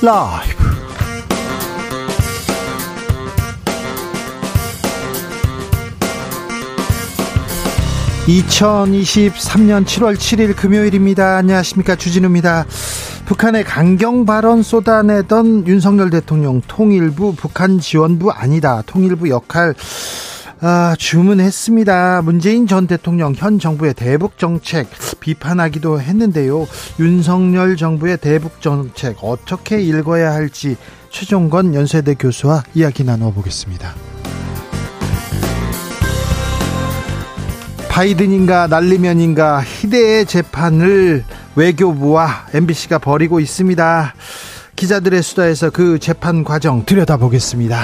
라이브. 2023년 7월 7일 금요일입니다. 안녕하십니까, 주진우입니다. 북한의 강경 발언 쏟아내던 윤석열 대통령, 통일부 북한 지원부 아니다, 통일부 역할 주문했습니다. 문재인 전 대통령 현 정부의 대북 정책 비판하기도 했는데요. 윤석열 정부의 대북 정책 어떻게 읽어야 할지 최종건 연세대 교수와 이야기 나눠보겠습니다. 바이든인가 날리면인가, 희대의 재판을 외교부와 MBC가 벌이고 있습니다. 기자들의 수다에서 그 재판 과정 들여다보겠습니다.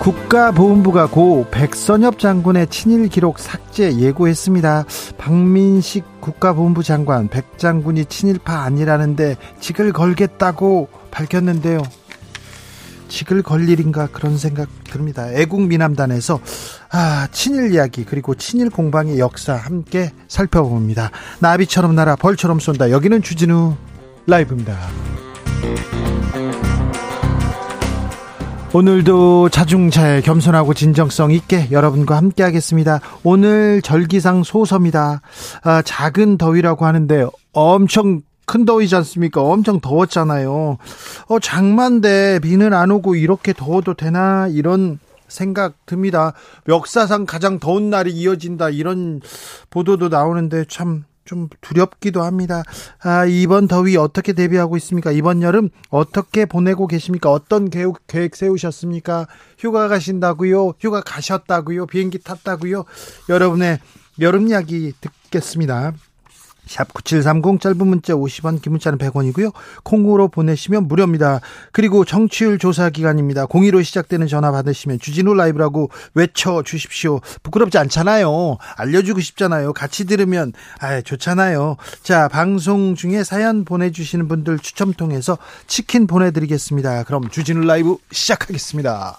국가보훈부가 고 백선엽 장군의 친일 기록 삭제 예고했습니다. 박민식 국가보훈부 장관, 백 장군이 친일파 아니라는데 직을 걸겠다고 밝혔는데요. 직을 걸 일인가, 그런 생각 듭니다. 애국미남단에서 친일 이야기 그리고 친일 공방의 역사 함께 살펴봅니다. 나비처럼 날아 벌처럼 쏜다. 여기는 주진우 라이브입니다. 오늘도 자중차에 겸손하고 진정성 있게 여러분과 함께 하겠습니다. 오늘 절기상 소서입니다. 작은 더위라고 하는데 엄청 큰 더위지 않습니까? 엄청 더웠잖아요. 장마인데 비는 안 오고 이렇게 더워도 되나, 이런 생각 듭니다. 역사상 가장 더운 날이 이어진다, 이런 보도도 나오는데 참 좀 두렵기도 합니다. 이번 더위 어떻게 대비하고 있습니까? 이번 여름 어떻게 보내고 계십니까? 어떤 계획 세우셨습니까? 휴가 가신다고요? 휴가 가셨다고요? 비행기 탔다고요? 여러분의 여름 이야기 듣겠습니다. 샵 9730, 짧은 문자 50원, 긴 문자는 100원이고요. 콩으로 보내시면 무료입니다. 그리고 청취율 조사 기간입니다. 02로 시작되는 전화 받으시면 주진우 라이브라고 외쳐주십시오. 부끄럽지 않잖아요. 알려주고 싶잖아요. 같이 들으면 좋잖아요. 자, 방송 중에 사연 보내주시는 분들 추첨 통해서 치킨 보내드리겠습니다. 그럼 주진우 라이브 시작하겠습니다.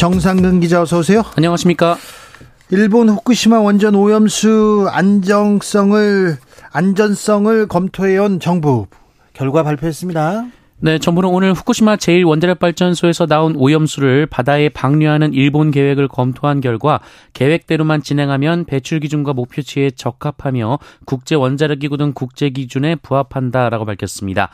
정상근 기자, 어서 오세요. 안녕하십니까. 일본 후쿠시마 원전 오염수 안전성을 검토해온 정부 결과 발표했습니다. 네, 정부는 오늘 후쿠시마 제1원자력발전소에서 나온 오염수를 바다에 방류하는 일본 계획을 검토한 결과 계획대로만 진행하면 배출 기준과 목표치에 적합하며 국제원자력기구 등 국제기준에 부합한다라고 밝혔습니다.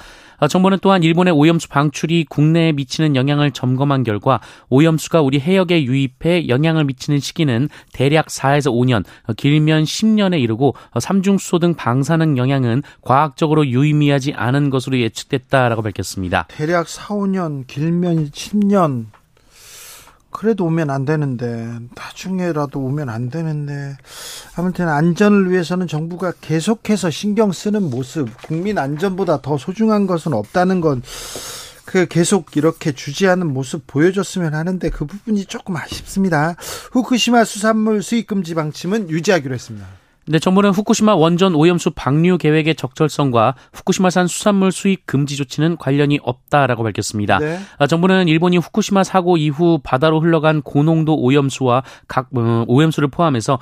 정부는 또한 일본의 오염수 방출이 국내에 미치는 영향을 점검한 결과 오염수가 우리 해역에 유입해 영향을 미치는 시기는 대략 4에서 5년, 길면 10년에 이르고 삼중수소 등 방사능 영향은 과학적으로 유의미하지 않은 것으로 예측됐다라고 밝혔습니다. 대략 4, 5년, 길면 10년. 그래도 오면 안 되는데, 나중에라도 오면 안 되는데. 아무튼 안전을 위해서는 정부가 계속해서 신경 쓰는 모습, 국민 안전보다 더 소중한 것은 없다는 건 계속 이렇게 주지하는 모습 보여줬으면 하는데 그 부분이 조금 아쉽습니다. 후쿠시마 수산물 수입금지 방침은 유지하기로 했습니다. 네, 정부는 후쿠시마 원전 오염수 방류 계획의 적절성과 후쿠시마산 수산물 수입 금지 조치는 관련이 없다라고 밝혔습니다. 네. 정부는 일본이 후쿠시마 사고 이후 바다로 흘러간 고농도 오염수와 각 오염수를 포함해서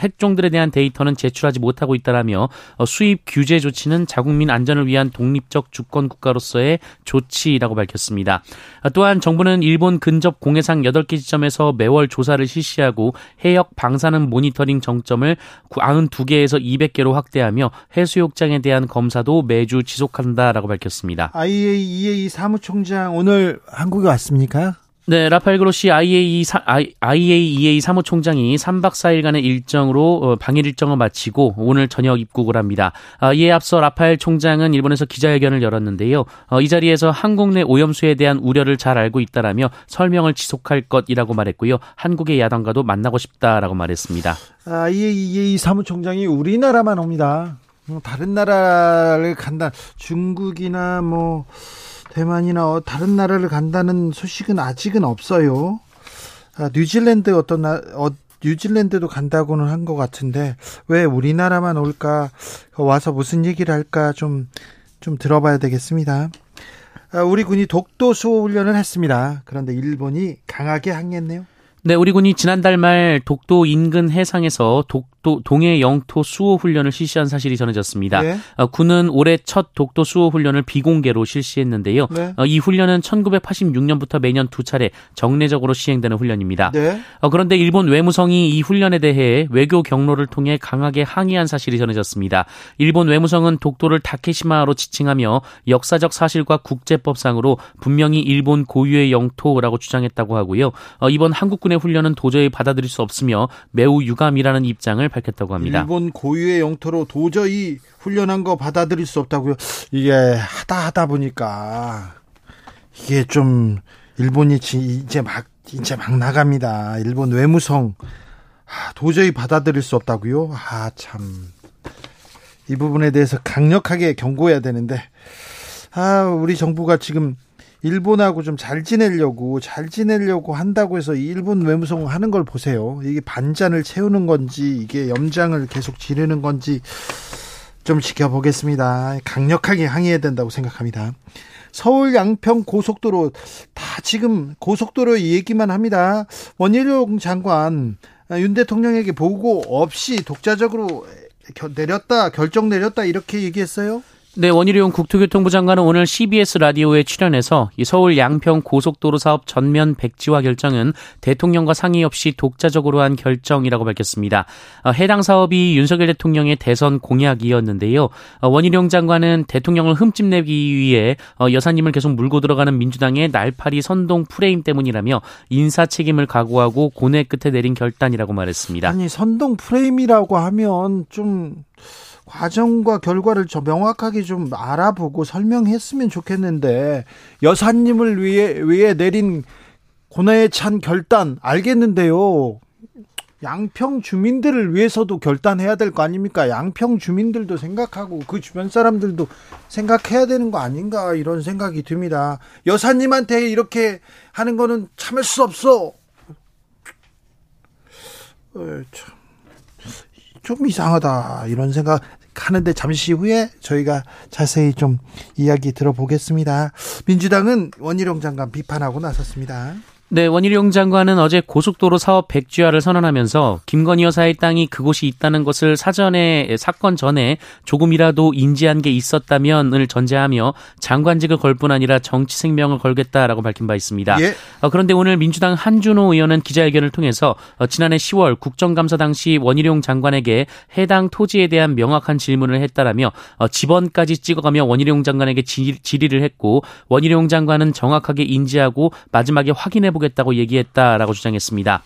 핵종들에 대한 데이터는 제출하지 못하고 있다라며 수입 규제 조치는 자국민 안전을 위한 독립적 주권 국가로서의 조치라고 밝혔습니다. 또한 정부는 일본 근접 공해상 8개 지점에서 매월 조사를 실시하고 해역 방사능 모니터링 정점을 92개에서 200개로 확대하며 해수욕장에 대한 검사도 매주 지속한다라고 밝혔습니다. IAEA 사무총장 오늘 한국에 왔습니까? 네, 라파엘 그로시 IAEA 사무총장이 3박 4일간의 일정으로 방일 일정을 마치고 오늘 저녁 입국을 합니다. 이에 앞서 라파엘 총장은 일본에서 기자회견을 열었는데요. 이 자리에서 한국 내 오염수에 대한 우려를 잘 알고 있다라며 설명을 지속할 것이라고 말했고요. 한국의 야당과도 만나고 싶다라고 말했습니다. IAEA 사무총장이 우리나라만 옵니다. 다른 나라를 간다. 중국이나 뭐 대만이나 다른 나라를 간다는 소식은 아직은 없어요. 뉴질랜드 뉴질랜드도 간다고는 한 것 같은데 왜 우리나라만 올까? 와서 무슨 얘기를 할까? 좀 들어봐야 되겠습니다. 우리 군이 독도 수호 훈련을 했습니다. 그런데 일본이 강하게 항의했네요. 네, 우리 군이 지난달 말 독도 인근 해상에서 독도 동해 영토 수호 훈련을 실시한 사실이 전해졌습니다. 네. 군은 올해 첫 독도 수호 훈련을 비공개로 실시했는데요. 네. 이 훈련은 1986년부터 매년 2차례 정례적으로 시행되는 훈련입니다. 네. 그런데 일본 외무성이 이 훈련에 대해 외교 경로를 통해 강하게 항의한 사실이 전해졌습니다. 일본 외무성은 독도를 다케시마로 지칭하며 역사적 사실과 국제법상으로 분명히 일본 고유의 영토라고 주장했다고 하고요. 이번 한국군 훈련은 도저히 받아들일 수 없으며 매우 유감이라는 입장을 밝혔다고 합니다. 일본 고유의 영토로 도저히 훈련한 거 받아들일 수 없다고요? 이게 하다 보니까 이게 좀 일본이 이제 막 나갑니다. 일본 외무성 도저히 받아들일 수 없다고요? 아, 참, 이 부분에 대해서 강력하게 경고해야 되는데 우리 정부가 지금 일본하고 좀 잘 지내려고 한다고 해서 일본 외무성 하는 걸 보세요. 이게 반잔을 채우는 건지 이게 염장을 계속 지르는 건지 좀 지켜보겠습니다. 강력하게 항의해야 된다고 생각합니다. 서울 양평 고속도로 다 지금 고속도로 얘기만 합니다. 원희룡 장관 윤 대통령에게 보고 없이 독자적으로 결정 내렸다 이렇게 얘기했어요. 네, 원희룡 국토교통부 장관은 오늘 CBS 라디오에 출연해서 이 서울 양평 고속도로 사업 전면 백지화 결정은 대통령과 상의 없이 독자적으로 한 결정이라고 밝혔습니다. 해당 사업이 윤석열 대통령의 대선 공약이었는데요. 원희룡 장관은 대통령을 흠집내기 위해 여사님을 계속 물고 들어가는 민주당의 날파리 선동 프레임 때문이라며 인사 책임을 각오하고 고뇌 끝에 내린 결단이라고 말했습니다. 아니, 선동 프레임이라고 하면 좀 과정과 결과를 명확하게 좀 알아보고 설명했으면 좋겠는데 여사님을 위해 내린 고뇌에 찬 결단 알겠는데요. 양평 주민들을 위해서도 결단해야 될 거 아닙니까? 양평 주민들도 생각하고 그 주변 사람들도 생각해야 되는 거 아닌가 이런 생각이 듭니다. 여사님한테 이렇게 하는 거는 참을 수 없어. 참. 좀 이상하다 이런 생각 하는데 잠시 후에 저희가 자세히 좀 이야기 들어보겠습니다. 민주당은 원희룡 장관 비판하고 나섰습니다. 네, 원희룡 장관은 어제 고속도로 사업 백지화를 선언하면서 김건희 여사의 땅이 그곳이 있다는 것을 사건 전에 조금이라도 인지한 게 있었다면을 전제하며 장관직을 걸 뿐 아니라 정치 생명을 걸겠다라고 밝힌 바 있습니다. 예. 그런데 오늘 민주당 한준호 의원은 기자회견을 통해서 지난해 10월 국정감사 당시 원희룡 장관에게 해당 토지에 대한 명확한 질문을 했다라며 지번까지 찍어가며 원희룡 장관에게 질의를 했고 원희룡 장관은 정확하게 인지하고 마지막에 확인해보고 겠다고 얘기했다라고 주장했습니다.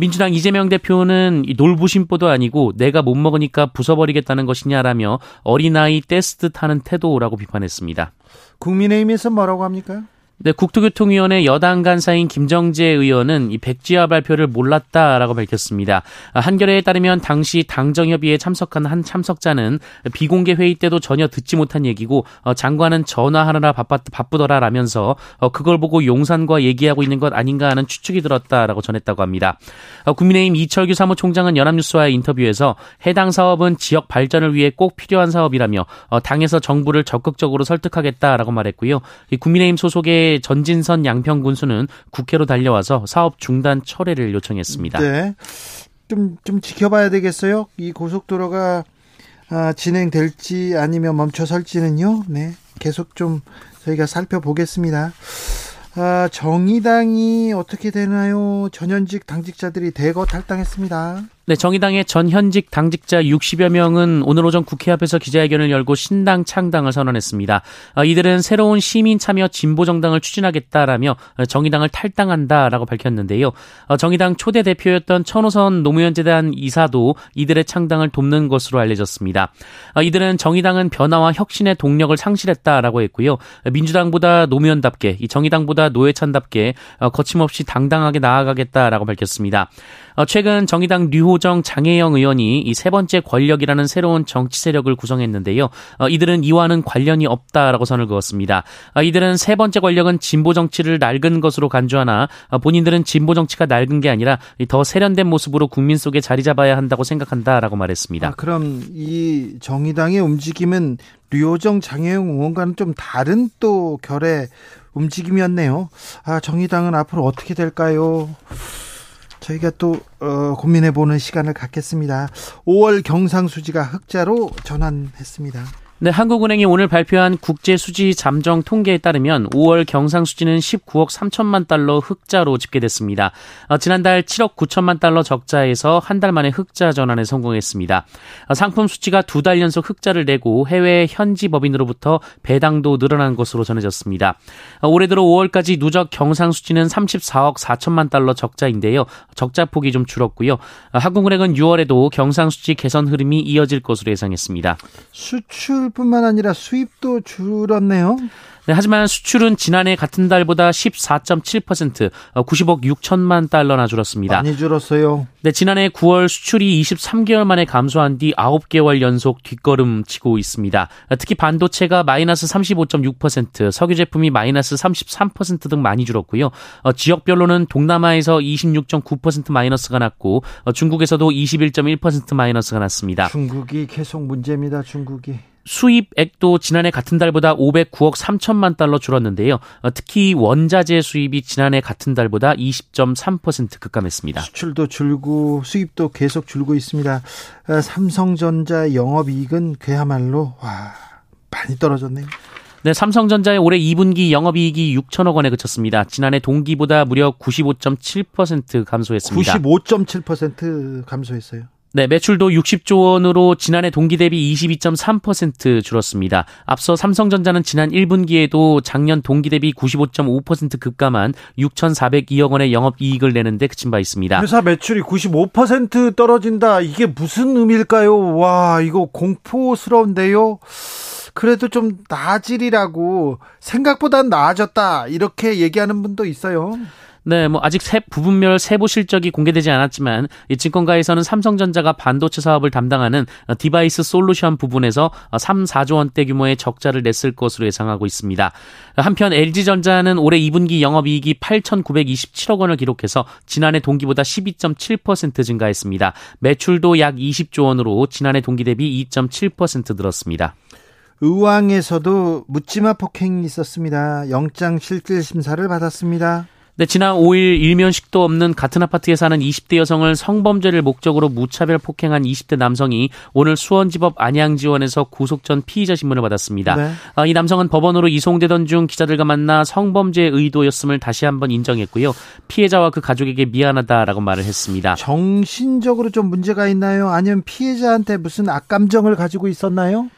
민주당 이재명 대표는 놀부심보도 아니고 내가 못 먹으니까 부숴버리겠다는 것이냐라며 어린아이 떼쓰듯하는 태도라고 비판했습니다. 국민의힘에서 뭐라고 합니까? 네, 국토교통위원회 여당 간사인 김정재 의원은 이 백지화 발표를 몰랐다라고 밝혔습니다. 한겨레에 따르면 당시 당정협의에 참석한 한 참석자는 비공개 회의 때도 전혀 듣지 못한 얘기고 장관은 전화하느라 바쁘더라라면서 그걸 보고 용산과 얘기하고 있는 것 아닌가 하는 추측이 들었다라고 전했다고 합니다. 국민의힘 이철규 사무총장은 연합뉴스와의 인터뷰에서 해당 사업은 지역 발전을 위해 꼭 필요한 사업이라며 당에서 정부를 적극적으로 설득하겠다라고 말했고요. 국민의힘 소속의 전진선 양평 군수는 국회로 달려와서 사업 중단 철회를 요청했습니다. 네, 좀 지켜봐야 되겠어요. 이 고속도로가 진행될지 아니면 멈춰설지는요. 네, 계속 좀 저희가 살펴보겠습니다. 정의당이 어떻게 되나요? 전현직 당직자들이 대거 탈당했습니다. 네, 정의당의 전현직 당직자 60여 명은 오늘 오전 국회 앞에서 기자회견을 열고 신당 창당을 선언했습니다. 이들은 새로운 시민 참여 진보 정당을 추진하겠다라며 정의당을 탈당한다라고 밝혔는데요. 정의당 초대 대표였던 천호선 노무현재단 이사도 이들의 창당을 돕는 것으로 알려졌습니다. 이들은 정의당은 변화와 혁신의 동력을 상실했다라고 했고요. 민주당보다 노무현답게, 이 정의당보다 노회찬답게 거침없이 당당하게 나아가겠다라고 밝혔습니다. 최근 정의당 류호정, 장혜영 의원이 이 세 번째 권력이라는 새로운 정치 세력을 구성했는데요. 이들은 이와는 관련이 없다라고 선을 그었습니다. 이들은 세 번째 권력은 진보 정치를 낡은 것으로 간주하나 본인들은 진보 정치가 낡은 게 아니라 더 세련된 모습으로 국민 속에 자리 잡아야 한다고 생각한다라고 말했습니다. 그럼 이 정의당의 움직임은 류호정, 장혜영 의원과는 좀 다른 또 결의 움직임이었네요. 정의당은 앞으로 어떻게 될까요? 저희가 또 고민해보는 시간을 갖겠습니다. 5월 경상수지가 흑자로 전환했습니다. 네, 한국은행이 오늘 발표한 국제수지 잠정 통계에 따르면 5월 경상수지는 19억 3천만 달러 흑자로 집계됐습니다. 지난달 7억 9천만 달러 적자에서 한 달 만에 흑자 전환에 성공했습니다. 상품 수치가 두 달 연속 흑자를 내고 해외 현지 법인으로부터 배당도 늘어난 것으로 전해졌습니다. 올해 들어 5월까지 누적 경상수지는 34억 4천만 달러 적자인데요. 적자폭이 좀 줄었고요. 한국은행은 6월에도 경상수지 개선 흐름이 이어질 것으로 예상했습니다. 수출뿐만 아니라 수입도 줄었네요. 네, 하지만 수출은 지난해 같은 달보다 14.7%, 90억 6천만 달러나 줄었습니다. 많이 줄었어요. 네, 지난해 9월 수출이 23개월 만에 감소한 뒤 9개월 연속 뒷걸음치고 있습니다. 특히 반도체가 마이너스 35.6%, 석유 제품이 마이너스 33% 등 많이 줄었고요. 지역별로는 동남아에서 26.9% 마이너스가 났고 중국에서도 21.1% 마이너스가 났습니다. 중국이 계속 문제입니다. 중국이. 수입액도 지난해 같은 달보다 509억 3천만 달러 줄었는데요. 특히 원자재 수입이 지난해 같은 달보다 20.3% 급감했습니다. 수출도 줄고 수입도 계속 줄고 있습니다. 삼성전자 영업이익은 그야말로 많이 떨어졌네요. 네, 삼성전자의 올해 2분기 영업이익이 6천억 원에 그쳤습니다. 지난해 동기보다 무려 95.7% 감소했습니다. 95.7% 감소했어요. 네, 매출도 60조 원으로 지난해 동기 대비 22.3% 줄었습니다. 앞서 삼성전자는 지난 1분기에도 작년 동기 대비 95.5% 급감한 6,402억 원의 영업이익을 내는데 그친 바 있습니다. 회사 매출이 95% 떨어진다. 이게 무슨 의미일까요? 이거 공포스러운데요. 그래도 좀 나아지리라고, 생각보단 나아졌다 이렇게 얘기하는 분도 있어요. 네, 아직 부분별 세부 실적이 공개되지 않았지만 이 증권가에서는 삼성전자가 반도체 사업을 담당하는 디바이스 솔루션 부분에서 3, 4조 원대 규모의 적자를 냈을 것으로 예상하고 있습니다. 한편 LG전자는 올해 2분기 영업이익이 8,927억 원을 기록해서 지난해 동기보다 12.7% 증가했습니다. 매출도 약 20조 원으로 지난해 동기 대비 2.7% 늘었습니다. 의왕에서도 묻지마 폭행이 있었습니다. 영장실질심사를 받았습니다. 네, 지난 5일 일면식도 없는 같은 아파트에 사는 20대 여성을 성범죄를 목적으로 무차별 폭행한 20대 남성이 오늘 수원지법 안양지원에서 구속 전 피의자 신문을 받았습니다. 네. 이 남성은 법원으로 이송되던 중 기자들과 만나 성범죄 의도였음을 다시 한번 인정했고요. 피해자와 그 가족에게 미안하다라고 말을 했습니다. 정신적으로 좀 문제가 있나요? 아니면 피해자한테 무슨 악감정을 가지고 있었나요?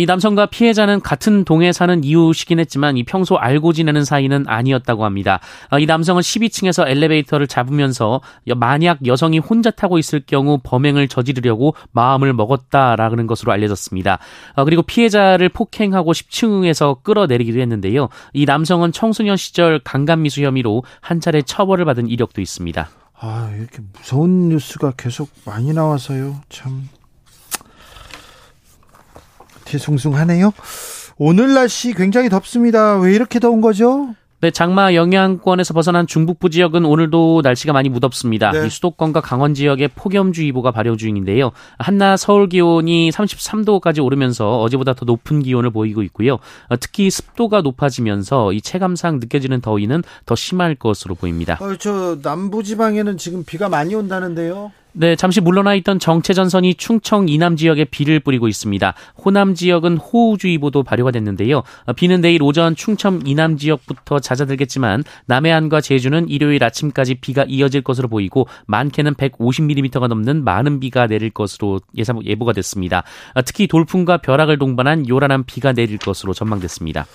이 남성과 피해자는 같은 동에 사는 이웃이긴 했지만 이 평소 알고 지내는 사이는 아니었다고 합니다. 이 남성은 12층에서 엘리베이터를 잡으면서 만약 여성이 혼자 타고 있을 경우 범행을 저지르려고 마음을 먹었다라는 것으로 알려졌습니다. 그리고 피해자를 폭행하고 10층에서 끌어내리기도 했는데요. 이 남성은 청소년 시절 강간미수 혐의로 한 차례 처벌을 받은 이력도 있습니다. 이렇게 무서운 뉴스가 계속 많이 나와서요. 참... 죄송하네요. 오늘 날씨 굉장히 덥습니다. 왜 이렇게 더운 거죠? 네, 장마 영향권에서 벗어난 중북부 지역은 오늘도 날씨가 많이 무덥습니다. 네. 이 수도권과 강원 지역에 폭염주의보가 발효 중인데요. 한낮 서울 기온이 33도까지 오르면서 어제보다 더 높은 기온을 보이고 있고요. 특히 습도가 높아지면서 이 체감상 느껴지는 더위는 더 심할 것으로 보입니다. 저 남부지방에는 지금 비가 많이 온다는데요. 네, 잠시 물러나 있던 정체전선이 충청 이남 지역에 비를 뿌리고 있습니다. 호남 지역은 호우주의보도 발효가 됐는데요. 비는 내일 오전 충청 이남 지역부터 잦아들겠지만 남해안과 제주는 일요일 아침까지 비가 이어질 것으로 보이고 많게는 150mm가 넘는 많은 비가 내릴 것으로 예보가 됐습니다. 특히 돌풍과 벼락을 동반한 요란한 비가 내릴 것으로 전망됐습니다.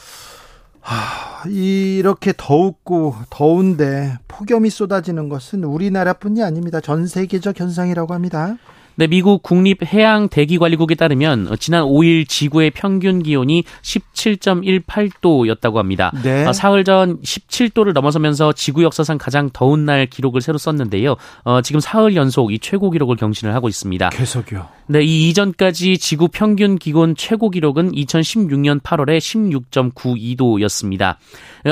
이렇게 덥고 더운데 폭염이 쏟아지는 것은 우리나라뿐이 아닙니다. 전 세계적 현상이라고 합니다. 네, 미국 국립해양대기관리국에 따르면 지난 5일 지구의 평균 기온이 17.18도였다고 합니다. 네. 사흘 전 17도를 넘어서면서 지구 역사상 가장 더운 날 기록을 새로 썼는데요. 지금 사흘 연속 이 최고 기록을 경신을 하고 있습니다. 계속요. 네, 이 이전까지 지구 평균 기온 최고 기록은 2016년 8월에 16.92도였습니다.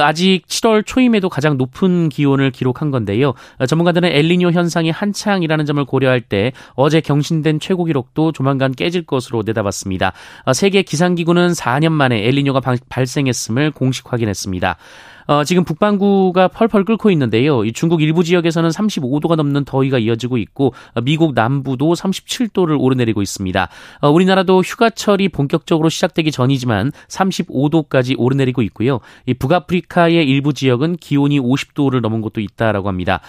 아직 7월 초임에도 가장 높은 기온을 기록한 건데요. 전문가들은 엘니뇨 현상이 한창이라는 점을 고려할 때 어제 경신된 최고 기록도 조만간 깨질 것으로 내다봤습니다. 세계 기상기구는 4년 만에 엘니뇨가 발생했음을 공식 확인했습니다. 지금 북반구가 펄펄 끓고 있는데요. 이 중국 일부 지역에서는 35도가 넘는 더위가 이어지고 있고 미국 남부도 37도를 오르내리고 있습니다. 우리나라도 휴가철이 본격적으로 시작되기 전이지만 35도까지 오르내리고 있고요. 이 북아프리카의 일부 지역은 기온이 50도를 넘은 곳도 있다라고 합니다.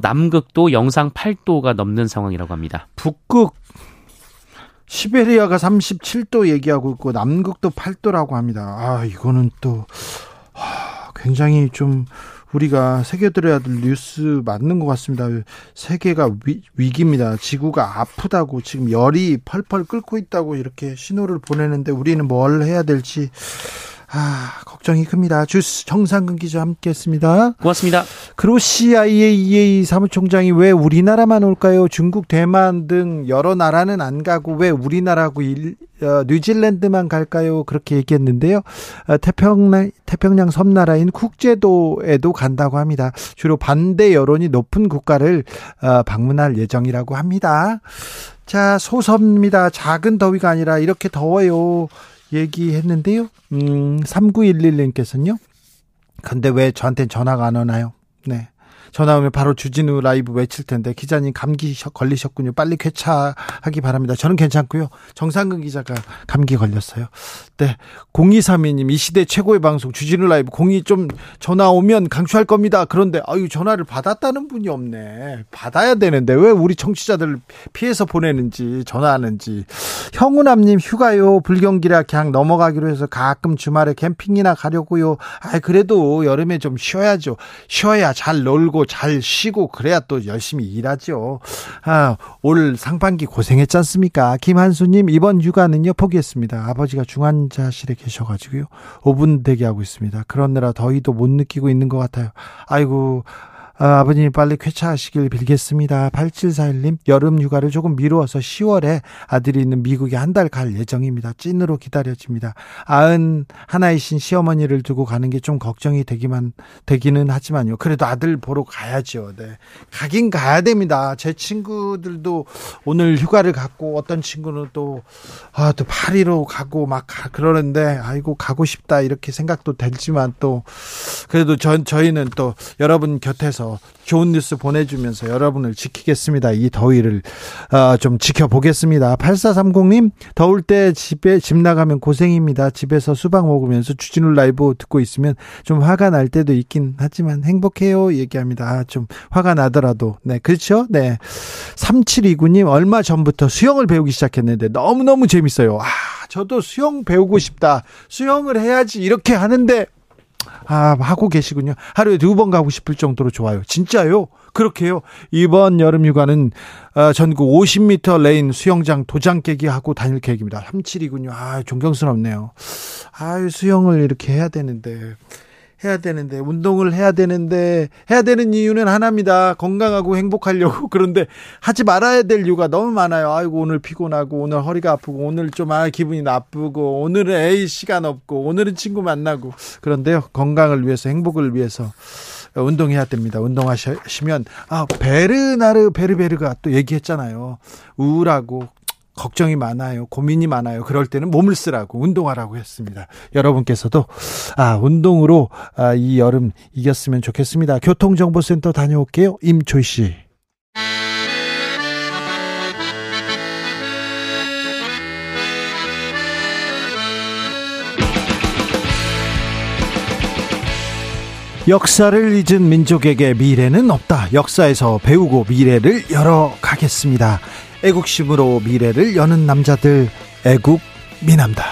남극도 영상 8도가 넘는 상황이라고 합니다. 북극 시베리아가 37도 얘기하고 있고 남극도 8도라고 합니다. 이거는 또 굉장히 좀 우리가 새겨들어야 될 뉴스 맞는 것 같습니다. 세계가 위기입니다. 지구가 아프다고 지금 열이 펄펄 끓고 있다고 이렇게 신호를 보내는데 우리는 뭘 해야 될지 걱정이 큽니다. 주스 정상근 기자 함께했습니다. 고맙습니다. 그로시아 IAEA 사무총장이 왜 우리나라만 올까요? 중국, 대만 등 여러 나라는 안 가고 왜 우리나라하고 뉴질랜드만 갈까요? 그렇게 얘기했는데요. 태평양 섬나라인 쿡제도에도 간다고 합니다. 주로 반대 여론이 높은 국가를 방문할 예정이라고 합니다. 자, 소섭입니다. 작은 더위가 아니라 이렇게 더워요. 얘기했는데요. 3911님께서는요. 근데 왜 저한테는 전화가 안 오나요? 네. 전화 오면 바로 주진우 라이브 외칠 텐데 기자님 감기 걸리셨군요. 빨리 쾌차하기 바랍니다. 저는 괜찮고요. 정상근 기자가 감기 걸렸어요. 네. 0232님, 이 시대 최고의 방송 주진우 라이브 공이 좀 전화 오면 강추할 겁니다. 그런데 전화를 받았다는 분이 없네. 받아야 되는데 왜 우리 청취자들 피해서 보내는지 전화하는지. 형우남님, 휴가요. 불경기라 그냥 넘어가기로 해서 가끔 주말에 캠핑이나 가려고요. 그래도 여름에 좀 쉬어야죠. 쉬어야 잘 놀고 잘 쉬고 그래야 또 열심히 일하죠. 올 상반기 고생했지 않습니까? 김한수님, 이번 휴가는요 포기했습니다. 아버지가 중환자실에 계셔가지고요 5분 대기하고 있습니다. 그러느라 더위도 못 느끼고 있는 것 같아요. 아버님 빨리 쾌차하시길 빌겠습니다. 8741님, 여름 휴가를 조금 미루어서 10월에 아들이 있는 미국에 한 달 갈 예정입니다. 찐으로 기다려집니다. 91이신 시어머니를 두고 가는 게 좀 걱정이 되기는 하지만요. 그래도 아들 보러 가야죠. 네. 가긴 가야 됩니다. 제 친구들도 오늘 휴가를 갖고 어떤 친구는 또 파리로 가고 막 그러는데 가고 싶다 이렇게 생각도 들지만 또 그래도 저희는 또 여러분 곁에서 좋은 뉴스 보내주면서 여러분을 지키겠습니다. 이 더위를 좀 지켜보겠습니다. 8430님, 더울 때 집 나가면 고생입니다. 집에서 수박 먹으면서 주진우 라이브 듣고 있으면 좀 화가 날 때도 있긴 하지만 행복해요 얘기합니다. 좀 화가 나더라도. 네, 그렇죠. 네. 3729님, 얼마 전부터 수영을 배우기 시작했는데 너무너무 재밌어요. 저도 수영 배우고 싶다. 수영을 해야지 이렇게 하는데 하고 계시군요. 하루에 2번 가고 싶을 정도로 좋아요. 진짜요? 그렇게요? 이번 여름 휴가는 전국 50m 레인 수영장 도장 깨기 하고 다닐 계획입니다. 37이군요. 존경스럽네요. 수영을 이렇게 해야 되는데 운동을 해야 되는데 해야 되는 이유는 하나입니다. 건강하고 행복하려고. 그런데 하지 말아야 될 이유가 너무 많아요. 오늘 피곤하고 오늘 허리가 아프고 오늘 좀 기분이 나쁘고 오늘은 시간 없고 오늘은 친구 만나고. 그런데요, 건강을 위해서 행복을 위해서 운동해야 됩니다. 운동하시면 베르베르가 또 얘기했잖아요. 우울하고 걱정이 많아요. 고민이 많아요. 그럴 때는 몸을 쓰라고, 운동하라고 했습니다. 여러분께서도 운동으로 이 여름 이겼으면 좋겠습니다. 교통정보센터 다녀올게요. 임초희 씨. 역사를 잊은 민족에게 미래는 없다. 역사에서 배우고 미래를 열어가겠습니다. 애국심으로 미래를 여는 남자들, 애국 미남단.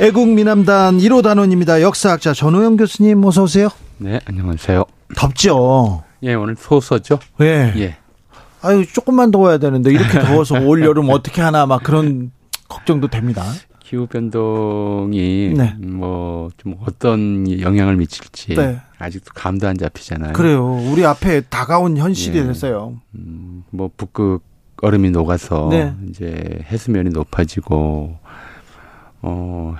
애국 미남단 1호 단원입니다. 역사학자 전호영 교수님 어서 오세요. 네, 안녕하세요. 덥죠? 예, 오늘 소서죠? 예. 예. 아유, 조금만 더워야 되는데 이렇게 더워서 올 여름 어떻게 하나 막 그런 걱정도 됩니다. 기후 변동이 네. 뭐 좀 어떤 영향을 미칠지 네. 아직도 감도 안 잡히잖아요. 그래요. 우리 앞에 다가온 현실이 예. 됐어요. 뭐 북극 얼음이 녹아서 네. 이제 해수면이 높아지고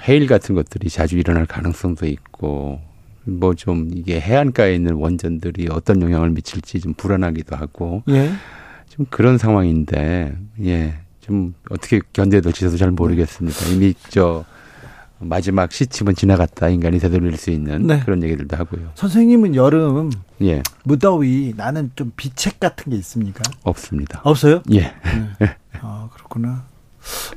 해일 같은 것들이 자주 일어날 가능성도 있고 뭐 좀 이게 해안가에 있는 원전들이 어떤 영향을 미칠지 좀 불안하기도 하고 예. 좀 그런 상황인데 예. 좀 어떻게 견뎌야 될지도 잘 모르겠습니다. 이미 저 마지막 시침은 지나갔다. 인간이 되돌릴 수 있는 네. 그런 얘기들도 하고요. 선생님은 여름 예. 무더위 나는 좀 비책 같은 게 있습니까? 없습니다. 없어요? 예. 네. 아, 그렇구나.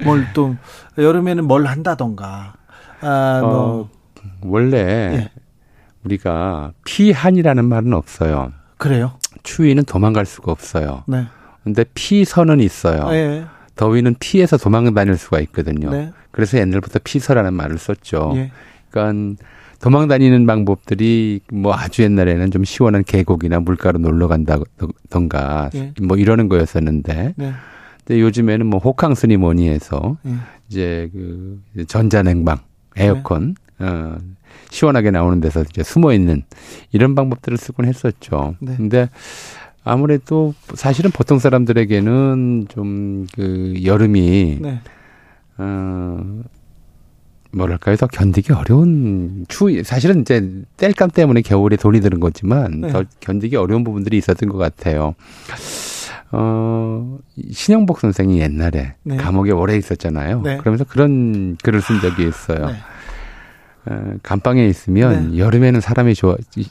뭘 또 여름에는 뭘 한다던가. 아, 뭐. 원래 예. 우리가 피한이라는 말은 없어요. 그래요? 추위는 도망갈 수가 없어요. 네. 근데 피서는 있어요. 예. 더위는 피해서 도망다닐 수가 있거든요. 네. 그래서 옛날부터 피서라는 말을 썼죠. 예. 그러니까 도망다니는 방법들이 뭐 아주 옛날에는 좀 시원한 계곡이나 물가로 놀러 간다던가 예. 뭐 이러는 거였었는데 네. 근데 요즘에는 뭐 호캉스니 뭐니 해서 예. 이제 그 전자냉방, 에어컨 네. 시원하게 나오는 데서 이제 숨어 있는 이런 방법들을 쓰곤 했었죠. 네. 근데 아무래도 사실은 보통 사람들에게는 좀 그 여름이 네. 뭐랄까요 더 견디기 어려운 추위 사실은 이제 땔감 때문에 겨울에 돈이 드는 거지만 네. 더 견디기 어려운 부분들이 있었던 것 같아요. 신영복 선생이 옛날에 네. 감옥에 오래 있었잖아요. 네. 그러면서 그런 글을 쓴 적이 있어요. 네. 감방에 있으면 네. 여름에는 사람이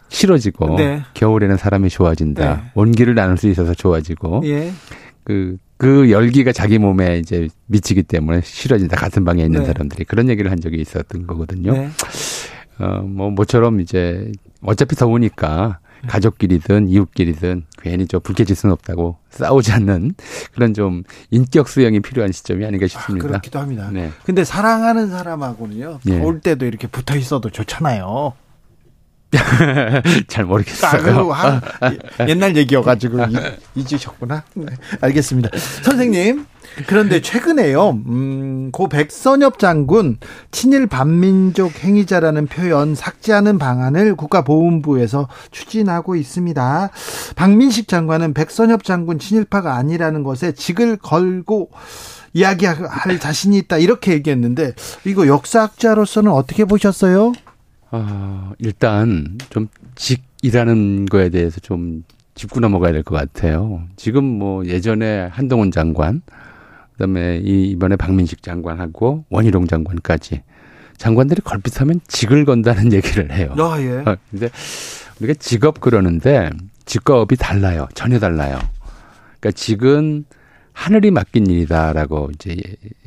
싫어지고 네. 겨울에는 사람이 좋아진다. 네. 온기를 나눌 수 있어서 좋아지고 예. 그 열기가 자기 몸에 이제 미치기 때문에 싫어진다. 같은 방에 있는 네. 사람들이 그런 얘기를 한 적이 있었던 거거든요. 네. 모처럼 이제 어차피 더우니까 가족끼리든 이웃끼리든 괜히 좀 불쾌지수는 없다고 싸우지 않는 그런 좀 인격 수양이 필요한 시점이 아닌가 싶습니다. 아, 그렇기도 합니다. 네. 근데 사랑하는 사람하고는요. 네. 올 때도 이렇게 붙어 있어도 좋잖아요. 잘 모르겠어요. 아, 옛날 얘기여가지고 잊으셨구나. 네. 알겠습니다. 선생님. 그런데 최근에요. 고 백선엽 장군 친일 반민족 행위자라는 표현 삭제하는 방안을 국가보훈부에서 추진하고 있습니다. 박민식 장관은 백선엽 장군 친일파가 아니라는 것에 직을 걸고 이야기할 자신이 있다 이렇게 얘기했는데 이거 역사학자로서는 어떻게 보셨어요? 일단 좀 직이라는 거에 대해서 좀 짚고 넘어가야 될 것 같아요. 지금 뭐 예전에 한동훈 장관 그다음에 이번에 박민식 장관하고 원희룡 장관까지 장관들이 걸핏하면 직을 건다는 얘기를 해요. 예. 근데 우리가 직업 그러는데 직업이 달라요. 전혀 달라요. 그러니까 직은 하늘이 맡긴 일이다라고 이제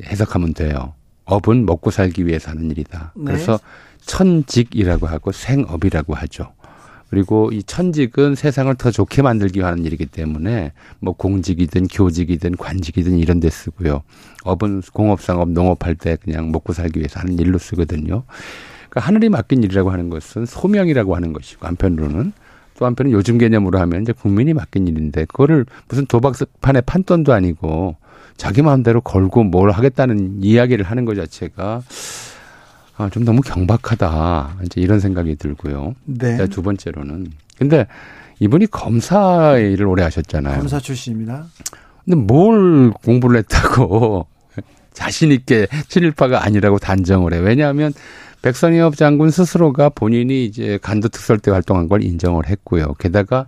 해석하면 돼요. 업은 먹고 살기 위해서 하는 일이다. 네. 그래서 천직이라고 하고 생업이라고 하죠. 그리고 이 천직은 세상을 더 좋게 만들기 위한 일이기 때문에 뭐 공직이든 교직이든 관직이든 이런 데 쓰고요. 업은 공업상업 농업할 때 그냥 먹고 살기 위해서 하는 일로 쓰거든요. 그러니까 하늘이 맡긴 일이라고 하는 것은 소명이라고 하는 것이고 한편으로는 또 한편은 요즘 개념으로 하면 이제 국민이 맡긴 일인데 그거를 무슨 도박판에 판돈도 아니고 자기 마음대로 걸고 뭘 하겠다는 이야기를 하는 것 자체가 좀 너무 경박하다. 이제 이런 생각이 들고요. 네. 두 번째로는. 근데 이분이 검사 일을 오래 하셨잖아요. 검사 출신입니다. 근데 뭘 공부를 했다고 자신있게 친일파가 아니라고 단정을 해. 왜냐하면 백선엽 장군 스스로가 본인이 이제 간도특설 때 활동한 걸 인정을 했고요. 게다가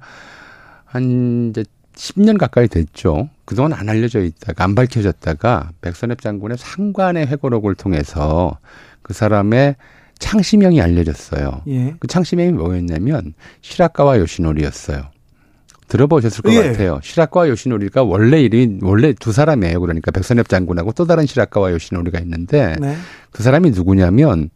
한 이제 10년 가까이 됐죠. 그동안 안 알려져 있다가 안 밝혀졌다가 백선엽 장군의 상관의 회고록을 통해서 그 사람의 창시명이 알려졌어요. 예. 그 창시명이 뭐였냐면 시라카와 요시노리였어요. 들어보셨을 것 예. 같아요. 시라카와 요시노리가 원래 이름이 원래 두 사람이에요. 그러니까 백선엽 장군하고 또 다른 시라카와 요시노리가 있는데 네. 그 사람이 누구냐면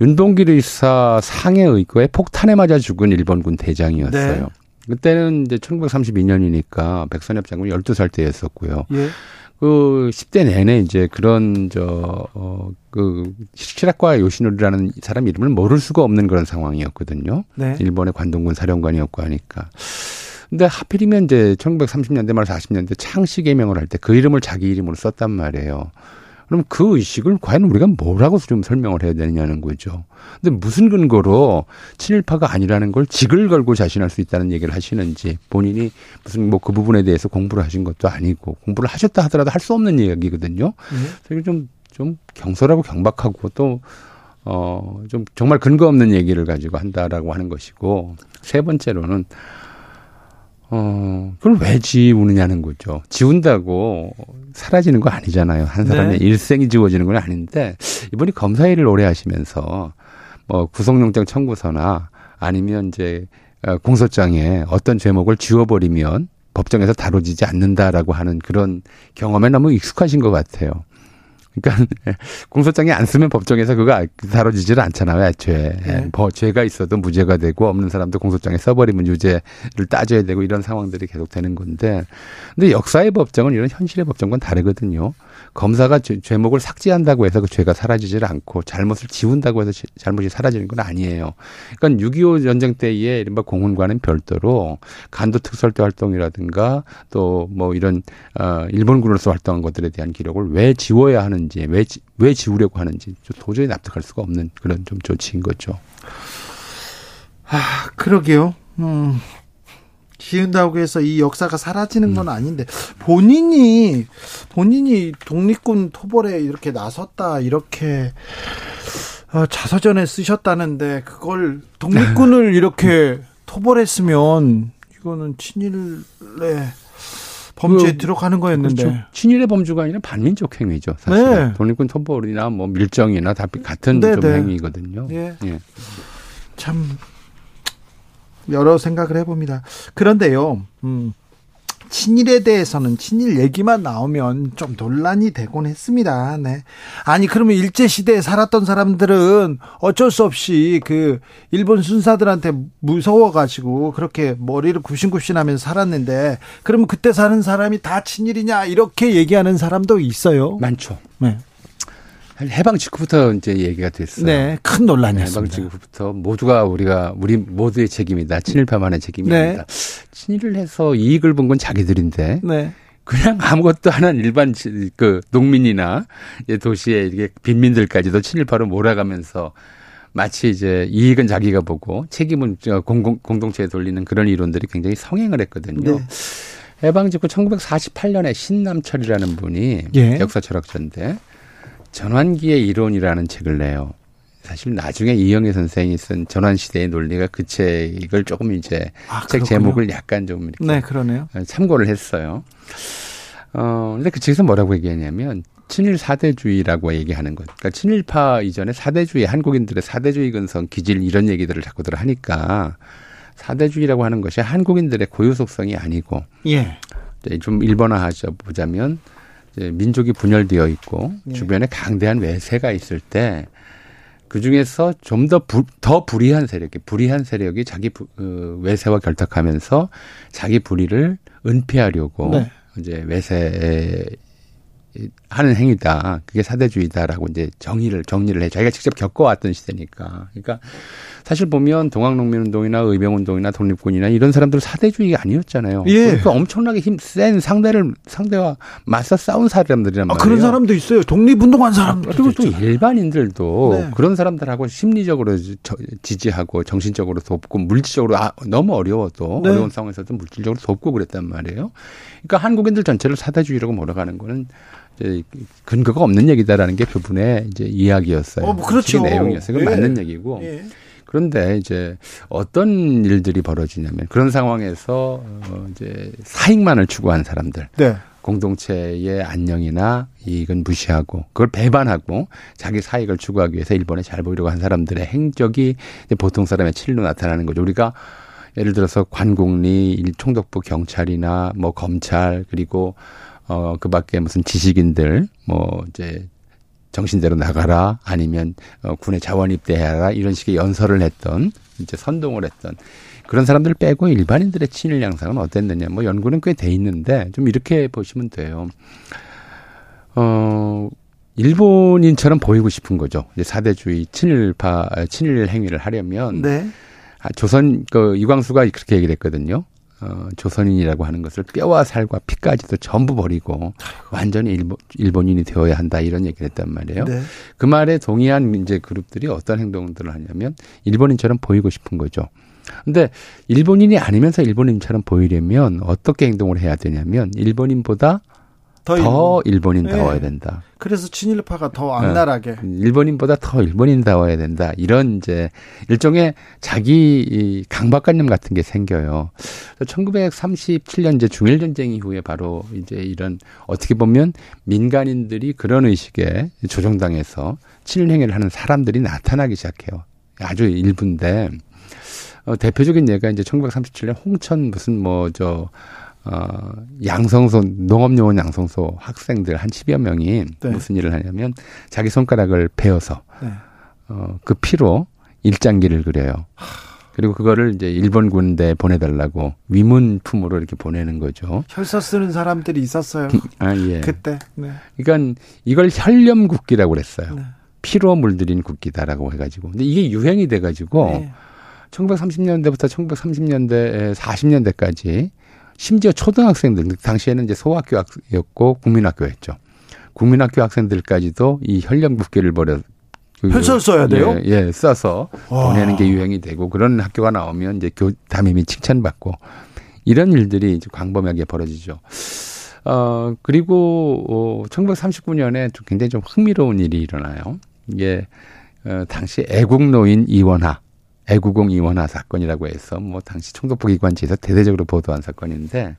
윤봉길 의사 상해 의거에 폭탄에 맞아 죽은 일본군 대장이었어요. 네. 그때는 이제 1932년이니까 백선엽 장군이 12살 때였었고요. 예. 그 10대 내내 이제 그런 그 시라쿠야 요시노리라는 사람 이름을 모를 수가 없는 그런 상황이었거든요. 네. 일본의 관동군 사령관이었고 하니까. 근데 하필이면 이제 1930년대 말 40년대 창씨 개명을 할 때 그 이름을 자기 이름으로 썼단 말이에요. 그럼 그 의식을 과연 우리가 뭐라고 좀 설명을 해야 되느냐는 거죠. 근데 무슨 근거로 친일파가 아니라는 걸 직을 걸고 자신할 수 있다는 얘기를 하시는지, 본인이 무슨 뭐 그 부분에 대해서 공부를 하신 것도 아니고, 공부를 하셨다 하더라도 할 수 없는 이야기거든요. 그래서 좀 경솔하고 경박하고 또 좀 정말 근거 없는 얘기를 가지고 한다라고 하는 것이고, 세 번째로는 그걸 왜 지우느냐는 거죠. 지운다고 사라지는 거 아니잖아요. 한 사람의 네. 일생이 지워지는 건 아닌데, 이분이 검사 일을 오래 하시면서, 뭐, 구속영장 청구서나 아니면 이제, 공소장에 어떤 죄목을 지워버리면 법정에서 다뤄지지 않는다라고 하는 그런 경험에 너무 익숙하신 것 같아요. 그러니까, 공소장에 안 쓰면 법정에서 그거 다뤄지질 않잖아요, 애초에. 네. 뭐, 죄가 있어도 무죄가 되고, 없는 사람도 공소장에 써버리면 유죄를 따져야 되고, 이런 상황들이 계속 되는 건데. 근데 역사의 법정은 이런 현실의 법정과는 다르거든요. 검사가 죄목을 삭제한다고 해서 그 죄가 사라지질 않고, 잘못을 지운다고 해서 잘못이 사라지는 건 아니에요. 그러니까 6.25 전쟁 때의 이른바 공훈과는 별도로, 간도 특설대 활동이라든가, 또 뭐 이런, 일본군으로서 활동한 것들에 대한 기록을 왜 지워야 하는 왜 지우려고 하는지 도저히 납득할 수가 없는 그런 좀 조치인 거죠. 아, 그러게요. 지운다고 해서 이 역사가 사라지는 건 아닌데, 본인이 독립군 토벌에 이렇게 나섰다, 이렇게 자서전에 쓰셨다는데, 그걸 독립군을 이렇게 토벌했으면 이거는 친일의 범죄에 들어가는 거였는데. 그렇죠. 친일의 범주가 아니라 반민족 행위죠. 사실 네. 독립군 토벌이나 뭐 밀정이나 다 같은 네, 좀 네. 행위거든요. 네. 예. 참 여러 생각을 해봅니다. 그런데요. 친일에 대해서는 친일 얘기만 나오면 좀 논란이 되곤 했습니다. 네. 아니 그러면 일제시대에 살았던 사람들은 어쩔 수 없이 그 일본 순사들한테 무서워가지고 그렇게 머리를 굽신굽신하면서 살았는데, 그러면 그때 사는 사람이 다 친일이냐 이렇게 얘기하는 사람도 있어요. 많죠. 네. 해방 직후부터 이제 얘기가 됐어요. 네, 큰 논란이었습니다. 해방 직후부터 모두가 우리 모두의 책임이다. 친일파만의 책임이다. 네. 친일을 해서 이익을 본 건 자기들인데. 네. 그냥 아무것도 안 한 일반 그 농민이나 도시에 이게 빈민들까지도 친일파로 몰아가면서 마치 이제 이익은 자기가 보고 책임은 공동체에 돌리는 그런 이론들이 굉장히 성행을 했거든요. 네. 해방 직후 1948년에 신남철이라는 분이 예. 역사 철학자인데 전환기의 이론이라는 책을 내요. 사실 나중에 이영애 선생이 쓴 전환시대의 논리가 그 책을 조금 이제 책 제목을 약간 좀 이렇게 네, 그러네요. 참고를 했어요. 근데 그 책에서 뭐라고 얘기하냐면 친일 사대주의라고 얘기하는 것. 그러니까 친일파 이전에 사대주의, 한국인들의 사대주의 근성, 기질 이런 얘기들을 자꾸들 하니까 사대주의라고 하는 것이 한국인들의 고유 속성이 아니고 예. 좀 일본화하자 보자면 민족이 분열되어 있고 예. 주변에 강대한 외세가 있을 때 그중에서 좀 더 불의한 세력이 자기 외세와 결탁하면서 자기 불의를 은폐하려고 네. 이제 외세 하는 행위다. 그게 사대주의다라고 이제 정리를 해. 자기가 직접 겪어왔던 시대니까. 그러니까 사실 보면 동학농민운동이나 의병운동이나 독립군이나 이런 사람들은 사대주의가 아니었잖아요. 예. 그러니까 엄청나게 힘센 상대와 맞서 싸운 사람들이란 말이에요. 아, 그런 사람도 있어요. 독립운동한 사람들. 그리고 또 일반인들도 네. 그런 사람들하고 심리적으로 지지하고 정신적으로 돕고 물질적으로 너무 어려워도 네. 어려운 상황에서도 물질적으로 돕고 그랬단 말이에요. 그러니까 한국인들 전체를 사대주의라고 몰아가는 거는 근거가 없는 얘기다라는 게 그분의 이제 이야기였어요. 뭐 그렇죠. 내용이었어요. 그건 예. 맞는 얘기고. 예. 그런데 이제 어떤 일들이 벌어지냐면 그런 상황에서 이제 사익만을 추구하는 사람들, 네. 공동체의 안녕이나 이익은 무시하고 그걸 배반하고 자기 사익을 추구하기 위해서 일본에 잘 보이려고 한 사람들의 행적이 보통 사람의 칠로 나타나는 거죠. 우리가 예를 들어서 관공리, 총독부 경찰이나 뭐 검찰 그리고 그 밖에 무슨 지식인들, 뭐, 이제, 정신대로 나가라, 아니면 군에 자원 입대해라, 이런 식의 연설을 했던, 이제 선동을 했던 그런 사람들 빼고 일반인들의 친일 양상은 어땠느냐, 뭐 연구는 꽤 돼 있는데 좀 이렇게 보시면 돼요. 일본인처럼 보이고 싶은 거죠. 이제 사대주의 친일 행위를 하려면, 네. 조선 이광수가 그렇게 얘기를 했거든요. 조선인이라고 하는 것을 뼈와 살과 피까지도 전부 버리고 완전히 일본인이 되어야 한다, 이런 얘기를 했단 말이에요. 네. 그 말에 동의한 이제 그룹들이 어떤 행동들을 하냐면 일본인처럼 보이고 싶은 거죠. 근데 일본인이 아니면서 일본인처럼 보이려면 어떻게 행동을 해야 되냐면 일본인보다 더 일본인다워야 된다. 그래서 친일파가 더 악랄하게. 일본인보다 더 일본인다워야 된다. 이런 이제 일종의 자기 강박관념 같은 게 생겨요. 1937년 이제 중일전쟁 이후에 바로 이제 이런 어떻게 보면 민간인들이 그런 의식에 조종당해서 친일행위를 하는 사람들이 나타나기 시작해요. 아주 일부인데, 대표적인 예가 이제 1937년 홍천 무슨 양성소, 농업용원 양성소 학생들 한 10여 명이 네. 무슨 일을 하냐면 자기 손가락을 베어서 네. 그 피로 일장기를 그려요. 그리고 그거를 이제 일본 군대에 보내달라고 위문품으로 이렇게 보내는 거죠. 혈서 쓰는 사람들이 있었어요. 예. 그때. 네. 그러니까 이걸 혈렴국기라고 그랬어요. 네. 피로 물들인 국기다라고 해가지고. 근데 이게 유행이 돼가지고 네. 1930년대부터 1930년대, 40년대까지 심지어 초등학생들, 당시에는 이제 소학교였고 국민학교였죠. 국민학교 학생들까지도 이 혈렴국기를 버려 펼쳐 써야 돼요? 예, 써서 보내는 게 유행이 되고, 그런 학교가 나오면 이제 담임이 칭찬받고, 이런 일들이 이제 광범위하게 벌어지죠. 그리고 1939년에 좀 굉장히 좀 흥미로운 일이 일어나요. 이게 당시 애국노인 이원하. 애국공 이원하 사건이라고 해서 뭐 당시 총독부기관지에서 대대적으로 보도한 사건인데,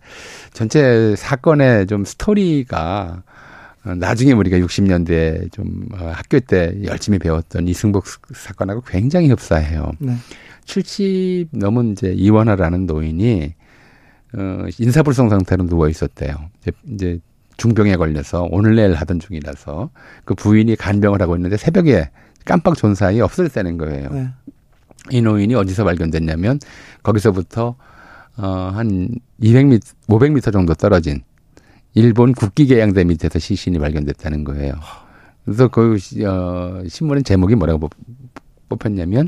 전체 사건의 좀 스토리가 나중에 우리가 60년대에 좀 학교 때 열심히 배웠던 이승복 사건하고 굉장히 흡사해요. 네. 70 넘은 이제 이원하라는 노인이 인사불성 상태로 누워 있었대요. 이제 중병에 걸려서 오늘 내일 하던 중이라서 그 부인이 간병을 하고 있는데 새벽에 깜빡 존 사이 없어졌다는 거예요. 네. 이 노인이 어디서 발견됐냐면 거기서부터 한 500m 정도 떨어진 일본 국기계양대 밑에서 시신이 발견됐다는 거예요. 그래서 그 신문의 제목이 뭐라고 뽑혔냐면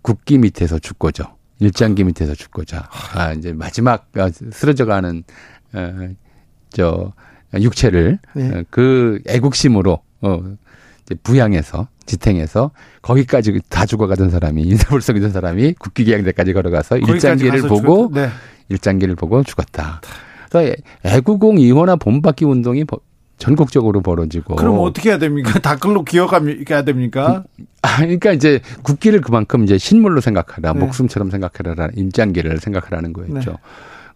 국기 밑에서 죽고자, 일장기 밑에서 죽고자. 이제 마지막 쓰러져가는 육체를 네. 그 애국심으로 부양해서 지탱해서 거기까지 다 죽어가던 사람이, 인사불성이던 사람이 국기계양대까지 걸어가서 일장기를 보고 네. 일장기를 보고 죽었다. 그래서 애국공 이원하 봄바퀴 운동이 전국적으로 벌어지고. 그럼 어떻게 해야 됩니까? 댓글로 기억해야 됩니까? 그러니까 이제 국기를 그만큼 이제 신물로 생각하라, 네. 목숨처럼 생각하라, 일장기를 생각하라는 거였죠. 네.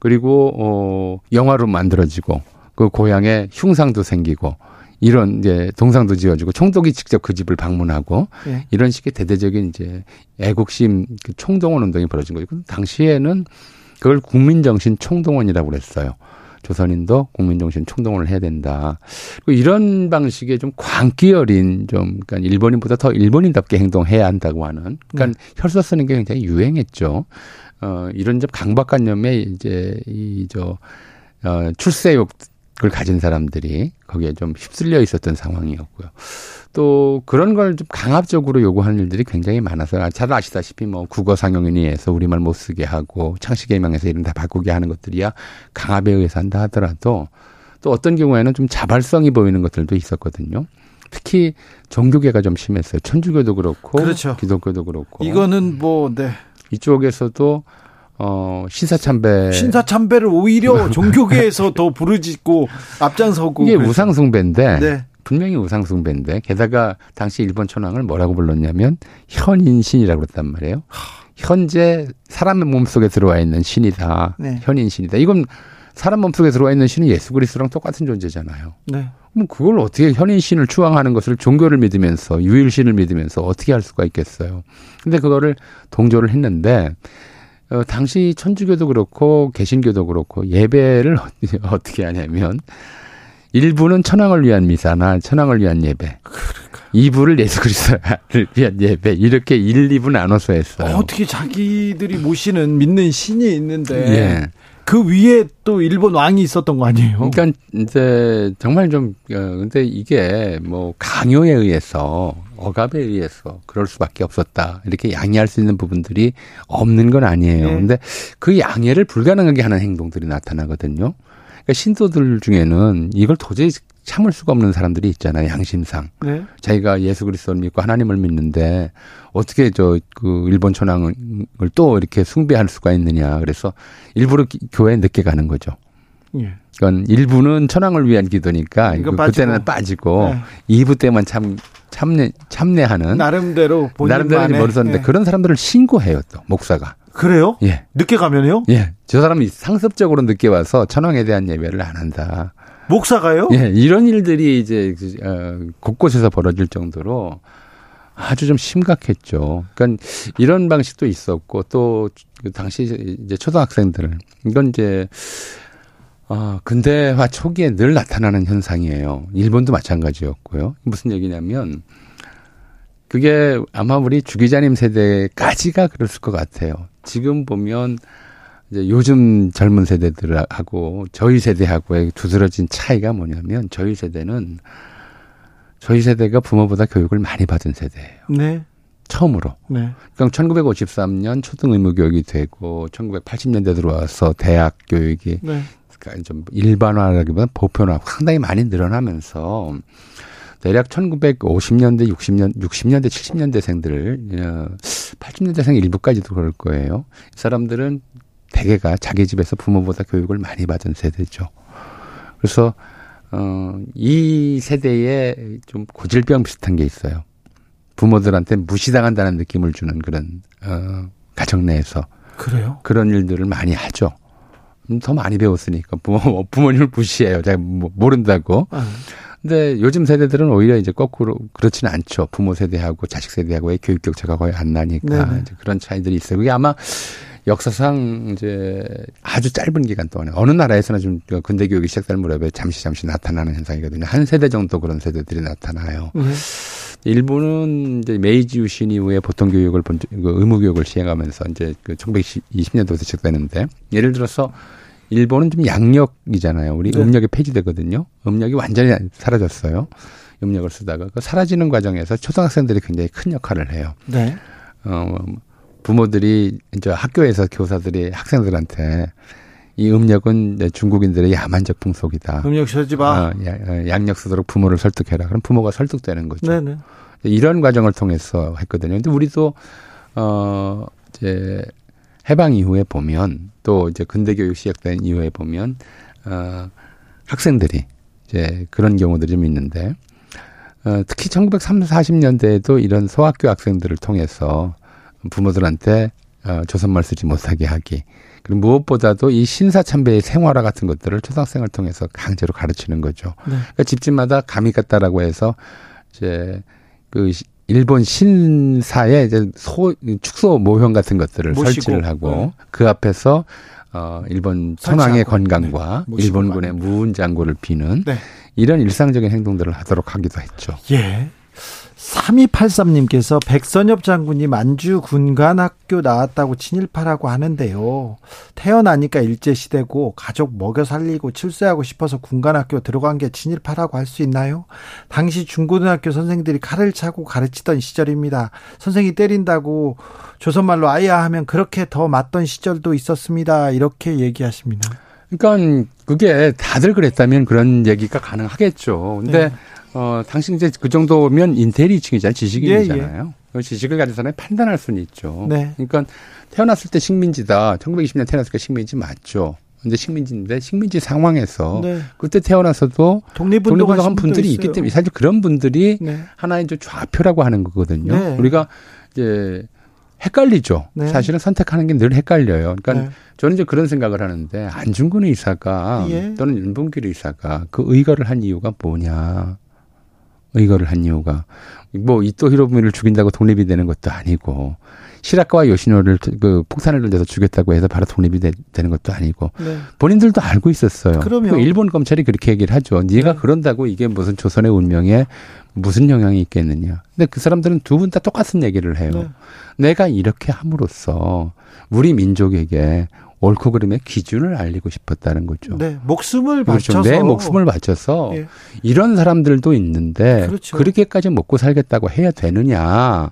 그리고 영화로 만들어지고 그 고향에 흉상도 생기고. 이런 이제 동상도 지어주고 총독이 직접 그 집을 방문하고 예. 이런 식의 대대적인 이제 애국심 총동원 운동이 벌어진 거죠. 당시에는 그걸 국민정신 총동원이라고 그랬어요. 조선인도 국민정신 총동원을 해야 된다. 그리고 이런 방식의 좀 광기 어린 좀 그러니까 일본인보다 더 일본인답게 행동해야 한다고 하는, 그러니까 혈서 쓰는 게 굉장히 유행했죠. 이런 좀 강박관념에 이제 출세욕 그걸 가진 사람들이 거기에 좀 휩쓸려 있었던 상황이었고요. 또 그런 걸 좀 강압적으로 요구하는 일들이 굉장히 많아서, 잘 아시다시피 뭐 국어 상용인위에서 우리말 못 쓰게 하고 창씨개명에서 이런 다 바꾸게 하는 것들이야 강압에 의해서 한다 하더라도, 또 어떤 경우에는 좀 자발성이 보이는 것들도 있었거든요. 특히 종교계가 좀 심했어요. 천주교도 그렇고 그렇죠. 기독교도 그렇고. 이거는 네. 이쪽에서도 신사참배를 오히려 종교계에서 더 부르짖고 앞장서고. 이게 우상숭배인데 네. 분명히 우상숭배인데, 게다가 당시 일본 천황을 뭐라고 불렀냐면 현인신이라고 그랬단 말이에요. 현재 사람의 몸속에 들어와 있는 신이다. 네. 현인신이다. 이건 사람 몸속에 들어와 있는 신은 예수 그리스도랑 똑같은 존재잖아요. 네. 그럼 그걸 어떻게 현인신을 추앙하는 것을 종교를 믿으면서, 유일신을 믿으면서 어떻게 할 수가 있겠어요. 근데 그거를 동조를 했는데, 당시 천주교도 그렇고 개신교도 그렇고 예배를 어떻게 하냐면 일부는 천황을 위한 미사나 천황을 위한 예배, 2부를 예수 그리스도를 위한 예배 이렇게 1, 2부 나눠서 했어요. 어떻게 자기들이 모시는 믿는 신이 있는데 예. 그 위에 또 일본 왕이 있었던 거 아니에요? 그러니까 이제 정말 좀 근데 이게 뭐 강요에 의해서 억압에 의해서 그럴 수밖에 없었다. 이렇게 양해할 수 있는 부분들이 없는 건 아니에요. 그런데 그 양해를 불가능하게 하는 행동들이 나타나거든요. 그러니까 신도들 중에는 이걸 도저히 참을 수가 없는 사람들이 있잖아요. 양심상. 네. 자기가 예수 그리스도를 믿고 하나님을 믿는데 어떻게 그 일본 천황을 또 이렇게 숭배할 수가 있느냐. 그래서 일부러 교회에 늦게 가는 거죠. 예. 그건 일부는 천황을 위한 기도니까 그때는 빠지고 네. 2부 때만 참내하는 나름대로 본인만의 머리썼는데 예. 그런 사람들을 신고해요. 또 목사가. 그래요? 예. 늦게 가면요? 예. 저 사람이 상습적으로 늦게 와서 천황에 대한 예배를 안 한다. 목사가요? 예, 이런 일들이 이제 곳곳에서 벌어질 정도로 아주 좀 심각했죠. 그러니까 이런 방식도 있었고 또 당시 이제 초등학생들 이건 이제 근대화 초기에 늘 나타나는 현상이에요. 일본도 마찬가지였고요. 무슨 얘기냐면 그게 아마 우리 주 기자님 세대까지가 그랬을 것 같아요. 지금 보면. 이제 요즘 젊은 세대들하고 저희 세대하고의 두드러진 차이가 뭐냐면 저희 세대는 저희 세대가 부모보다 교육을 많이 받은 세대예요. 네. 처음으로. 네. 그러니까 1953년 초등 의무 교육이 되고 1980년대 들어와서 대학 교육이 네. 그러니까 좀 일반화라기보다 보편화 상당히 많이 늘어나면서 대략 1950년대, 60년대, 70년대생들, 80년대생 일부까지도 그럴 거예요. 이 사람들은 대개가 자기 집에서 부모보다 교육을 많이 받은 세대죠. 그래서 이 세대에 좀 고질병 비슷한 게 있어요. 부모들한테 무시당한다는 느낌을 주는 그런 가정 내에서 그래요? 그런 일들을 많이 하죠. 더 많이 배웠으니까 부모님을 무시해요. 잘 모른다고. 근데 요즘 세대들은 오히려 이제 거꾸로 그렇지는 않죠. 부모 세대하고 자식 세대하고의 교육 격차가 거의 안 나니까 이제 그런 차이들이 있어요. 그게 아마 역사상 이제 아주 짧은 기간 동안에 어느 나라에서나 좀 근대 교육이 시작될 무렵에 잠시 나타나는 현상이거든요. 한 세대 정도 그런 세대들이 나타나요. 일본은 이제 메이지 유신 이후에 보통 교육을 의무 교육을 시행하면서 이제 그 1920년도에 시작되는데 예를 들어서 일본은 좀 양력이잖아요. 우리 음력이 폐지되거든요. 음력이 완전히 사라졌어요. 음력을 쓰다가 그 사라지는 과정에서 초등학생들이 굉장히 큰 역할을 해요. 네. 부모들이 이제 학교에서 교사들이 학생들한테 이 음력은 중국인들의 야만적 풍속이다. 음력 쓰지 마. 양력 쓰도록 부모를 설득해라. 그럼 부모가 설득되는 거죠. 네네. 이런 과정을 통해서 했거든요. 근데 우리도 이제 해방 이후에 보면 또 이제 근대 교육 시작된 이후에 보면 학생들이 이제 그런 경우들이 좀 있는데 특히 1940년대에도 이런 소학교 학생들을 통해서 부모들한테 조선말 쓰지 못하게 하기. 그리고 무엇보다도 이 신사참배의 생활화 같은 것들을 초등학생을 통해서 강제로 가르치는 거죠. 네. 그러니까 집집마다 감이 갔다라고 해서 이제 그 일본 신사의 이제 축소 모형 같은 것들을 모시고. 설치를 하고 네. 그 앞에서 일본 선왕의 건강과 네. 일본군의 무운 장구를 비는 네. 이런 일상적인 행동들을 하도록 하기도 했죠. 예. 3283님께서 백선엽 장군이 만주 군관학교 나왔다고 친일파라고 하는데요. 태어나니까 일제시대고 가족 먹여 살리고 출세하고 싶어서 군관학교 들어간 게 친일파라고 할 수 있나요? 당시 중고등학교 선생들이 칼을 차고 가르치던 시절입니다. 선생이 때린다고 조선말로 아야 하면 그렇게 더 맞던 시절도 있었습니다. 이렇게 얘기하십니다. 그러니까 그게 다들 그랬다면 그런 얘기가 가능하겠죠. 근데 네. 당신 이제 그 정도면 인텔리층이잖아요. 지식인이잖아요. 예, 예. 지식을 가진 사람이 판단할 수는 있죠. 네. 그러니까 태어났을 때 식민지다. 1920년 태어났으니까 식민지 맞죠. 근데 식민지인데 식민지 상황에서 네. 그때 태어나서도 독립운동한 분들이 있기 때문에 사실 그런 분들이 네. 하나의 좌표라고 하는 거거든요. 네. 우리가 이제 헷갈리죠. 네. 사실은 선택하는 게 늘 헷갈려요. 그러니까 네. 저는 이제 그런 생각을 하는데 안중근 의사가 예. 또는 윤봉길 의사가 그 의거를 한 이유가 뭐냐. 의거를 한 이유가 뭐 이토 히로부미를 죽인다고 독립이 되는 것도 아니고 시라카와 요시노를 그 폭탄을 던져서 죽였다고 해서 바로 독립이 되는 것도 아니고 네. 본인들도 알고 있었어요. 그럼요. 일본 검찰이 그렇게 얘기를 하죠. 네가 네. 그런다고 이게 무슨 조선의 운명에 무슨 영향이 있겠느냐. 근데 그 사람들은 두 분 다 똑같은 얘기를 해요. 네. 내가 이렇게 함으로써 우리 민족에게 옳고 그름의 기준을 알리고 싶었다는 거죠. 네, 목숨을 바쳐서. 그렇죠. 내 목숨을 바쳐서 예. 이런 사람들도 있는데 그렇죠. 그렇게까지 먹고 살겠다고 해야 되느냐.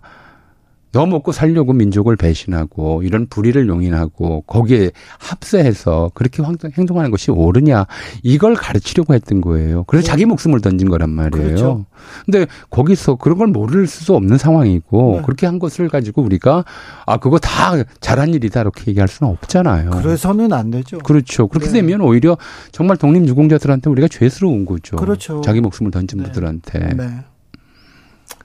너 먹고 살려고 민족을 배신하고 이런 불의를 용인하고 거기에 합세해서 그렇게 행동하는 것이 옳으냐. 이걸 가르치려고 했던 거예요. 그래서 네. 자기 목숨을 던진 거란 말이에요. 그렇죠. 근데 거기서 그런 걸 모를 수도 없는 상황이고 네. 그렇게 한 것을 가지고 우리가 아 그거 다 잘한 일이다 이렇게 얘기할 수는 없잖아요. 그래서는 안 되죠. 그렇죠. 그렇게 네. 되면 오히려 정말 독립유공자들한테 우리가 죄스러운 거죠. 그렇죠. 자기 목숨을 던진 네. 분들한테. 네.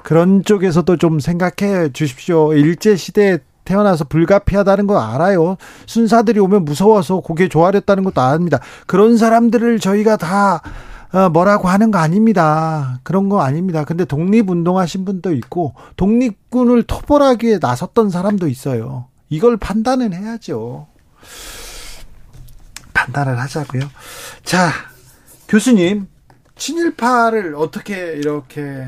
그런 쪽에서도 좀 생각해 주십시오. 일제시대에 태어나서 불가피하다는 거 알아요. 순사들이 오면 무서워서 고개 조아렸다는 것도 압니다. 그런 사람들을 저희가 다 뭐라고 하는 거 아닙니다. 그런 거 아닙니다. 근데 독립운동하신 분도 있고 독립군을 토벌하기에 나섰던 사람도 있어요. 이걸 판단은 해야죠. 판단을 하자고요. 자, 교수님, 친일파를 어떻게 이렇게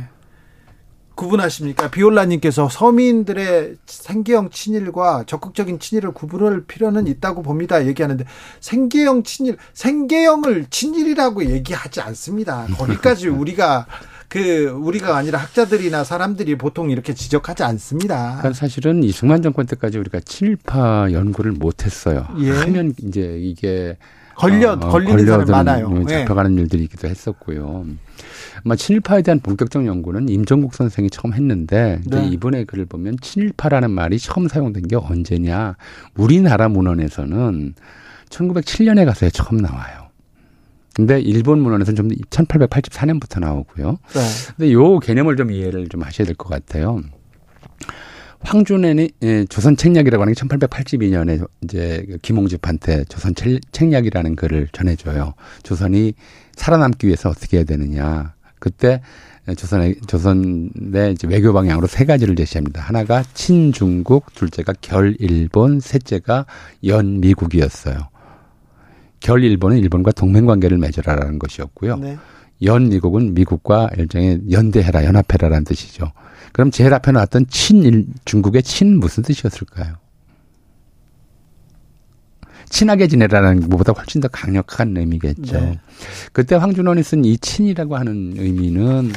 구분하십니까? 비올라님께서 서민들의 생계형 친일과 적극적인 친일을 구분할 필요는 있다고 봅니다. 얘기하는데 생계형 친일, 생계형을 친일이라고 얘기하지 않습니다. 거기까지 우리가 우리가 아니라 학자들이나 사람들이 보통 이렇게 지적하지 않습니다. 그러니까 사실은 이승만 정권 때까지 우리가 친일파 연구를 못했어요. 예. 하면 이제 이게 걸리는 사람이 많아요. 잡혀가는 예. 일들이기도 했었고요. 아마 친일파에 대한 본격적 연구는 임종국 선생이 처음 했는데 네. 이제 이번에 글을 보면 친일파라는 말이 처음 사용된 게 언제냐. 우리나라 문헌에서는 1907년에 가서 처음 나와요. 근데 일본 문헌에서는 좀 1884년부터 나오고요. 네. 근데 요 개념을 좀 이해를 좀 하셔야 될 것 같아요. 황준현이 조선 책략이라고 하는 게 1882년에 이제 김홍집한테 조선 책략이라는 글을 전해줘요. 조선이 살아남기 위해서 어떻게 해야 되느냐. 그때 조선의 이제 외교 방향으로 세 가지를 제시합니다. 하나가 친중국, 둘째가 결일본, 셋째가 연미국이었어요. 결일본은 일본과 동맹관계를 맺으라라는 것이었고요. 네. 연미국은 미국과 일종의 연대해라, 연합해라라는 뜻이죠. 그럼 제일 앞에 나왔던 친일, 중국의 친 무슨 뜻이었을까요? 친하게 지내라는 것보다 훨씬 더 강력한 의미겠죠. 네. 그때 황준원이 쓴 이 친이라고 하는 의미는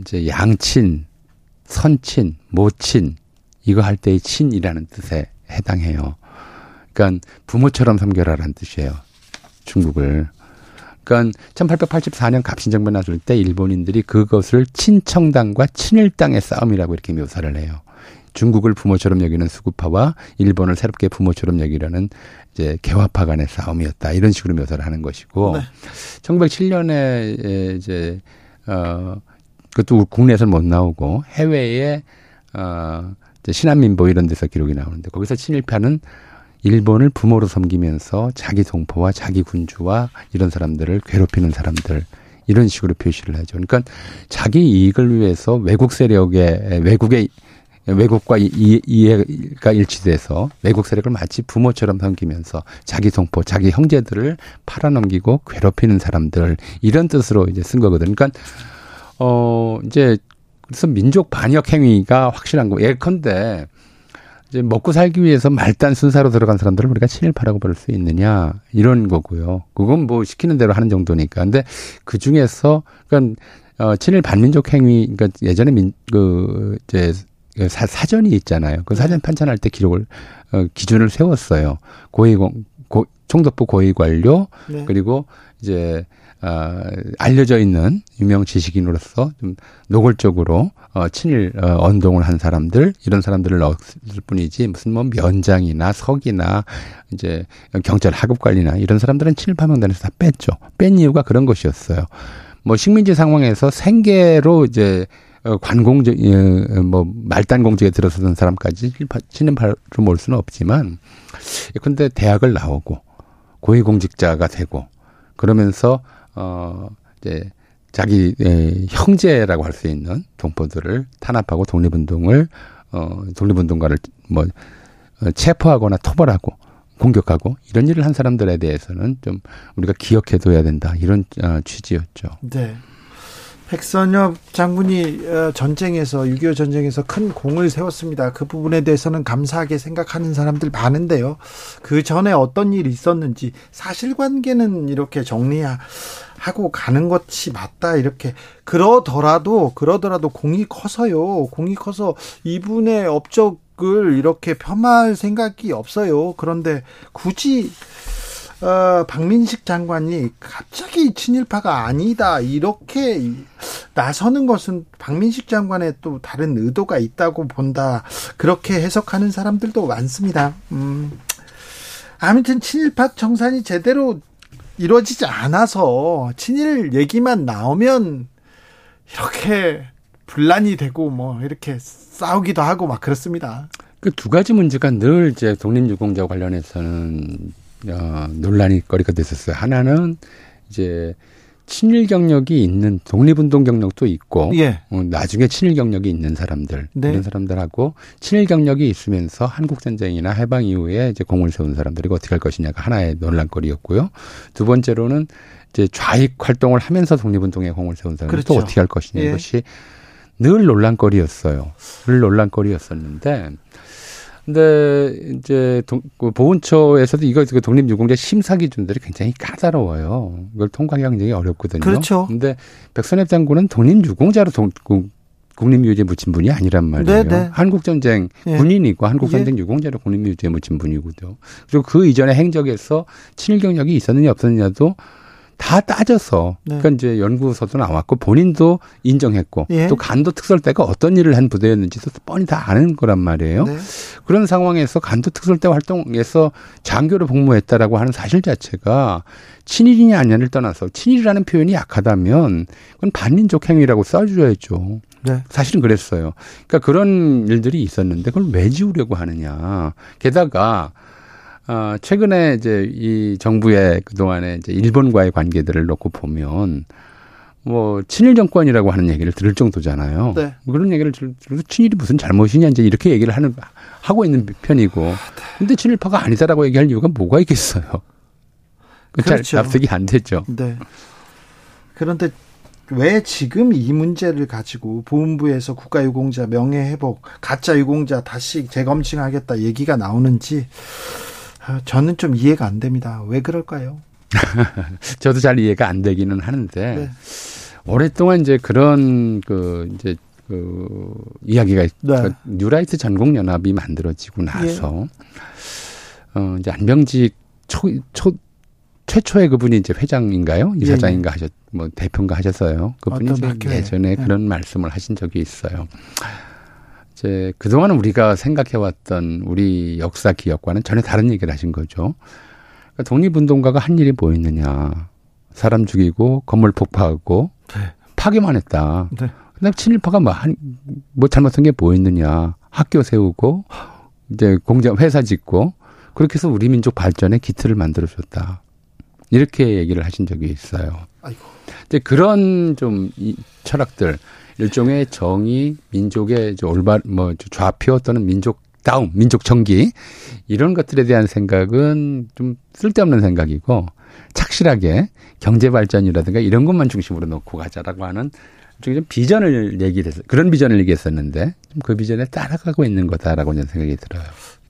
이제 양친, 선친, 모친 이거 할 때의 친이라는 뜻에 해당해요. 그러니까 부모처럼 섬겨라라는 뜻이에요. 중국을. 그러니까 1884년 갑신정변 나설 때 일본인들이 그것을 친청당과 친일당의 싸움이라고 이렇게 묘사를 해요. 중국을 부모처럼 여기는 수구파와 일본을 새롭게 부모처럼 여기려는 이제 개화파 간의 싸움이었다. 이런 식으로 묘사를 하는 것이고, 네. 1907년에 이제 그것도 국내에서는 못 나오고 해외에 이제 신한민보 이런 데서 기록이 나오는데 거기서 친일파는 일본을 부모로 섬기면서 자기 동포와 자기 군주와 이런 사람들을 괴롭히는 사람들 이런 식으로 표시를 하죠. 그러니까 자기 이익을 위해서 외국 세력의 외국과 이해가 일치돼서 외국 세력을 마치 부모처럼 섬기면서 자기 동포, 자기 형제들을 팔아넘기고 괴롭히는 사람들 이런 뜻으로 이제 쓴 거거든요. 그러니까 이제 그래서 민족 반역 행위가 확실한 거. 예컨대 먹고 살기 위해서 말단 순사로 들어간 사람들을 우리가 친일파라고 부를 수 있느냐 이런 거고요. 그건 뭐 시키는 대로 하는 정도니까. 근데 그 중에서 그러니까 친일 반민족 행위 그러니까 예전에 이제 사전이 있잖아요. 그 사전 판단할 때 기록을 기준을 세웠어요. 총독부 고위 관료 네. 그리고 이제 알려져 있는 유명 지식인으로서 좀 노골적으로 친일 언동을 한 사람들 이런 사람들을 넣었을 뿐이지 무슨 뭐 면장이나 석이나 이제 경찰 하급 관리나 이런 사람들은 친일파 명단에서 다 뺐죠. 뺀 이유가 그런 것이었어요. 뭐 식민지 상황에서 생계로 이제 관공직 뭐 말단 공직에 들어서던 사람까지 친일파로 몰 수는 없지만 근데 대학을 나오고 고위공직자가 되고 그러면서 이제 자기 형제라고 할 수 있는 동포들을 탄압하고 독립운동을 독립운동가를 뭐 체포하거나 토벌하고 공격하고 이런 일을 한 사람들에 대해서는 좀 우리가 기억해둬야 된다, 이런 취지였죠. 네. 백선엽 장군이 전쟁에서 6.25 전쟁에서 큰 공을 세웠습니다. 그 부분에 대해서는 감사하게 생각하는 사람들 많은데요. 그 전에 어떤 일이 있었는지 사실관계는 이렇게 정리하고 가는 것이 맞다, 이렇게. 그러더라도 공이 커서요. 공이 커서 이분의 업적을 이렇게 폄하할 생각이 없어요. 그런데 굳이 박민식 장관이 갑자기 친일파가 아니다 이렇게 나서는 것은 박민식 장관의 또 다른 의도가 있다고 본다, 그렇게 해석하는 사람들도 많습니다. 아무튼 친일파 청산이 제대로 이루어지지 않아서 친일 얘기만 나오면 이렇게 분란이 되고 뭐 이렇게 싸우기도 하고 막 그렇습니다. 그 두 가지 문제가 늘 이제 독립유공자와 관련해서는 논란이 거리가 됐었어요. 하나는 이제 친일 경력이 있는 독립운동 경력도 있고, 예, 나중에 친일 경력이 있는 사람들, 네, 이런 사람들하고 친일 경력이 있으면서 한국 전쟁이나 해방 이후에 이제 공을 세운 사람들이 어떻게 할 것이냐가 하나의 논란거리였고요. 두 번째로는 이제 좌익 활동을 하면서 독립운동에 공을 세운 사람들이, 그렇죠, 또 어떻게 할 것이냐, 예, 이것이 늘 논란거리였어요. 늘 논란거리였었는데. 근데 이제 보훈처에서도 이거 독립유공자 심사 기준들이 굉장히 까다로워요. 이걸 통과하기가 굉장히 어렵거든요. 그렇죠. 근데 백선엽 장군은 독립유공자로 국립유지에 묻힌 분이 아니란 말이에요. 네네. 한국전쟁 군인이고, 예, 한국전쟁 유공자로 국립유지에 묻힌 분이고요. 그리고 그 이전의 행적에서 친일 경력이 있었느냐 없었느냐도 다 따져서, 네, 그러니까 이제 연구서도 나왔고 본인도 인정했고, 예, 또 간도 특설대가 어떤 일을 한 부대였는지도 뻔히 다 아는 거란 말이에요. 네. 그런 상황에서 간도 특설대 활동에서 장교로 복무했다라고 하는 사실 자체가 친일이냐 아니냐를 떠나서 친일이라는 표현이 약하다면 그건 반민족 행위라고 써줘야죠. 네. 사실은 그랬어요. 그러니까 그런 일들이 있었는데 그걸 왜 지우려고 하느냐. 게다가 최근에 이제 이 정부의 그동안의 이제 일본과의 관계들을 놓고 보면 뭐 친일 정권이라고 하는 얘기를 들을 정도잖아요. 네. 그런 얘기를 들어도 친일이 무슨 잘못이냐 이제 이렇게 얘기를 하고 있는 편이고. 네. 근데 친일파가 아니다라고 얘기할 이유가 뭐가 있겠어요? 그렇죠. 납득이 안 되죠. 네. 그런데 왜 지금 이 문제를 가지고 보훈부에서 국가유공자 명예회복, 가짜 유공자 다시 재검증하겠다 얘기가 나오는지 저는 좀 이해가 안 됩니다. 왜 그럴까요? 저도 잘 이해가 안 되기는 하는데, 네, 오랫동안 이제 그런 그 이야기가, 네, 뉴라이트 전국 연합이 만들어지고 나서, 예, 이제 안병직 최초의 그분이 이제 회장인가요? 이사장인가, 예, 하셨, 뭐 대표인가 하셨어요. 그분이 예전에, 예, 그런 말씀을 하신 적이 있어요. 이제 그동안 우리가 생각해왔던 우리 역사 기억과는 전혀 다른 얘기를 하신 거죠. 그러니까 독립운동가가 한 일이 뭐 있느냐. 사람 죽이고 건물 폭파하고, 네, 파괴만 했다. 네. 그다음에 친일파가 뭐 잘못한 게 뭐 있느냐. 학교 세우고 이제 공장 회사 짓고 그렇게 해서 우리 민족 발전의 기틀을 만들어줬다. 이렇게 얘기를 하신 적이 있어요. 아이고. 이제 그런 좀 철학들, 일종의 정의, 민족의 좌표 또는 민족다움, 민족 정기, 이런 것들에 대한 생각은 좀 쓸데없는 생각이고, 착실하게 경제 발전이라든가 이런 것만 중심으로 놓고 가자라고 하는 좀 비전을 그런 비전을 얘기했었는데 그 비전에 따라가고 있는 거다라고 저는 생각이 들어요.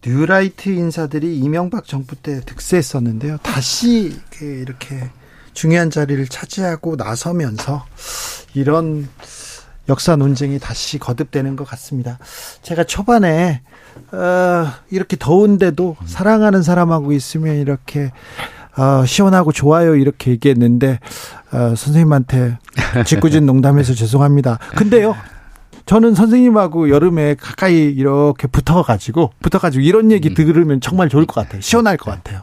뉴라이트 인사들이 이명박 정부 때 득세했었는데요. 다시 이렇게 중요한 자리를 차지하고 나서면서 이런 역사 논쟁이 다시 거듭되는 것 같습니다. 제가 초반에 이렇게 더운데도 사랑하는 사람하고 있으면 이렇게 시원하고 좋아요 이렇게 얘기했는데 선생님한테 짓궂은 농담해서 죄송합니다. 근데요, 저는 선생님하고 여름에 가까이 이렇게 붙어가지고 이런 얘기 들으면 정말 좋을 것 같아요. 시원할 것 같아요.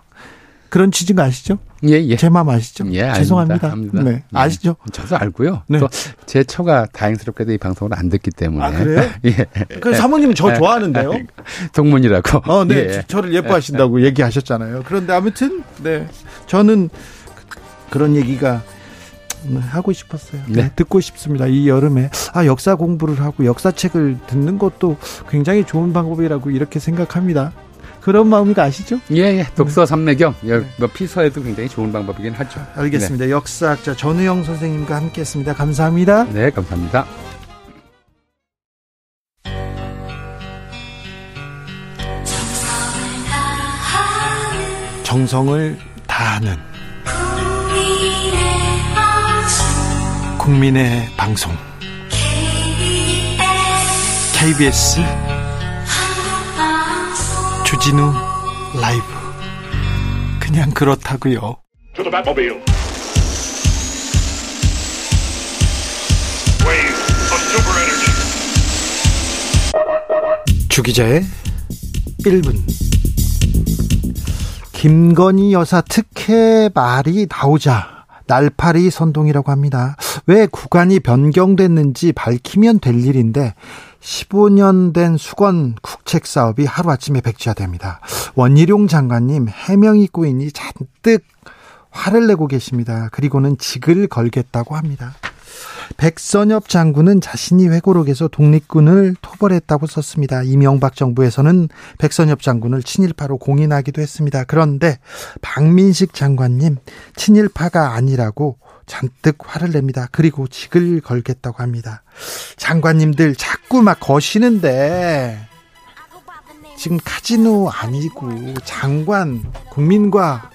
그런 취지인 거 아시죠? 예, 예. 제 마음 아시죠? 예, 죄송합니다. 합니다. 네, 아시죠? 예, 저도 알고요. 네. 또 제 처가 다행스럽게도 이 방송을 안 듣기 때문에. 아, 그래요? 예. 그 사모님은 저 좋아하는데요. 동문이라고. 네. 예. 저를 예뻐하신다고 얘기하셨잖아요. 그런데 아무튼, 네, 저는 그런 얘기가 하고 싶었어요. 네. 네, 듣고 싶습니다. 이 여름에 역사 공부를 하고 역사책을 듣는 것도 굉장히 좋은 방법이라고 이렇게 생각합니다. 그런 마음이 아시죠? 예. 독서 삼매경 피서에도 굉장히 좋은 방법이긴 하죠. 알겠습니다. 네. 역사학자 전우영 선생님과 함께했습니다. 감사합니다. 네, 감사합니다. 정성을 다하는 국민의 방송 KBS 주진우 라이브. 그냥 그렇다고요. 주 기자의 1분. 김건희 여사 특혜 말이 나오자 날파리 선동이라고 합니다. 왜 구간이 변경됐는지 밝히면 될 일인데 15년 된 수건 국책 사업이 하루아침에 백지화됩니다. 원희룡 장관님 해명이 꼬이니 잔뜩 화를 내고 계십니다. 그리고는 직을 걸겠다고 합니다. 백선엽 장군은 자신이 회고록에서 독립군을 토벌했다고 썼습니다. 이명박 정부에서는 백선엽 장군을 친일파로 공인하기도 했습니다. 그런데 박민식 장관님 친일파가 아니라고 잔뜩 화를 냅니다. 그리고 직을 걸겠다고 합니다. 장관님들 자꾸 막 거시는데 지금 카지노 아니고 장관 국민과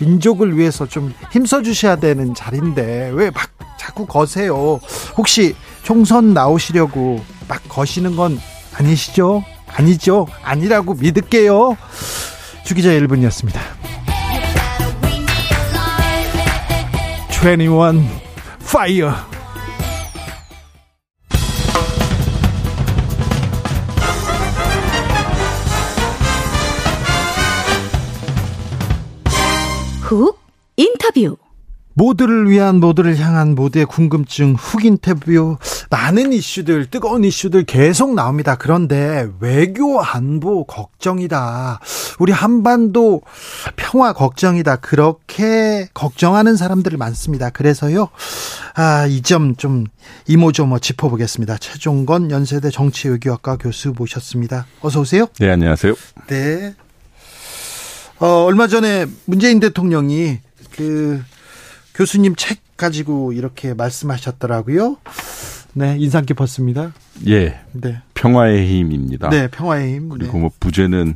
민족을 위해서 좀 힘써주셔야 되는 자리인데 왜 막 자꾸 거세요? 혹시 총선 나오시려고 막 거시는 건 아니시죠? 아니죠? 아니라고 믿을게요. 주기자 1분이었습니다. 21 파이어. 훅 인터뷰. 모두를 위한, 모두를 향한, 모두의 궁금증 훅 인터뷰. 많은 이슈들, 뜨거운 이슈들 계속 나옵니다. 그런데 외교 안보 걱정이다, 우리 한반도 평화 걱정이다, 그렇게 걱정하는 사람들 많습니다. 그래서요, 이 점 좀 이모저모 짚어보겠습니다. 최종건 연세대 정치외교학과 교수 모셨습니다. 어서 오세요. 네, 안녕하세요. 네. 얼마 전에 문재인 대통령이 그 교수님 책 가지고 이렇게 말씀하셨더라고요. 네, 인상 깊었습니다. 예. 네. 평화의 힘입니다. 네, 평화의 힘. 그리고 네. 뭐 부제는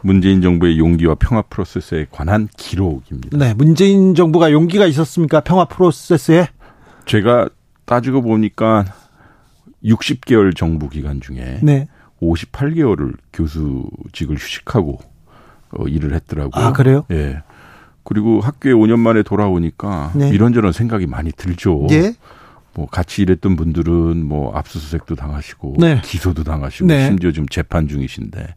문재인 정부의 용기와 평화 프로세스에 관한 기록입니다. 네, 문재인 정부가 용기가 있었습니까? 평화 프로세스에? 제가 따지고 보니까 60개월 정부 기간 중에 네. 58개월을 교수직을 휴식하고 일을 했더라고요. 아, 그래요? 예. 그리고 학교에 5년 만에 돌아오니까 네. 이런저런 생각이 많이 들죠. 예. 뭐 같이 일했던 분들은 뭐 압수수색도 당하시고 네. 기소도 당하시고 네. 심지어 지금 재판 중이신데,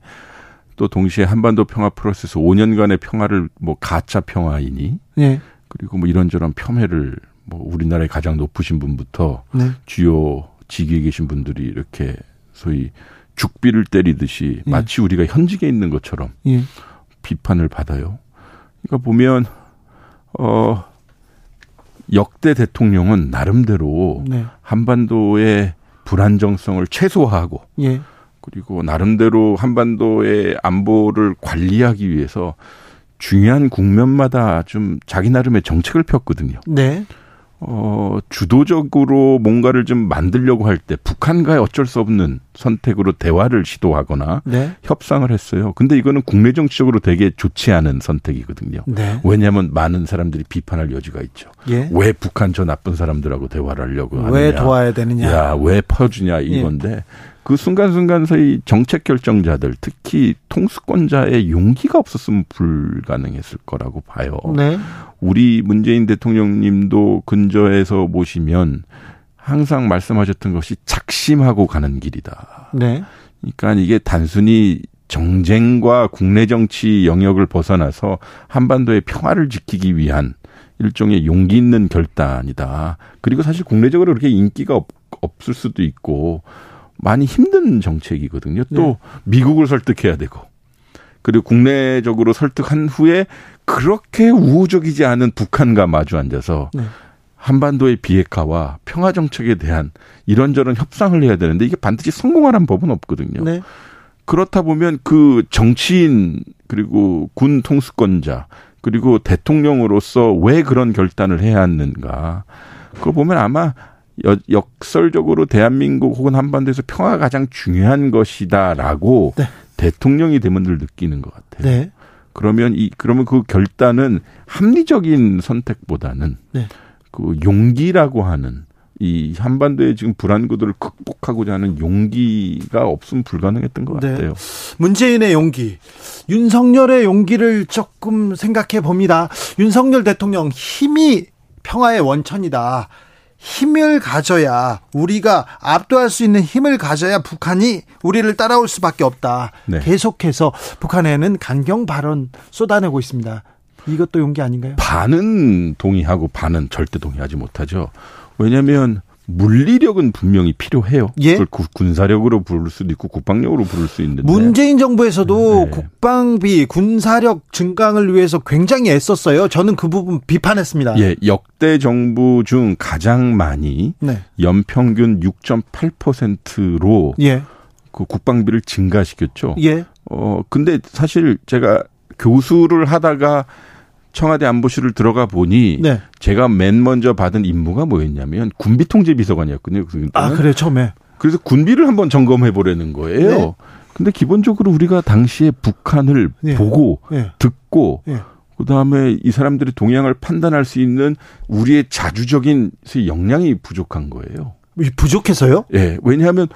또 동시에 한반도 평화 프로세스 5년간의 평화를 뭐 가짜 평화이니 네. 그리고 뭐 이런저런 폄훼를 뭐 우리나라의 가장 높으신 분부터 네. 주요 직위에 계신 분들이 이렇게 소위 죽비를 때리듯이 마치 예. 우리가 현직에 있는 것처럼 예. 비판을 받아요. 그러니까 보면 역대 대통령은 나름대로 네. 한반도의 불안정성을 최소화하고 예. 그리고 나름대로 한반도의 안보를 관리하기 위해서 중요한 국면마다 좀 자기 나름의 정책을 폈거든요. 네. 주도적으로 뭔가를 좀 만들려고 할 때 북한과의 어쩔 수 없는 선택으로 대화를 시도하거나 네. 협상을 했어요. 근데 이거는 국내 정치적으로 되게 좋지 않은 선택이거든요. 네. 왜냐하면 많은 사람들이 비판할 여지가 있죠. 예. 왜 북한 저 나쁜 사람들하고 대화를 하려고 하느냐. 왜 도와야 되느냐. 야, 왜 퍼주냐 이건데 예. 그 순간순간 서의 정책 결정자들, 특히 통수권자의 용기가 없었으면 불가능했을 거라고 봐요. 네. 우리 문재인 대통령님도 근저에서 모시면 항상 말씀하셨던 것이 작심하고 가는 길이다. 네. 그러니까 이게 단순히 정쟁과 국내 정치 영역을 벗어나서 한반도의 평화를 지키기 위한 일종의 용기 있는 결단이다. 그리고 사실 국내적으로 그렇게 인기가 없을 수도 있고 많이 힘든 정책이거든요. 또 네. 미국을 설득해야 되고, 그리고 국내적으로 설득한 후에 그렇게 우호적이지 않은 북한과 마주 앉아서 네. 한반도의 비핵화와 평화 정책에 대한 이런저런 협상을 해야 되는데 이게 반드시 성공하라는 법은 없거든요. 네. 그렇다 보면 그 정치인 그리고 군 통수권자 그리고 대통령으로서 왜 그런 결단을 해야 하는가. 그걸 보면 아마 역설적으로 대한민국 혹은 한반도에서 평화가 가장 중요한 것이다라고 네. 대통령이 되면 늘 느끼는 것 같아요. 네. 그러면 그 결단은 합리적인 선택보다는 네. 그 용기라고 하는 이 한반도의 지금 불안구도를 극복하고자 하는 용기가 없으면 불가능했던 것 같아요. 네. 문재인의 용기, 윤석열의 용기를 조금 생각해 봅니다. 윤석열 대통령 힘이 평화의 원천이다. 힘을 가져야 우리가 압도할 수 있는 힘을 가져야 북한이 우리를 따라올 수밖에 없다. 네. 계속해서 북한에는 강경 발언 쏟아내고 있습니다. 이것도 용기 아닌가요? 반은 동의하고 반은 절대 동의하지 못하죠. 왜냐하면 물리력은 분명히 필요해요. 예? 그걸 군사력으로 부를 수도 있고 국방력으로 부를 수 있는데. 문재인 정부에서도 네. 국방비, 군사력 증강을 위해서 굉장히 애썼어요. 저는 그 부분 비판했습니다. 예, 역대 정부 중 가장 많이 네. 연평균 6.8%로 예. 그 국방비를 증가시켰죠. 예. 근데 사실 제가 교수를 하다가 청와대 안보실을 들어가 보니 네. 제가 맨 먼저 받은 임무가 뭐였냐면 군비통제비서관이었거든요. 아, 그래요? 처음에. 그래서 군비를 한번 점검해 보려는 거예요. 네. 근데 기본적으로 우리가 당시에 북한을 네. 보고 네. 듣고 네. 그다음에 이 사람들이 동향을 판단할 수 있는 우리의 자주적인 역량이 부족한 거예요. 부족해서요? 예. 네. 왜냐하면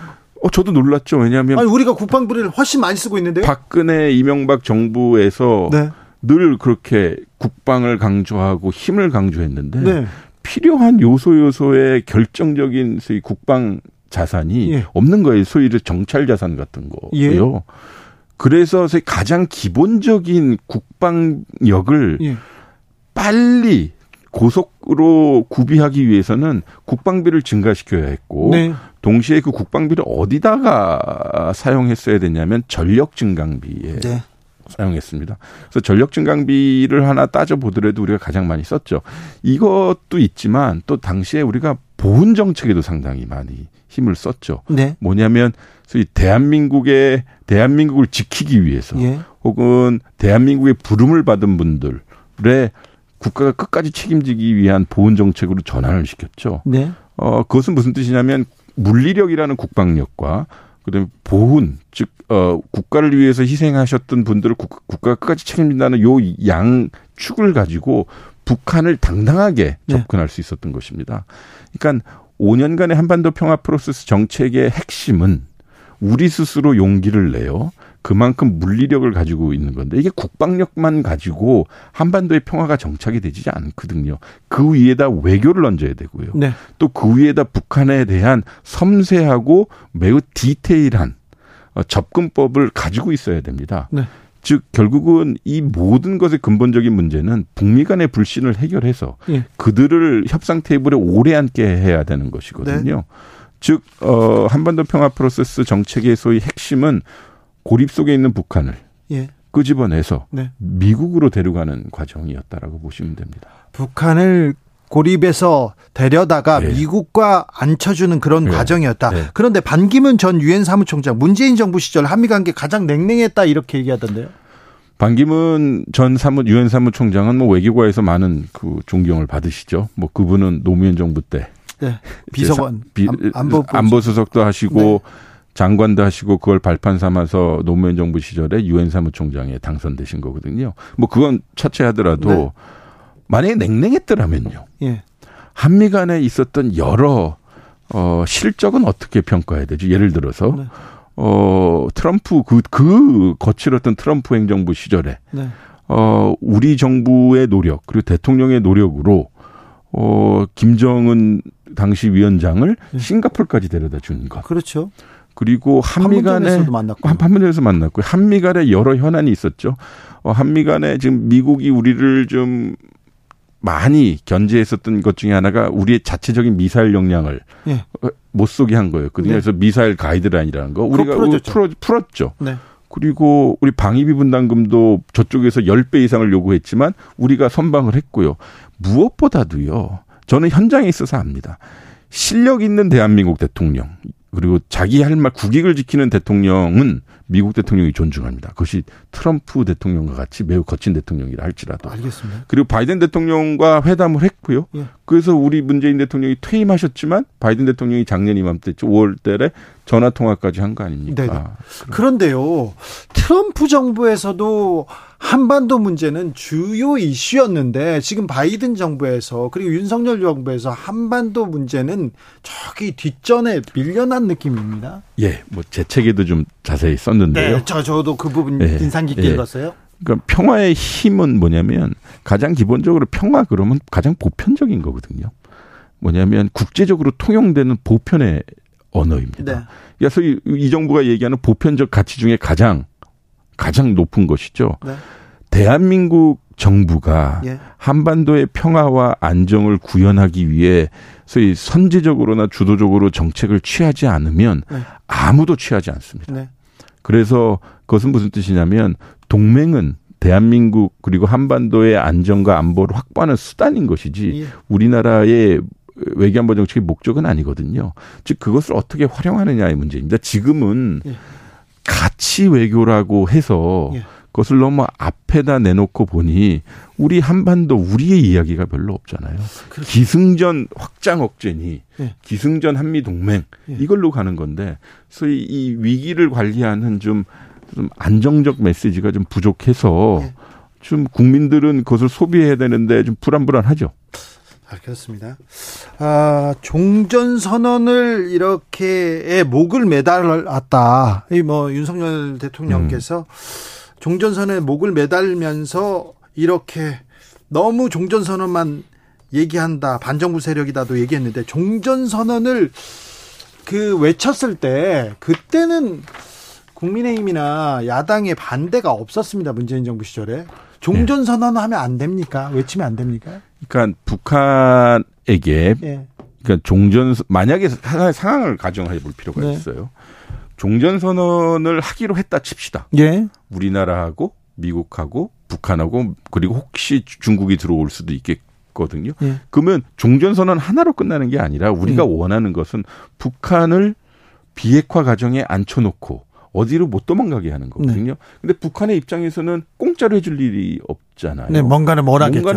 저도 놀랐죠. 왜냐하면 아니, 우리가 국방비를 훨씬 많이 쓰고 있는데요. 박근혜, 이명박 정부에서 네. 늘 그렇게 국방을 강조하고 힘을 강조했는데 네. 필요한 요소의 결정적인 소위 국방 자산이 예. 없는 거예요. 소위 정찰 자산 같은 거고요. 예. 그래서 소위 가장 기본적인 국방력을 예. 빨리 고속으로 구비하기 위해서는 국방비를 증가시켜야 했고 네. 동시에 그 국방비를 어디다가 사용했어야 됐냐면 전력 증강비에 네. 사용했습니다. 그래서 전력 증강비를 하나 따져보더라도 우리가 가장 많이 썼죠. 이것도 있지만 또 당시에 우리가 보훈 정책에도 상당히 많이 힘을 썼죠. 네. 뭐냐면 소위 대한민국을 지키기 위해서 예. 혹은 대한민국의 부름을 받은 분들의 국가가 끝까지 책임지기 위한 보훈 정책으로 전환을 시켰죠. 네. 그것은 무슨 뜻이냐면 물리력이라는 국방력과 그다음에 보훈, 즉 국가를 위해서 희생하셨던 분들을 국가가 끝까지 책임진다는 요 양축을 가지고 북한을 당당하게 접근할 네. 수 있었던 것입니다. 그러니까 5년간의 한반도 평화 프로세스 정책의 핵심은 우리 스스로 용기를 내요. 그만큼 물리력을 가지고 있는 건데 이게 국방력만 가지고 한반도의 평화가 정착이 되지 않거든요. 그 위에다 외교를 얹어야 되고요. 네. 또 그 위에다 북한에 대한 섬세하고 매우 디테일한 접근법을 가지고 있어야 됩니다. 네. 즉 결국은 이 모든 것의 근본적인 문제는 북미 간의 불신을 해결해서 네. 그들을 협상 테이블에 오래 앉게 해야 되는 것이거든요. 네. 즉 한반도 평화 프로세스 정책의 소위 핵심은 고립 속에 있는 북한을 예. 끄집어내서 네. 미국으로 데려가는 과정이었다라고 보시면 됩니다. 북한을 고립에서 데려다가 네. 미국과 앉혀주는 그런 네. 과정이었다. 네. 그런데 반기문 전 유엔 사무총장 문재인 정부 시절 한미 관계 가장 냉랭했다 이렇게 얘기하던데요. 반기문 전 유엔 사무총장은 외교관에서 많은 그 존경을 받으시죠. 그분은 노무현 정부 때 네. 비서관 안보수석도 하시고. 네. 장관도 하시고 그걸 발판 삼아서 노무현 정부 시절에 유엔 사무총장에 당선되신 거거든요. 그건 차치하더라도 네. 만약에 냉랭했더라면요. 예. 한미 간에 있었던 여러 실적은 어떻게 평가해야 되죠? 예를 들어서 네. 트럼프 그 거칠었던 트럼프 행정부 시절에 네. 우리 정부의 노력 그리고 대통령의 노력으로 김정은 당시 위원장을 네. 싱가포르까지 데려다 준 것. 그렇죠. 그리고 한미 간에 판문점에서 만났고 한미 간에 여러 현안이 있었죠. 한미 간에 지금 미국이 우리를 좀 많이 견제했었던 것 중에 하나가 우리의 자체적인 미사일 역량을 예. 못 쏘게 한 거였거든요. 네. 그래서 미사일 가이드라인이라는 거 우리가 풀었죠. 네. 그리고 우리 방위비 분담금도 저쪽에서 10배 이상을 요구했지만 우리가 선방을 했고요. 무엇보다도요. 저는 현장에 있어서 압니다. 실력 있는 대한민국 대통령, 그리고 자기 할 말 국익을 지키는 대통령은 미국 대통령이 존중합니다. 그것이 트럼프 대통령과 같이 매우 거친 대통령이라 할지라도. 알겠습니다. 그리고 바이든 대통령과 회담을 했고요. 예. 그래서 우리 문재인 대통령이 퇴임하셨지만 바이든 대통령이 작년 이맘때 5월 달에 전화통화까지 한 거 아닙니까? 네네. 그런데요. 트럼프 정부에서도 한반도 문제는 주요 이슈였는데 지금 바이든 정부에서 그리고 윤석열 정부에서 한반도 문제는 저기 뒷전에 밀려난 느낌입니다. 예, 뭐 제 책에도 좀 자세히 썼는데요. 네, 저도 그 부분 인상 깊게 읽었어요. 그러니까 평화의 힘은 뭐냐면 가장 기본적으로 평화 그러면 가장 보편적인 거거든요. 뭐냐면 국제적으로 통용되는 보편의 언어입니다. 네. 그러니까 소위 이 정부가 얘기하는 보편적 가치 중에 가장 높은 것이죠. 네. 대한민국 정부가 예. 한반도의 평화와 안정을 구현하기 위해 소위 선제적으로나 주도적으로 정책을 취하지 않으면 네. 아무도 취하지 않습니다. 네. 그래서 그것은 무슨 뜻이냐면 동맹은 대한민국 그리고 한반도의 안정과 안보를 확보하는 수단인 것이지 예. 우리나라의 외교안보 정책의 목적은 아니거든요. 즉 그것을 어떻게 활용하느냐의 문제입니다. 지금은 예. 가치 외교라고 해서 예. 그것을 너무 앞에다 내놓고 보니 우리 한반도 우리의 이야기가 별로 없잖아요. 그렇죠. 기승전 확장 억제니 예. 기승전 한미동맹 예. 이걸로 가는 건데 소위 이 위기를 관리하는 좀 안정적 메시지가 좀 부족해서 예. 좀 국민들은 그것을 소비해야 되는데 좀 불안불안하죠. 알겠습니다. 종전선언을 이렇게 목을 매달았다. 뭐 윤석열 대통령께서 종전선언에 목을 매달면서 이렇게 너무 종전선언만 얘기한다. 반정부 세력이다도 얘기했는데 종전선언을 외쳤을 때 그때는 국민의힘이나 야당의 반대가 없었습니다. 문재인 정부 시절에. 종전선언하면 안 됩니까? 외치면 안 됩니까? 그러니까 북한에게 네. 그러니까 만약에 하나의 상황을 가정해 볼 필요가 네. 있어요. 종전선언을 하기로 했다 칩시다. 네. 우리나라하고 미국하고 북한하고 그리고 혹시 중국이 들어올 수도 있겠거든요. 네. 그러면 종전선언 하나로 끝나는 게 아니라 우리가 네. 원하는 것은 북한을 비핵화 과정에 앉혀놓고 어디로 못 도망가게 하는 거거든요. 그런데 네. 북한의 입장에서는 공짜로 해줄 일이 없잖아요. 네, 뭔가는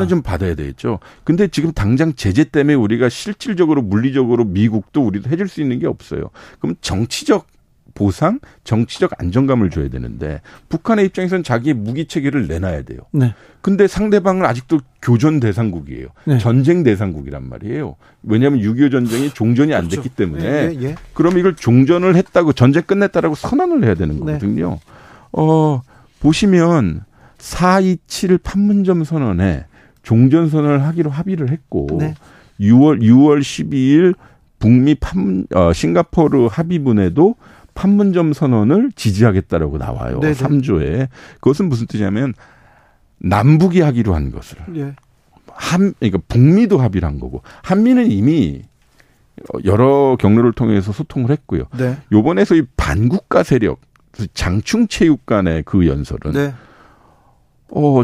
좀 받아야 되겠죠. 그런데 지금 당장 제재 때문에 우리가 실질적으로 물리적으로 미국도 우리도 해줄 수 있는 게 없어요. 그럼 정치적 보상, 정치적 안정감을 줘야 되는데 북한의 입장에서는 자기의 무기 체계를 내놔야 돼요. 그런데 네. 상대방은 아직도 교전 대상국이에요. 네. 전쟁 대상국이란 말이에요. 왜냐하면 6.25 전쟁이 종전이 안 그렇죠. 됐기 때문에 네, 네, 네. 그럼 이걸 종전을 했다고 전쟁 끝냈다라고 선언을 해야 되는 거거든요. 네. 보시면 4.27 판문점 선언에 종전 선언을 하기로 합의를 했고 네. 6월 12일 북미 싱가포르 합의문에도 판문점 선언을 지지하겠다라고 나와요. 네네. 3조에. 그것은 무슨 뜻이냐면 남북이 하기로 한 것을. 예. 그러니까 북미도 합의를 한 거고. 한미는 이미 여러 경로를 통해서 소통을 했고요. 네. 요번에 소위 반국가 세력, 장충체육 간의 그 연설은 네.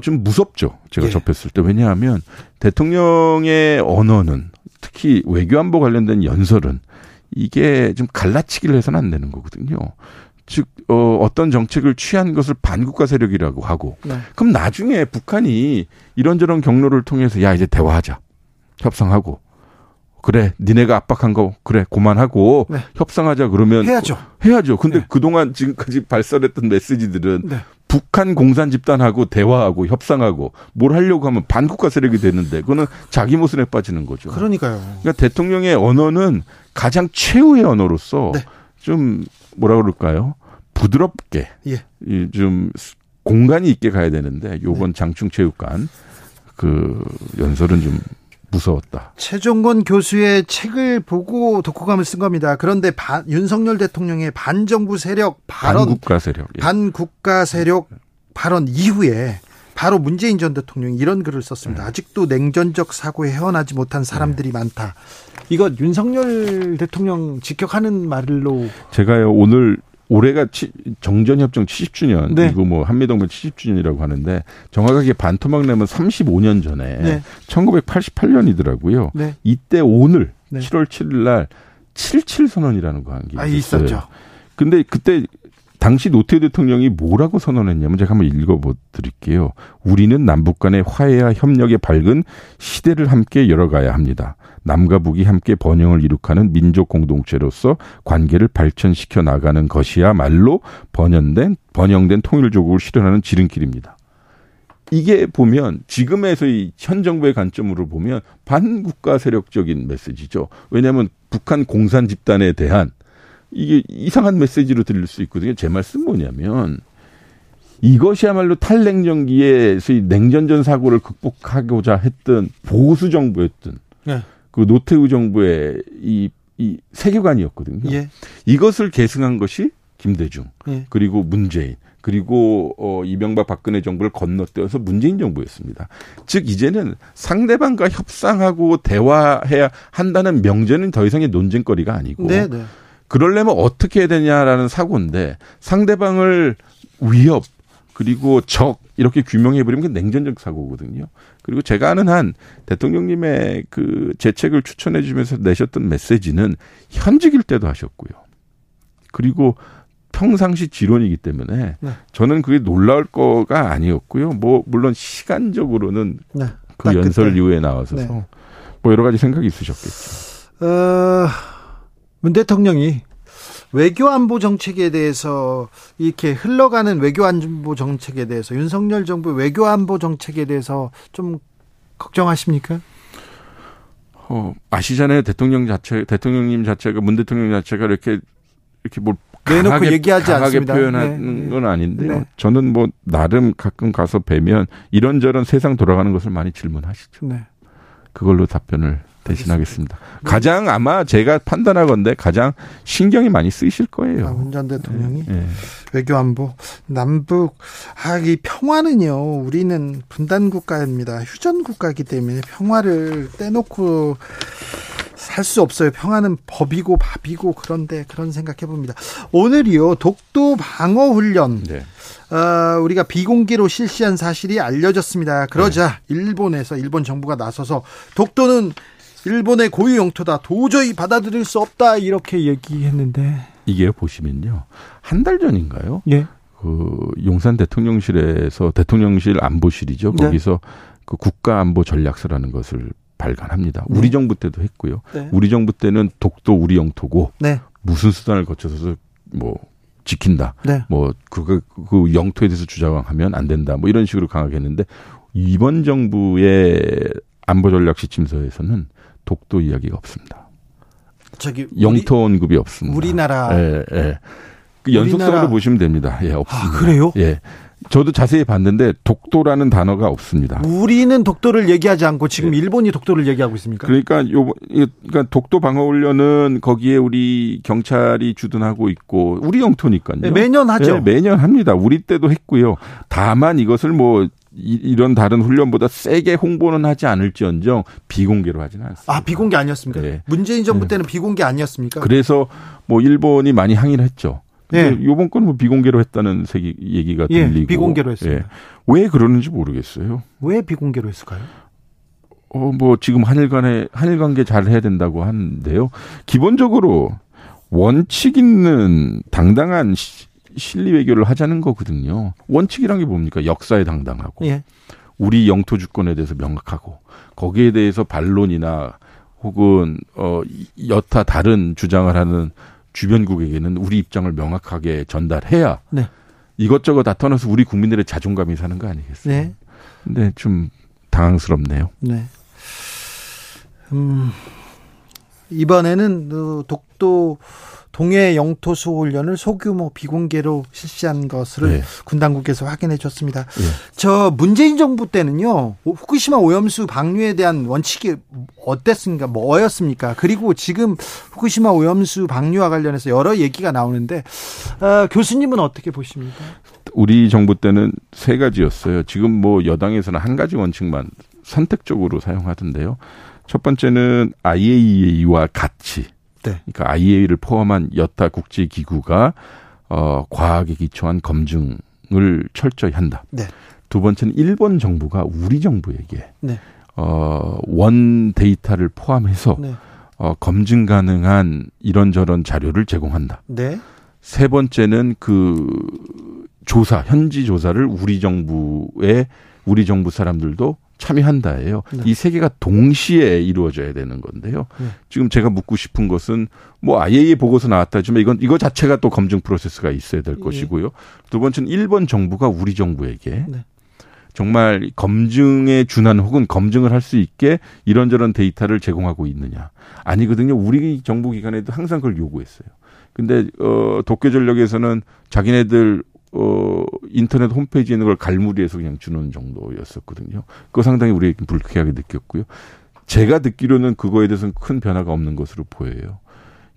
좀 무섭죠. 제가 예. 접했을 때. 왜냐하면 대통령의 언어는 특히 외교안보 관련된 연설은 이게 좀 갈라치기를 해서는 안 되는 거거든요. 즉 어떤 정책을 취한 것을 반국가 세력이라고 하고 네. 그럼 나중에 북한이 이런저런 경로를 통해서 야 이제 대화하자. 협상하고. 그래 니네가 압박한 거 그래 고만하고 네. 협상하자 그러면 해야죠. 근데 네. 그동안 지금까지 발설했던 메시지들은 네. 북한 공산 집단하고 대화하고 협상하고 뭘 하려고 하면 반국가 세력이 되는데 그거는 자기 모순에 빠지는 거죠. 그러니까요. 그러니까 대통령의 언어는 가장 최후의 언어로서 네. 좀 뭐라 그럴까요? 부드럽게 예. 좀 공간이 있게 가야 되는데 요번 네. 장충체육관 그 연설은 좀 무서웠다. 최종권 교수의 책을 보고 독후감을 쓴 겁니다. 그런데 윤석열 대통령의 반정부 세력 발언, 반국가 세력 발언 이후에 바로 문재인 전 대통령이 이런 글을 썼습니다. 네. 아직도 냉전적 사고에 헤어나지 못한 사람들이 네. 많다. 이거 윤석열 대통령 직격하는 말로. 제가요 오늘 올해가 정전협정 70주년 네. 그리고 뭐 한미동맹 70주년이라고 하는데 정확하게 반토막 내면 35년 전에 1988년이더라고요. 네. 이때 오늘 7월 7일 날 77선언이라는 거 한 게 있었어요. 있었죠. 근데 그때 당시 노태우 대통령이 뭐라고 선언했냐면 제가 한번 읽어드릴게요. 우리는 남북 간의 화해와 협력의 밝은 시대를 함께 열어가야 합니다. 남과 북이 함께 번영을 이룩하는 민족 공동체로서 관계를 발전시켜 나가는 것이야말로 번영된 통일조국을 실현하는 지름길입니다. 이게 보면 지금에서의 현 정부의 관점으로 보면 반국가 세력적인 메시지죠. 왜냐하면 북한 공산 집단에 대한 이게 이상한 메시지로 들릴 수 있거든요. 제 말씀은 뭐냐면 이것이야말로 탈냉전기에서의 냉전전 사고를 극복하고자 했던 보수 정부였던 네. 그 노태우 정부의 이 세계관이었거든요. 예. 이것을 계승한 것이 김대중 예. 그리고 문재인 그리고 이명박 박근혜 정부를 건너뛰어서 문재인 정부였습니다. 즉 이제는 상대방과 협상하고 대화해야 한다는 명제는 더 이상의 논쟁거리가 아니고 네, 네. 그러려면 어떻게 해야 되냐라는 사고인데 상대방을 위협 그리고 적 이렇게 규명해버리면 그게 냉전적 사고거든요. 그리고 제가 아는 한 대통령님의 그 재책을 추천해 주면서 내셨던 메시지는 현직일 때도 하셨고요. 그리고 평상시 지론이기 때문에 네. 저는 그게 놀라울 거가 아니었고요. 뭐 물론 시간적으로는 네. 그 연설 그때. 이후에 나와서 네. 뭐 여러 가지 생각이 있으셨겠죠. 문 대통령이 외교안보 정책에 대해서 이렇게 흘러가는 외교안보 정책에 대해서 윤석열 정부 외교안보 정책에 대해서 좀 걱정하십니까? 아시잖아요. 대통령님 자체가 문 대통령 자체가 이렇게 뭘 내놓고 얘기하지 않습니다. 표현하는 건 아닌데요. 네. 저는 뭐 나름 가끔 가서 뵈면 이런저런 세상 돌아가는 것을 많이 질문하시죠. 네. 그걸로 답변을. 대신하겠습니다. 가장 아마 제가 판단하건데 가장 신경이 많이 쓰이실 거예요. 문 전 대통령이 네. 외교안보 남북 이 평화는요. 우리는 분단 국가입니다. 휴전 국가이기 때문에 평화를 떼놓고 살 수 없어요. 평화는 법이고 밥이고 그런데 그런 생각해봅니다. 오늘이요. 독도 방어훈련 네. 우리가 비공개로 실시한 사실이 알려졌습니다. 그러자 네. 일본 정부가 나서서 독도는 일본의 고유 영토다. 도저히 받아들일 수 없다. 이렇게 얘기했는데. 이게 보시면요. 한 달 전인가요? 예. 그 용산 대통령실에서 대통령실 안보실이죠. 거기서 네. 그 국가안보전략서라는 것을 발간합니다. 네. 우리 정부 때도 했고요. 네. 우리 정부 때는 독도 우리 영토고 네. 무슨 수단을 거쳐서 뭐 지킨다. 네. 뭐 그 영토에 대해서 주장하면 안 된다. 뭐 이런 식으로 강하게 했는데 이번 정부의 안보전략 지침서에서는 독도 이야기가 없습니다. 영토 언급이 없습니다. 우리나라. 예, 예. 그 연속성으로 보시면 됩니다. 예, 없습니다. 아, 그래요? 예. 저도 자세히 봤는데 독도라는 단어가 없습니다. 우리는 독도를 얘기하지 않고 지금 예. 일본이 독도를 얘기하고 있습니까? 그러니까 독도 방어훈련은 거기에 우리 경찰이 주둔하고 있고 우리 영토니까요. 예, 매년 하죠. 예, 매년 합니다. 우리 때도 했고요. 다만 이것을 뭐 이런 다른 훈련보다 세게 홍보는 하지 않을지언정 비공개로 하지는 않습니다. 아, 비공개 아니었습니까? 네. 문재인 정부 때는 비공개 아니었습니까? 그래서 뭐 일본이 많이 항의를 했죠. 근데 네. 이번 건 뭐 비공개로 했다는 얘기가 들리고. 예, 비공개로 했습니다. 예. 왜 그러는지 모르겠어요. 왜 비공개로 했을까요? 뭐 지금 한일 관계 잘 해야 된다고 하는데요. 기본적으로 원칙 있는 당당한 실리 외교를 하자는 거거든요. 원칙이란 게 뭡니까? 역사에 당당하고 예. 우리 영토 주권에 대해서 명확하고 거기에 대해서 반론이나 혹은 여타 다른 주장을 하는 주변국에게는 우리 입장을 명확하게 전달해야 네. 이것저것 다 떠나서 우리 국민들의 자존감이 사는 거 아니겠어요? 네. 근데 좀 당황스럽네요. 네. 이번에는 독도 동해 영토수 훈련을 소규모 비공개로 실시한 것을 네. 군 당국에서 확인해 줬습니다. 네. 저 문재인 정부 때는요. 후쿠시마 오염수 방류에 대한 원칙이 어땠습니까? 뭐였습니까? 그리고 지금 후쿠시마 오염수 방류와 관련해서 여러 얘기가 나오는데 교수님은 어떻게 보십니까? 우리 정부 때는 세 가지였어요. 지금 뭐 여당에서는 한 가지 원칙만 선택적으로 사용하던데요. 첫 번째는 IAEA와 같이 네. 그러니까 IAEA를 포함한 여타 국제기구가 과학에 기초한 검증을 철저히 한다. 네. 두 번째는 일본 정부가 우리 정부에게 네. 원 데이터를 포함해서 네. 검증 가능한 이런저런 자료를 제공한다. 네. 세 번째는 그 조사, 현지 조사를 우리 정부 사람들도 참여한다예요. 네. 이 세 개가 동시에 이루어져야 되는 건데요. 네. 지금 제가 묻고 싶은 것은 뭐 IAEA 보고서 나왔다지만 이거 자체가 또 검증 프로세스가 있어야 될 것이고요. 네. 두 번째는 일본 정부가 우리 정부에게 네. 정말 검증에 준한 혹은 검증을 할 수 있게 이런저런 데이터를 제공하고 있느냐. 아니거든요. 우리 정부 기관에도 항상 그걸 요구했어요. 근데 도쿄전력에서는 자기네들 인터넷 홈페이지에 있는 걸 갈무리해서 그냥 주는 정도였었거든요. 그거 상당히 우리에게 불쾌하게 느꼈고요. 제가 듣기로는 그거에 대해서는 큰 변화가 없는 것으로 보여요.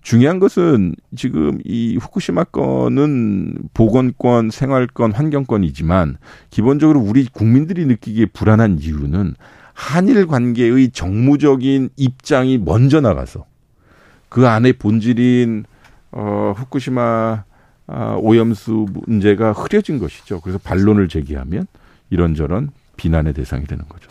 중요한 것은 지금 이 후쿠시마 건은 보건권, 생활권, 환경권이지만 기본적으로 우리 국민들이 느끼기에 불안한 이유는 한일 관계의 정무적인 입장이 먼저 나가서 그 안에 본질인 후쿠시마 오염수 문제가 흐려진 것이죠. 그래서 반론을 제기하면 이런저런 비난의 대상이 되는 거죠.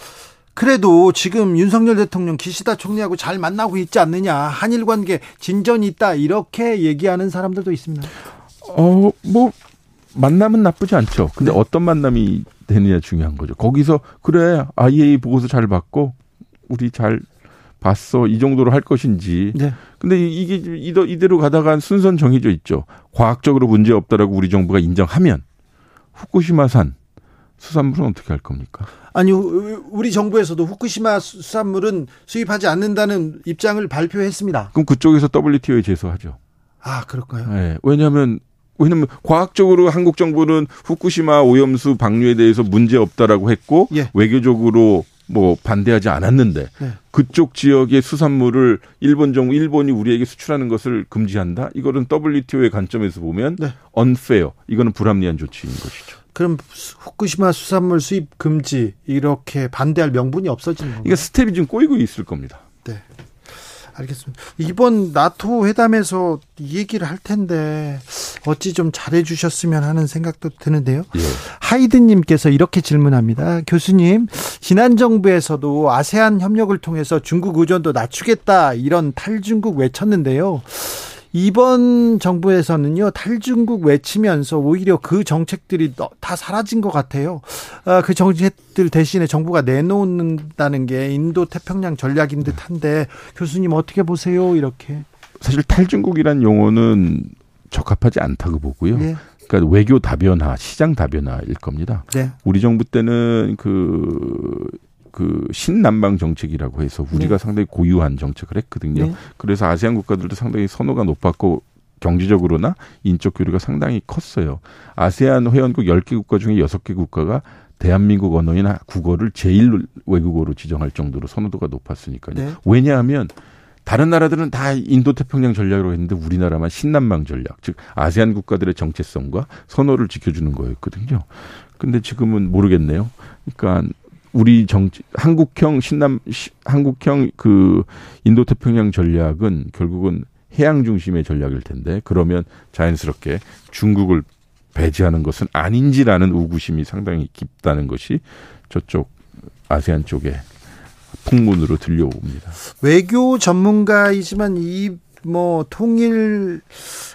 그래도 지금 윤석열 대통령 기시다 총리하고 잘 만나고 있지 않느냐. 한일 관계 진전이 있다. 이렇게 얘기하는 사람들도 있습니다. 뭐 만남은 나쁘지 않죠. 근데 네. 어떤 만남이 되느냐 중요한 거죠. 거기서 그래 IAEA 보고서 잘 받고 우리 잘 봤어. 이 정도로 할 것인지. 네. 근데 이게 이대로 가다간 순선 정해져 있죠. 과학적으로 문제 없다라고 우리 정부가 인정하면 후쿠시마산 수산물은 어떻게 할 겁니까? 아니, 우리 정부에서도 후쿠시마 수산물은 수입하지 않는다는 입장을 발표했습니다. 그럼 그쪽에서 WTO에 제소하죠. 아, 그럴까요? 네. 왜냐하면 과학적으로 한국 정부는 후쿠시마 오염수 방류에 대해서 문제 없다라고 했고 예. 외교적으로 뭐 반대하지 않았는데 네. 그쪽 지역의 수산물을 일본 정부, 일본이 우리에게 수출하는 것을 금지한다. 이거는 WTO의 관점에서 보면 네. unfair. 이거는 불합리한 조치인 것이죠. 그럼 후쿠시마 수산물 수입 금지 이렇게 반대할 명분이 없어지는 겁니다. 이게 스텝이 지금 꼬이고 있을 겁니다. 네, 알겠습니다. 이번 나토 회담에서 이 얘기를 할 텐데 어찌 좀 잘해주셨으면 하는 생각도 드는데요. 예. 하이든님께서 이렇게 질문합니다. 교수님, 지난 정부에서도 아세안 협력을 통해서 중국 의존도 낮추겠다 이런 탈중국 외쳤는데요. 이번 정부에서는요, 탈중국 외치면서 오히려 그 정책들이 다 사라진 것 같아요. 그 정책들 대신에 정부가 내놓는다는 게 인도 태평양 전략인 듯한데 교수님 어떻게 보세요? 이렇게. 사실 탈중국이란 용어는 적합하지 않다고 보고요. 네. 그러니까 외교 다변화, 시장 다변화일 겁니다. 네. 우리 정부 때는 그 신남방 정책이라고 해서 우리가 네. 상당히 고유한 정책을 했거든요. 네. 그래서 아세안 국가들도 상당히 선호가 높았고 경제적으로나 인적 교류가 상당히 컸어요. 아세안 회원국 10개 국가 중에 6개 국가가 대한민국 언어인 국어를 제1 외국어로 지정할 정도로 선호도가 높았으니까요. 네. 왜냐하면 다른 나라들은 다 인도태평양 전략으로 했는데 우리나라만 신남방 전략, 즉 아세안 국가들의 정체성과 선호를 지켜주는 거였거든요. 근데 지금은 모르겠네요. 그러니까 우리 한국형 그 인도태평양 전략은 결국은 해양 중심의 전략일 텐데 그러면 자연스럽게 중국을 배제하는 것은 아닌지라는 우구심이 상당히 깊다는 것이 저쪽 아세안 쪽에 풍문으로 들려옵니다. 외교 전문가이지만 통일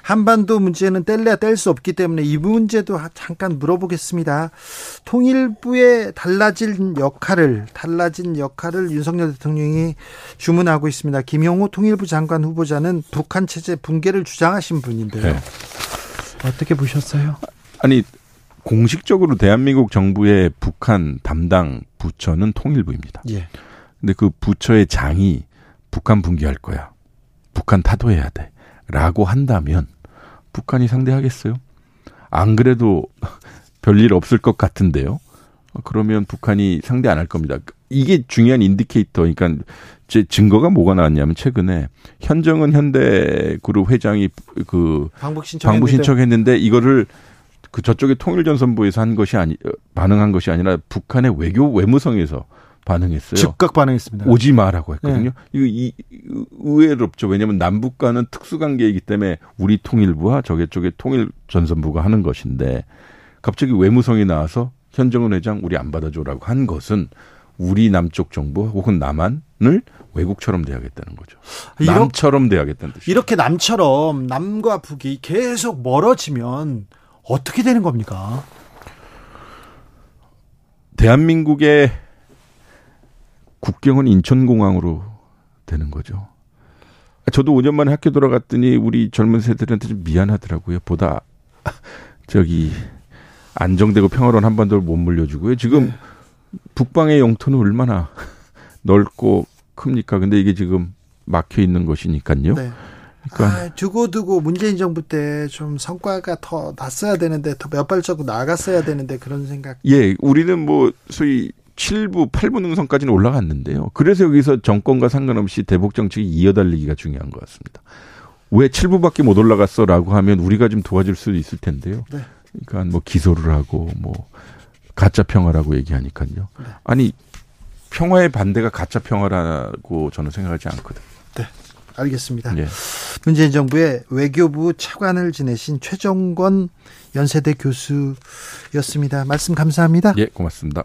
한반도 문제는 뗄래야 뗄 수 없기 때문에 이 문제도 잠깐 물어보겠습니다. 통일부의 달라진 역할을 윤석열 대통령이 주문하고 있습니다. 김용호 통일부 장관 후보자는 북한 체제 붕괴를 주장하신 분인데요. 네. 어떻게 보셨어요? 아니, 공식적으로 대한민국 정부의 북한 담당 부처는 통일부입니다. 예. 근데 그 부처의 장이 북한 붕괴할 거야. 북한 타도해야 돼. 라고 한다면 북한이 상대하겠어요? 안 그래도 별일 없을 것 같은데요. 그러면 북한이 상대 안 할 겁니다. 이게 중요한 인디케이터. 그러니까 제 증거가 뭐가 나왔냐면 최근에 현정은 현대그룹 회장이 그 방북 신청했는데 이거를 그 저쪽의 통일전선부에서 한 것이 반응한 것이 아니라 북한의 외무성에서 반응했어요. 즉각 반응했습니다. 오지 마라고 했거든요. 네. 이거 의외롭죠. 왜냐하면 남북 간은 특수관계이기 때문에 우리 통일부와 저게 쪽에 통일전선부가 하는 것인데 갑자기 외무성이 나와서 현정은 회장 우리 안 받아줘라고 한 것은 우리 남쪽 정부 혹은 남한을 외국처럼 대하겠다는 거죠. 남처럼 대하겠다는 뜻이죠. 이렇게 남처럼 남과 북이 계속 멀어지면 어떻게 되는 겁니까? 대한민국의 국경은 인천공항으로 되는 거죠. 저도 5년 만에 학교 돌아갔더니 우리 젊은 세대들한테 좀 미안하더라고요. 보다 안정되고 평화로운 한반도를 못 물려주고요. 지금 북방의 영토는 얼마나 넓고 큽니까? 근데 이게 지금 막혀 있는 것이니까요. 네. 그러니까 두고두고 문재인 정부 때 좀 성과가 더 났어야 되는데, 더 몇 발자국 나아갔어야 되는데 그런 생각. 예, 우리는 뭐 소위 7부, 8부 능선까지는 올라갔는데요. 그래서 여기서 정권과 상관없이 대북 정책이 이어달리기가 중요한 것 같습니다. 왜 7부밖에 못 올라갔어라고 하면 우리가 좀 도와줄 수도 있을 텐데요. 네. 그러니까 뭐 기소를 하고 뭐 가짜 평화라고 얘기하니까요. 네. 아니 평화의 반대가 가짜 평화라고 저는 생각하지 않거든요. 네. 알겠습니다. 예. 문재인 정부의 외교부 차관을 지내신 최정권 연세대 교수였습니다. 말씀 감사합니다. 예, 고맙습니다.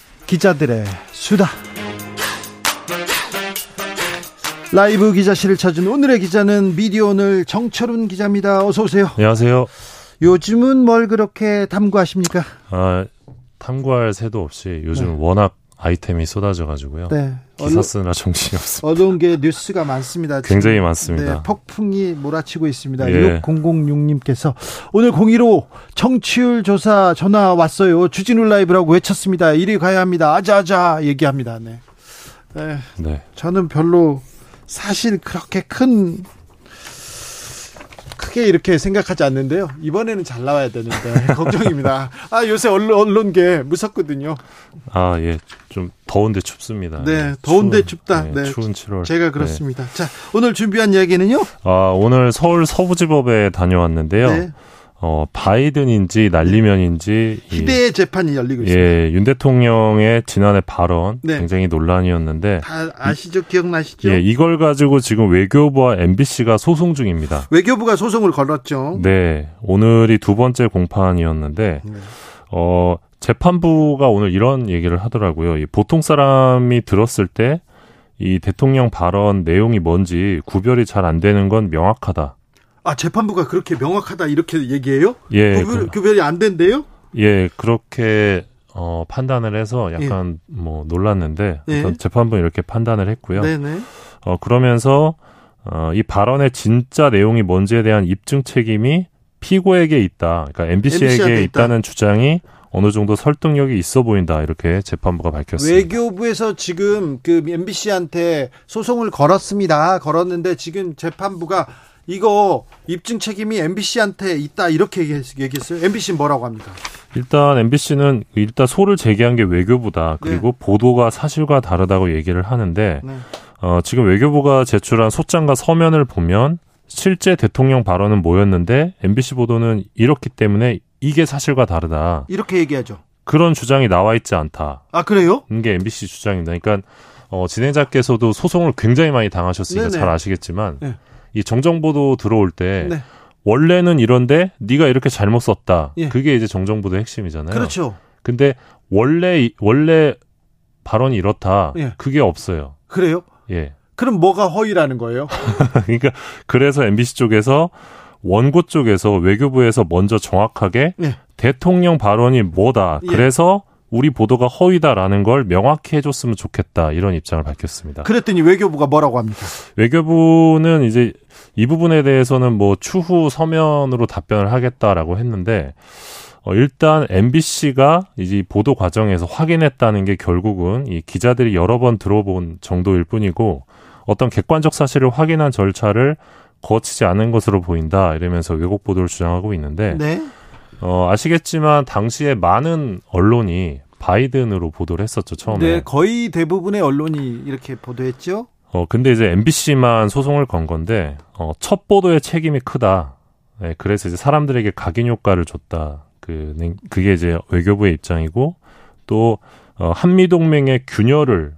기자들의 수다. 라이브 기자실을 찾은 오늘의 기자는 미디어 오늘 정철훈 기자입니다. 어서 오세요. 안녕하세요. 요즘은 뭘 그렇게 탐구하십니까? 탐구할 새도 없이 요즘 워낙 아이템이 쏟아져가지고요. 네. 기사 쓰느라 정신이 없습니다. 어두운 게 뉴스가 많습니다. 굉장히 많습니다. 네, 폭풍이 몰아치고 있습니다. 예. 6006님께서 오늘 015 청취율 조사 전화 왔어요. 주진우 라이브라고 외쳤습니다. 이리 가야 합니다. 아자아자 얘기합니다. 네. 네. 네. 저는 별로 사실 그렇게 크게 이렇게 생각하지 않는데요. 이번에는 잘 나와야 되는데 걱정입니다. 요새 언론계 무섭거든요. 예. 좀 더운데 춥습니다. 네, 더운데 춥다. 네, 추운 7월. 제가 그렇습니다. 네. 자, 오늘 준비한 이야기는요? 오늘 서울 서부지법에 다녀왔는데요. 네. 바이든인지 날리면인지 희대의 재판이 열리고 있습니다. 예, 윤 대통령의 지난해 발언 네. 굉장히 논란이었는데 다 아시죠? 기억나시죠? 예, 이걸 가지고 지금 외교부와 MBC가 소송 중입니다. 외교부가 소송을 걸었죠. 네, 오늘이 두 번째 공판이었는데 네. 재판부가 오늘 이런 얘기를 하더라고요. 보통 사람이 들었을 때 이 대통령 발언 내용이 뭔지 구별이 잘 안 되는 건 명확하다. 재판부가 그렇게 명확하다 이렇게 얘기해요? 예, 구별이 안 된대요? 예, 그렇게 판단을 해서 약간 놀랐는데 예. 재판부는 이렇게 판단을 했고요. 네네. 그러면서 이 발언의 진짜 내용이 뭔지에 대한 입증 책임이 피고에게 있다. 그러니까 MBC에게 있다는 주장이 어느 정도 설득력이 있어 보인다. 이렇게 재판부가 밝혔습니다. 외교부에서 지금 그 MBC한테 소송을 걸었습니다. 걸었는데 지금 재판부가 이거 입증 책임이 MBC한테 있다 이렇게 얘기했어요. MBC는 뭐라고 합니까? 일단 MBC는 소를 제기한 게 외교부다. 그리고 네. 보도가 사실과 다르다고 얘기를 하는데 네. 지금 외교부가 제출한 소장과 서면을 보면 실제 대통령 발언은 뭐였는데 MBC 보도는 이렇기 때문에 이게 사실과 다르다. 이렇게 얘기하죠. 그런 주장이 나와 있지 않다. 그래요? 이게 MBC 주장입니다. 그러니까 진행자께서도 소송을 굉장히 많이 당하셨으니까 네네. 잘 아시겠지만 네. 이 정정보도 들어올 때 네. 원래는 이런데 네가 이렇게 잘못 썼다. 예. 그게 이제 정정보도의 핵심이잖아요. 그렇죠. 근데 원래 발언이 이렇다. 예. 그게 없어요. 그래요? 예. 그럼 뭐가 허위라는 거예요? 그러니까 그래서 MBC 쪽에서 원고 쪽에서 외교부에서 먼저 정확하게 예. 대통령 발언이 뭐다. 예. 그래서 우리 보도가 허위다라는 걸 명확히 해줬으면 좋겠다. 이런 입장을 밝혔습니다. 그랬더니 외교부가 뭐라고 합니까? 외교부는 이제 이 부분에 대해서는 뭐 추후 서면으로 답변을 하겠다라고 했는데 일단 MBC가 이 보도 과정에서 확인했다는 게 결국은 이 기자들이 여러 번 들어본 정도일 뿐이고 어떤 객관적 사실을 확인한 절차를 거치지 않은 것으로 보인다 이러면서 왜곡 보도를 주장하고 있는데 네. 아시겠지만 당시에 많은 언론이 바이든으로 보도를 했었죠, 처음에. 네, 거의 대부분의 언론이 이렇게 보도했죠. 근데 이제 MBC만 소송을 건 건데 첫 보도의 책임이 크다. 네, 그래서 이제 사람들에게 각인 효과를 줬다. 그게 이제 외교부의 입장이고 또 한미 동맹의 균열을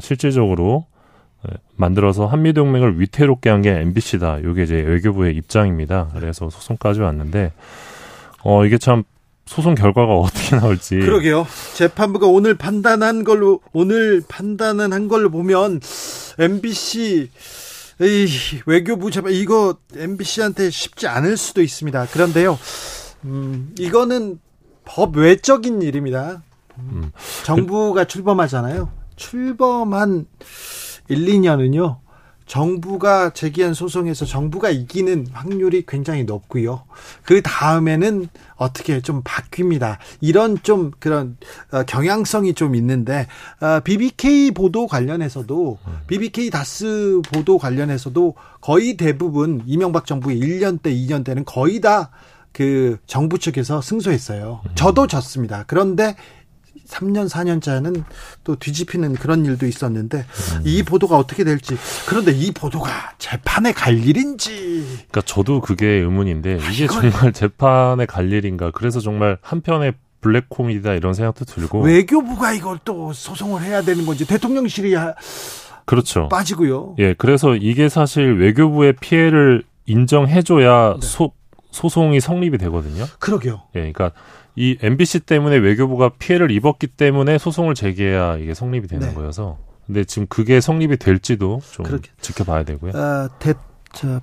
실질적으로 만들어서 한미 동맹을 위태롭게 한 게 MBC다. 이게 이제 외교부의 입장입니다. 그래서 소송까지 왔는데 이게 참 소송 결과가 어떻게 나올지. 그러게요. 재판부가 오늘 판단을 한 걸로 보면 MBC 외교부 재판 이거 MBC한테 쉽지 않을 수도 있습니다. 그런데요. 이거는 법 외적인 일입니다. 정부가 출범하잖아요. 출범한 1, 2년은요. 정부가 제기한 소송에서 정부가 이기는 확률이 굉장히 높고요. 그 다음에는 어떻게 좀 바뀝니다. 이런 좀 그런 경향성이 좀 있는데 BBK 보도 관련해서도 BBK 다스 보도 관련해서도 거의 대부분 이명박 정부의 1년 때 2년 때는 거의 다 그 정부 측에서 승소했어요. 저도 졌습니다. 그런데 3년, 4년짜리는 또 뒤집히는 그런 일도 있었는데 이 보도가 어떻게 될지. 그런데 이 보도가 재판에 갈 일인지. 그러니까 저도 그게 의문인데 이게 정말 재판에 갈 일인가. 그래서 정말 한편의 블랙 코미디다 이런 생각도 들고. 외교부가 이걸 또 소송을 해야 되는 건지 대통령실이 그렇죠. 빠지고요. 예, 그래서 이게 사실 외교부의 피해를 인정해줘야 네. 소송이 성립이 되거든요. 그러게요. 예, 그러니까 이 MBC 때문에 외교부가 피해를 입었기 때문에 소송을 제기해야 이게 성립이 되는 네. 거여서. 근데 지금 그게 성립이 될지도 좀 그렇게. 지켜봐야 되고요.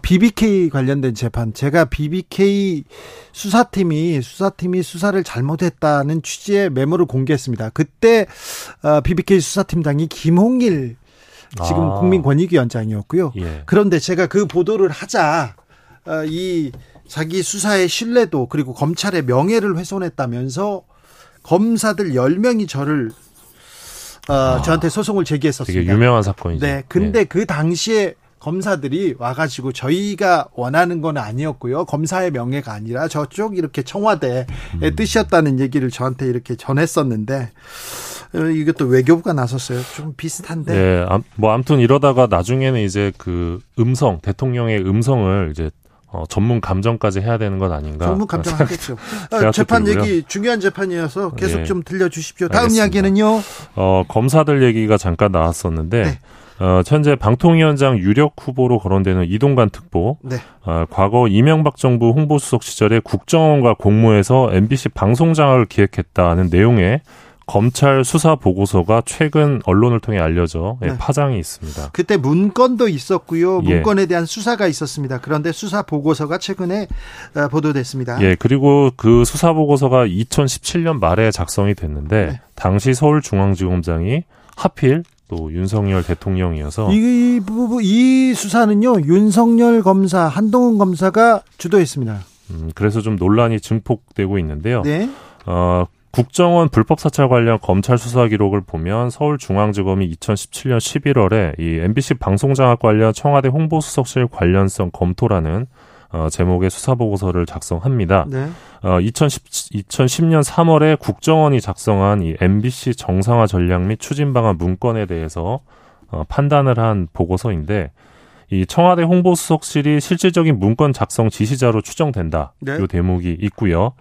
BBK 관련된 재판. 제가 BBK 수사팀이 수사를 잘못했다는 취지의 메모를 공개했습니다. 그때 BBK 수사팀장이 김홍일 지금 국민권익위원장이었고요. 예. 그런데 제가 그 보도를 하자 이 자기 수사의 신뢰도 그리고 검찰의 명예를 훼손했다면서 검사들 10명이 저한테 소송을 제기했었습니다. 되게 유명한 사건이죠. 네, 근데 예. 그 당시에 검사들이 와가지고 저희가 원하는 건 아니었고요. 검사의 명예가 아니라 저쪽 이렇게 청와대의 뜻이었다는 얘기를 저한테 이렇게 전했었는데 이게 또 외교부가 나섰어요. 좀 비슷한데. 네, 뭐 아무튼 이러다가 나중에는 이제 그 대통령의 음성을 이제 전문 감정까지 해야 되는 건 아닌가. 전문 감정 하겠죠. 재판 들고요. 얘기 중요한 재판이어서 계속 네. 좀 들려주십시오. 다음 알겠습니다. 이야기는요. 검사들 얘기가 잠깐 나왔었는데 네. 현재 방통위원장 유력 후보로 거론되는 이동관 특보 네. 과거 이명박 정부 홍보수석 시절에 국정원과 공모해서 MBC 방송장악을 기획했다는 내용의 검찰 수사 보고서가 최근 언론을 통해 알려져 네. 파장이 있습니다. 그때 문건도 있었고요. 문건에 대한 수사가 있었습니다. 그런데 수사 보고서가 최근에 보도됐습니다. 예, 그리고 그 수사 보고서가 2017년 말에 작성이 됐는데 네. 당시 서울중앙지검장이 하필 또 윤석열 대통령이어서 이 수사는요. 윤석열 검사, 한동훈 검사가 주도했습니다. 그래서 좀 논란이 증폭되고 있는데요. 네. 국정원 불법 사찰 관련 검찰 수사 기록을 보면 서울중앙지검이 2017년 11월에 이 MBC 방송장악 관련 청와대 홍보수석실 관련성 검토라는 제목의 수사보고서를 작성합니다. 네. 2010년 3월에 국정원이 작성한 이 MBC 정상화 전략 및 추진 방안 문건에 대해서 판단을 한 보고서인데 이 청와대 홍보수석실이 실질적인 문건 작성 지시자로 추정된다. 네. 이 대목이 있고요.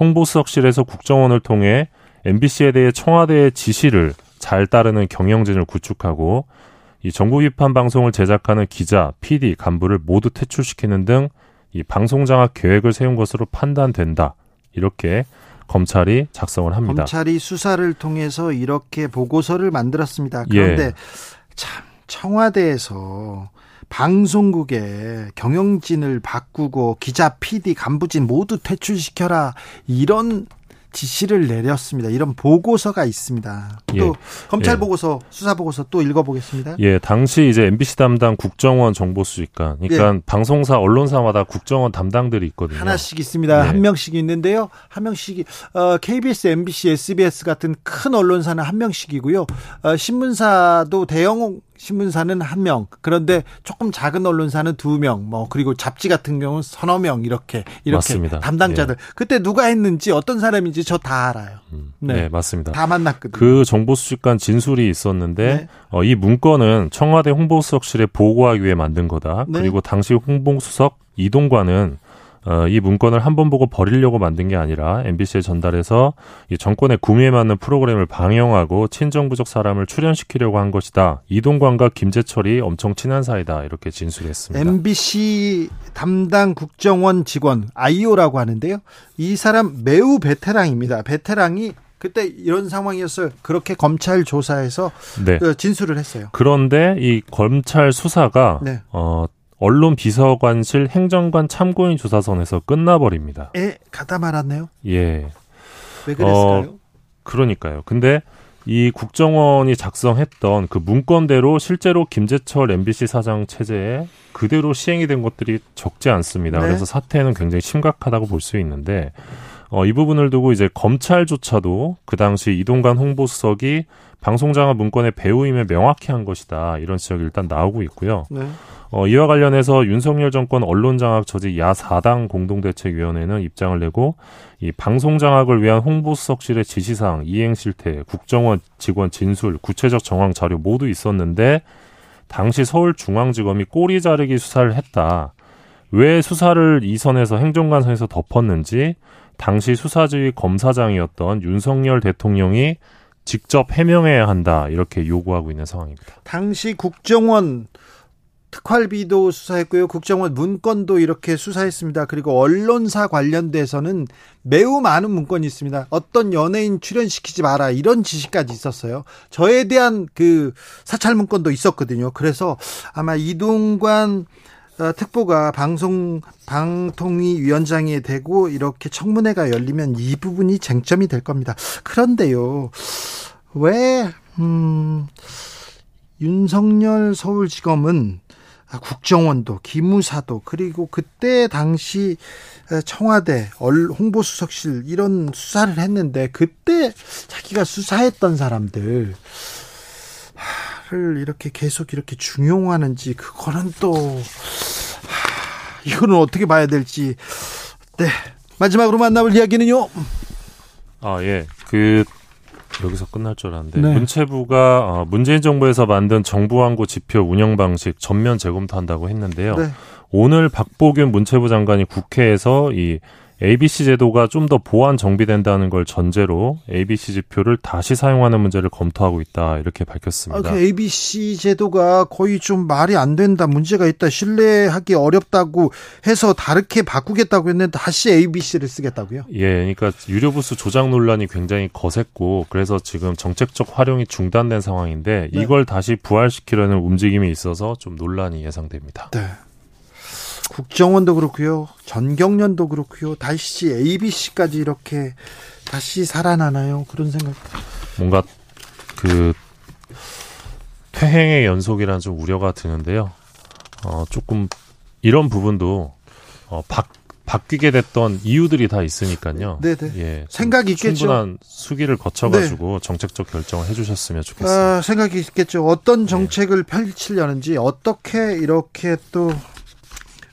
홍보수석실에서 국정원을 통해 MBC에 대해 청와대의 지시를 잘 따르는 경영진을 구축하고 이 정부 비판 방송을 제작하는 기자, PD, 간부를 모두 퇴출시키는 등 이 방송장악 계획을 세운 것으로 판단된다. 이렇게 검찰이 작성을 합니다. 검찰이 수사를 통해서 이렇게 보고서를 만들었습니다. 그런데 예. 참 청와대에서 방송국의 경영진을 바꾸고 기자, PD, 간부진 모두 퇴출시켜라 이런 지시를 내렸습니다. 이런 보고서가 있습니다. 또 검찰 보고서, 수사 보고서 또 읽어보겠습니다. 예, 당시 이제 MBC 담당 국정원 정보수익관, 그러니까 방송사, 언론사마다 국정원 담당들이 있거든요. 하나씩 있습니다. 한 명씩 있는데요. 한 명씩 KBS, MBC, SBS 같은 큰 언론사는 한 명씩이고요. 신문사도 대형 신문사는 한 명, 그런데 조금 작은 언론사는 두 명, 뭐 그리고 잡지 같은 경우는 서너 명 이렇게 맞습니다. 담당자들 그때 누가 했는지 어떤 사람인지 저 다 알아요. 네, 맞습니다. 다 만났거든요. 그 정보수집관 진술이 있었는데 이 문건은 청와대 홍보수석실에 보고하기 위해 만든 거다. 그리고 당시 홍보수석 이동관은 이 문건을 한 번 보고 버리려고 만든 게 아니라 MBC에 전달해서 이 정권의 구미에 맞는 프로그램을 방영하고 친정부적 사람을 출연시키려고 한 것이다. 이동관과 김재철이 엄청 친한 사이다. 이렇게 진술했습니다. MBC 담당 국정원 직원 IO라고 하는데요. 이 사람 매우 베테랑입니다. 베테랑이 그때 이런 상황이었어요. 그렇게 검찰 조사에서 진술을 했어요. 그런데 이 검찰 수사가 언론 비서관실 행정관 참고인 조사선에서 끝나버립니다. 가다 말았네요. 왜 그랬을까요? 그러니까요. 근데 이 국정원이 작성했던 그 문건대로 실제로 김재철 MBC 사장 체제에 그대로 시행이 된 것들이 적지 않습니다. 그래서 사태는 굉장히 심각하다고 볼 수 있는데 이 부분을 두고 이제 검찰조차도 그 당시 이동관 홍보수석이 방송장악 문건의 배후임에 명확히 한 것이다. 이런 지적이 일단 나오고 있고요. 이와 관련해서 윤석열 정권 언론장악 저지 야4당 공동대책위원회는 입장을 내고 이 방송장악을 위한 홍보수석실의 지시사항, 이행실태, 국정원 직원 진술, 구체적 정황 자료 모두 있었는데 당시 서울중앙지검이 꼬리 자르기 수사를 했다. 왜 수사를 이 선에서 행정관 선에서 덮었는지 당시 수사지휘 검사장이었던 윤석열 대통령이 직접 해명해야 한다. 이렇게 요구하고 있는 상황입니다. 당시 국정원 특활비도 수사했고요. 국정원 문건도 이렇게 수사했습니다. 그리고 언론사 관련돼서는 매우 많은 문건이 있습니다. 어떤 연예인 출연시키지 마라. 이런 지시까지 있었어요. 저에 대한 그 사찰 문건도 있었거든요. 그래서 아마 이동관 특보가 방통위 위원장이 되고 이렇게 청문회가 열리면 이 부분이 쟁점이 될 겁니다. 그런데요, 왜 윤석열 서울지검은 국정원도 기무사도 그리고 그때 당시 청와대 홍보수석실 이런 수사를 했는데 그때 자기가 수사했던 사람들 이렇게 계속 이렇게 중용하는지 그거는 또 이거는 어떻게 봐야 될지. 네, 마지막으로 만나볼 이야기는요. 여기서 끝날 줄 알았는데 문체부가 문재인 정부에서 만든 정부안고 지표 운영 방식 전면 재검토한다고 했는데요. 오늘 박보균 문체부 장관이 국회에서 이 ABC 제도가 좀 더 보완 정비된다는 걸 전제로 ABC 지표를 다시 사용하는 문제를 검토하고 있다. 이렇게 밝혔습니다. ABC 제도가 거의 좀 말이 안 된다. 문제가 있다. 신뢰하기 어렵다고 해서 다르게 바꾸겠다고 했는데 다시 ABC를 쓰겠다고요? 그러니까 유료부수 조작 논란이 굉장히 거셌고 그래서 지금 정책적 활용이 중단된 상황인데 이걸 다시 부활시키려는 움직임이 있어서 좀 논란이 예상됩니다. 국정원도 그렇고요. 전경련도 그렇고요. 다시 ABC까지 이렇게 다시 살아나나요? 그런 생각. 뭔가 그 퇴행의 연속이라는 좀 우려가 드는데요. 조금 이런 부분도 바뀌게 됐던 이유들이 다 있으니까요. 생각이 있겠죠. 충분한 수기를 거쳐가지고 정책적 결정을 해주셨으면 좋겠습니다. 생각이 있겠죠. 어떤 정책을 펼치려는지 어떻게 이렇게 또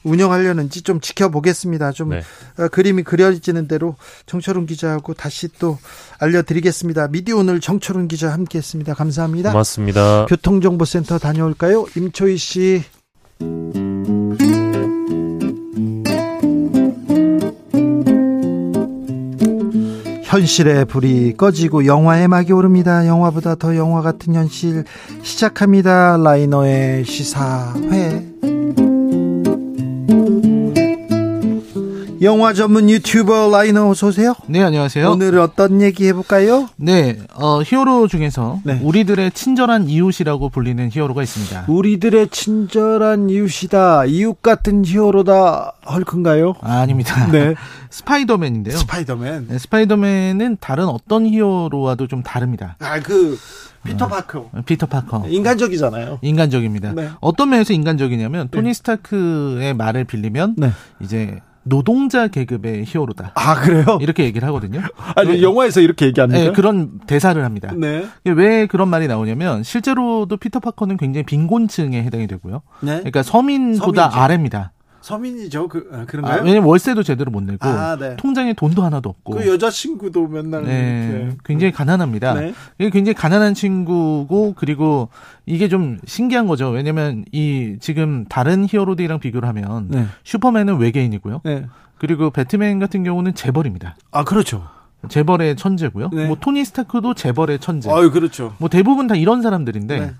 운영하려는지 좀 지켜보겠습니다. 그림이 그려지는 대로 정철훈 기자하고 다시 또 알려드리겠습니다. 미디어 오늘 정철훈 기자 함께했습니다. 감사합니다. 고맙습니다. 교통정보센터 다녀올까요? 임초희 씨. 현실의 불이 꺼지고 영화의 막이 오릅니다. 영화보다 더 영화 같은 현실 시작합니다. 라이너의 시사회. 영화 전문 유튜버 라이너 어서 오세요. 네, 안녕하세요. 오늘 어떤 얘기 해볼까요? 네, 히어로 중에서 네. 우리들의 친절한 이웃이라고 불리는 히어로가 있습니다. 우리들의 친절한 이웃이다. 이웃 같은 히어로다. 헐크인가요? 아, 아닙니다. 네, 스파이더맨인데요. 스파이더맨. 네, 스파이더맨은 다른 어떤 히어로와도 좀 다릅니다. 아, 그 피터 파커. 피터 파커. 인간적이잖아요. 인간적입니다. 네. 어떤 면에서 인간적이냐면 토니 스타크의 말을 빌리면 네. 이제 노동자 계급의 히어로다. 아, 그래요? 이렇게 얘기를 하거든요. 아니, 영화에서 이렇게 얘기 안 해요? 네, 그런 대사를 합니다. 네. 왜 그런 말이 나오냐면, 실제로도 피터 파커는 굉장히 빈곤층에 해당이 되고요. 네. 그러니까 서민보다 아래입니다. 서민이죠. 그런가요? 아, 왜냐면 월세도 제대로 못 내고 아, 네. 통장에 돈도 하나도 없고 그 여자친구도 맨날 네, 이렇게. 굉장히 가난합니다. 네. 굉장히 가난한 친구고 그리고 이게 좀 신기한 거죠. 왜냐면 이 지금 다른 히어로들이랑 비교를 하면 네. 슈퍼맨은 외계인이고요. 네. 그리고 배트맨 같은 경우는 재벌입니다. 아 그렇죠. 재벌의 천재고요. 네. 뭐 토니 스타크도 재벌의 천재. 아유 그렇죠. 뭐 대부분 다 이런 사람들인데 네.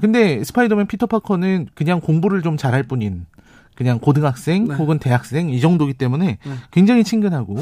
근데 스파이더맨 피터 파커는 그냥 공부를 좀 잘할 뿐인. 그냥 고등학생 네. 혹은 대학생 이 정도기 때문에 네. 굉장히 친근하고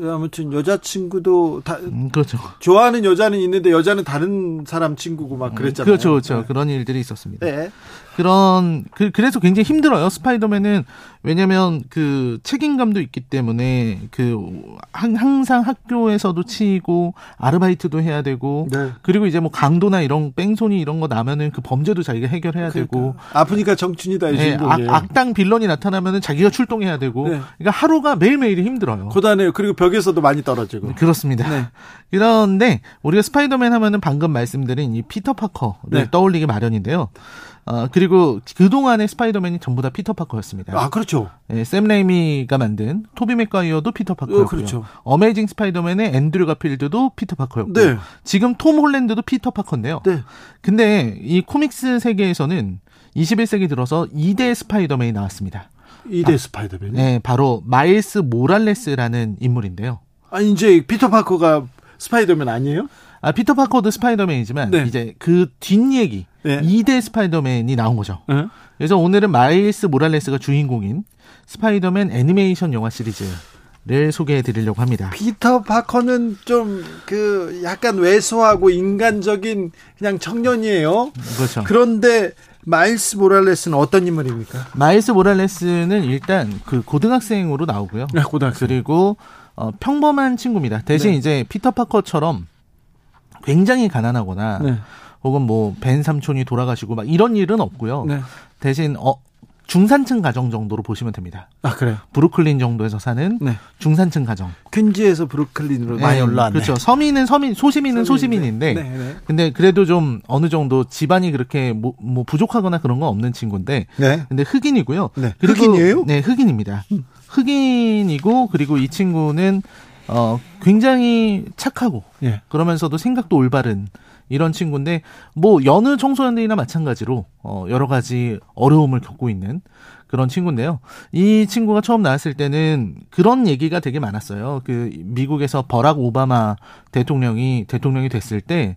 아무튼 여자친구도 다 그렇죠. 좋아하는 여자는 있는데 여자는 다른 사람 친구고 막 그랬잖아요. 그렇죠. 그렇죠. 네. 그런 일들이 있었습니다. 네. 그래서 굉장히 힘들어요. 스파이더맨은 왜냐면 그 책임감도 있기 때문에 그 항상 학교에서도 치이고 아르바이트도 해야 되고 네. 그리고 이제 뭐 강도나 이런 뺑소니 이런 거 나면은 그 범죄도 자기가 해결해야 그러니까. 되고 아프니까 정춘이다 이 정도. 네. 악당 빌런이 나타나면은 자기가 출동해야 되고 네. 그러니까 하루가 매일매일이 힘들어요. 고단해요. 그리고 벽에서도 많이 떨어지고. 그렇습니다. 네. 그런데 우리가 스파이더맨 하면은 방금 말씀드린 이 피터 파커를 네. 떠올리기 마련인데요. 그리고 그동안의 스파이더맨이 전부 다 피터 파커였습니다. 아, 그렇죠. 네, 샘 레이미가 만든 토비 맥과이어도 피터 파커였고요. 그렇죠. 어메이징 스파이더맨의 앤드류 가필드도 피터 파커였고. 네. 지금 톰 홀랜드도 피터 파커인데요. 네. 근데 이 코믹스 세계에서는 21세기 들어서 2대 스파이더맨이 나왔습니다. 2대 스파이더맨. 네, 바로 마일스 모랄레스라는 인물인데요. 아, 이제 피터 파커가 스파이더맨 아니에요? 아, 피터 파커도 스파이더맨이지만 네. 이제 그 뒷얘기 네. 2대 스파이더맨이 나온 거죠. 네. 그래서 오늘은 마일스 모랄레스가 주인공인 스파이더맨 애니메이션 영화 시리즈를 소개해드리려고 합니다. 피터 파커는 좀 그 약간 왜소하고 인간적인 그냥 청년이에요. 그렇죠. 그런데 마일스 모랄레스는 어떤 인물입니까? 마일스 모랄레스는 일단 그 고등학생으로 나오고요. 네, 고등학생. 그리고 평범한 친구입니다. 대신 네. 이제 피터 파커처럼 굉장히 가난하거나 네. 혹은 뭐 벤 삼촌이 돌아가시고 막 이런 일은 없고요. 네. 대신 중산층 가정 정도로 보시면 됩니다. 아, 그래요? 브루클린 정도에서 사는 네. 중산층 가정. 퀸즈에서 브루클린으로 네, 많이 올라왔네. 그렇죠. 서민은 서민, 소시민은 소시민인데. 네, 네. 근데 그래도 좀 어느 정도 집안이 그렇게 뭐 부족하거나 그런 건 없는 친구인데. 네. 근데 흑인이고요. 네. 그리고, 흑인이에요? 네, 흑인입니다. 흑인이고 그리고 이 친구는 굉장히 착하고 예. 그러면서도 생각도 올바른 이런 친구인데 뭐 여느 청소년들이나 마찬가지로 여러 가지 어려움을 겪고 있는 그런 친구인데요. 이 친구가 처음 나왔을 때는 그런 얘기가 되게 많았어요. 그 미국에서 버락 오바마 대통령이 됐을 때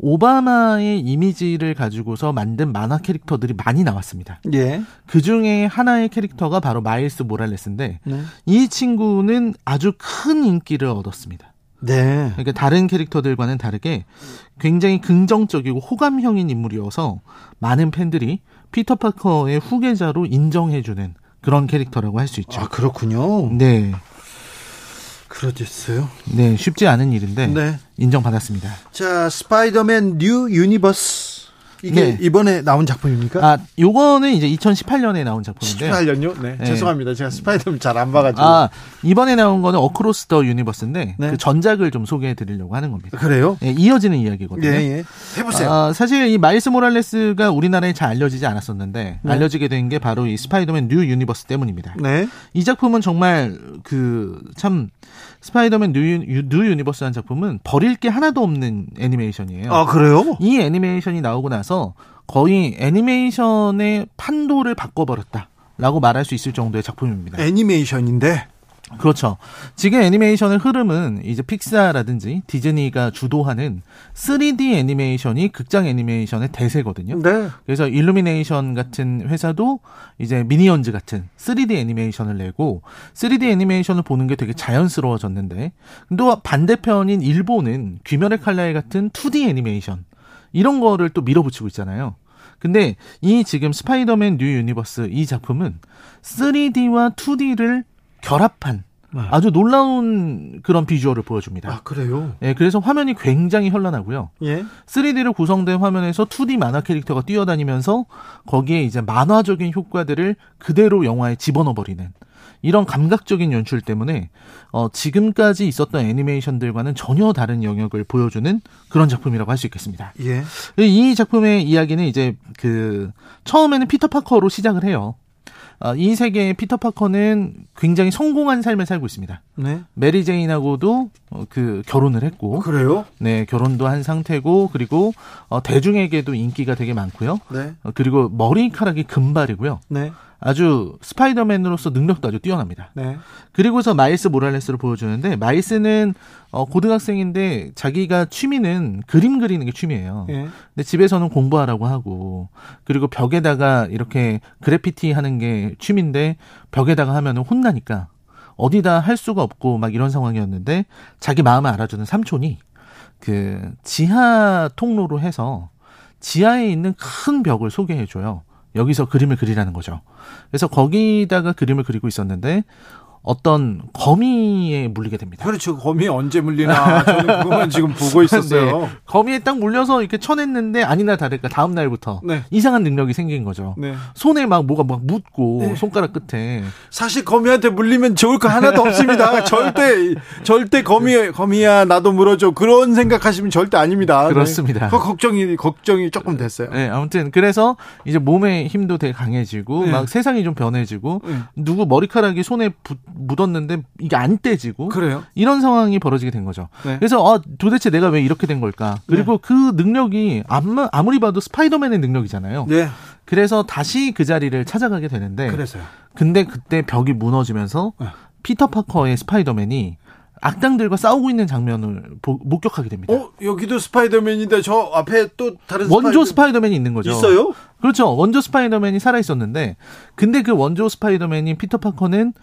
오바마의 이미지를 가지고서 만든 만화 캐릭터들이 많이 나왔습니다. 예. 그 중에 하나의 캐릭터가 바로 마일스 모랄레스인데 네. 이 친구는 아주 큰 인기를 얻었습니다. 네. 그러니까 다른 캐릭터들과는 다르게 굉장히 긍정적이고 호감형인 인물이어서 많은 팬들이 피터 파커의 후계자로 인정해주는 그런 캐릭터라고 할 수 있죠. 아, 그렇군요. 네. 그러겠어요. 네, 쉽지 않은 일인데 네. 인정받았습니다. 자, 스파이더맨 뉴 유니버스 이게 네. 이번에 나온 작품입니까? 아, 요거는 이제 2018년에 나온 작품인데요. 18년요? 네. 네. 죄송합니다. 제가 스파이더맨 잘 안 봐가지고. 아, 이번에 나온 거는 어크로스 더 유니버스인데 네. 그 전작을 좀 소개해드리려고 하는 겁니다. 그래요? 네, 이어지는 이야기거든요. 네, 예. 해보세요. 사실 이 마일스 모랄레스가 우리나라에 잘 알려지지 않았었는데 네. 알려지게 된 게 바로 이 스파이더맨 뉴 유니버스 때문입니다. 네. 이 작품은 정말 그 참 스파이더맨 뉴 유니버스라는 작품은 버릴 게 하나도 없는 애니메이션이에요. 아, 그래요? 이 애니메이션이 나오고 나서 거의 애니메이션의 판도를 바꿔버렸다라고 말할 수 있을 정도의 작품입니다. 애니메이션인데? 그렇죠. 지금 애니메이션의 흐름은 이제 픽사라든지 디즈니가 주도하는 3D 애니메이션이 극장 애니메이션의 대세거든요. 네. 그래서 일루미네이션 같은 회사도 이제 미니언즈 같은 3D 애니메이션을 내고 3D 애니메이션을 보는 게 되게 자연스러워졌는데, 또 반대편인 일본은 귀멸의 칼날 같은 2D 애니메이션 이런 거를 또 밀어붙이고 있잖아요. 근데 이 지금 스파이더맨 뉴 유니버스 이 작품은 3D와 2D를 결합한 아주 놀라운 그런 비주얼을 보여줍니다. 아, 그래요? 예, 그래서 화면이 굉장히 현란하고요. 예. 3D로 구성된 화면에서 2D 만화 캐릭터가 뛰어다니면서 거기에 이제 만화적인 효과들을 그대로 영화에 집어넣어버리는 이런 감각적인 연출 때문에 지금까지 있었던 애니메이션들과는 전혀 다른 영역을 보여주는 그런 작품이라고 할 수 있겠습니다. 예. 이 작품의 이야기는 이제 처음에는 피터 파커로 시작을 해요. 이 세계의 피터 파커는 굉장히 성공한 삶을 살고 있습니다. 네. 메리 제인하고도 결혼을 했고. 그래요? 네, 결혼도 한 상태고, 그리고 대중에게도 인기가 되게 많고요. 네. 그리고 머리카락이 금발이고요. 네. 아주 스파이더맨으로서 능력도 아주 뛰어납니다. 네. 그리고서 마일스 모랄레스를 보여주는데, 마일스는 고등학생인데 자기가 취미는 그림 그리는 게 취미예요. 예. 근데 집에서는 공부하라고 하고, 그리고 벽에다가 이렇게 그래피티 하는 게 취미인데 벽에다가 하면은 혼나니까 어디다 할 수가 없고 막 이런 상황이었는데, 자기 마음을 알아주는 삼촌이 지하 통로로 해서 지하에 있는 큰 벽을 소개해줘요. 여기서 그림을 그리라는 거죠. 그래서 거기다가 그림을 그리고 있었는데 어떤 거미에 물리게 됩니다. 그렇죠. 거미 언제 물리나 저는 그것만 지금 보고 있었어요. 네. 거미에 딱 물려서 이렇게 쳐냈는데 아니나 다를까 다음 날부터 네. 이상한 능력이 생긴 거죠. 네. 손에 막 뭐가 막 묻고 네. 손가락 끝에. 사실 거미한테 물리면 좋을 거 하나도 없습니다. 절대 거미야 나도 물어줘 그런 생각하시면 절대 아닙니다. 그렇습니다. 네. 걱정이 조금 됐어요. 네, 아무튼 그래서 이제 몸의 힘도 되게 강해지고 네. 막 세상이 좀 변해지고 네. 누구 머리카락이 손에 묻었는데 이게 안 떼지고 그래요? 이런 상황이 벌어지게 된 거죠. 네. 그래서 도대체 내가 왜 이렇게 된 걸까? 그리고 네. 그 능력이 아무리 봐도 스파이더맨의 능력이잖아요. 네. 그래서 다시 그 자리를 찾아가게 되는데 그래서요. 근데 그때 벽이 무너지면서 네. 피터 파커의 스파이더맨이 악당들과 싸우고 있는 장면을 목격하게 됩니다. 여기도 스파이더맨인데 저 앞에 또 다른 원조 스파이더맨이 있는 거죠. 있어요? 그렇죠. 원조 스파이더맨이 살아있었는데 근데 그 원조 스파이더맨인 피터 파커는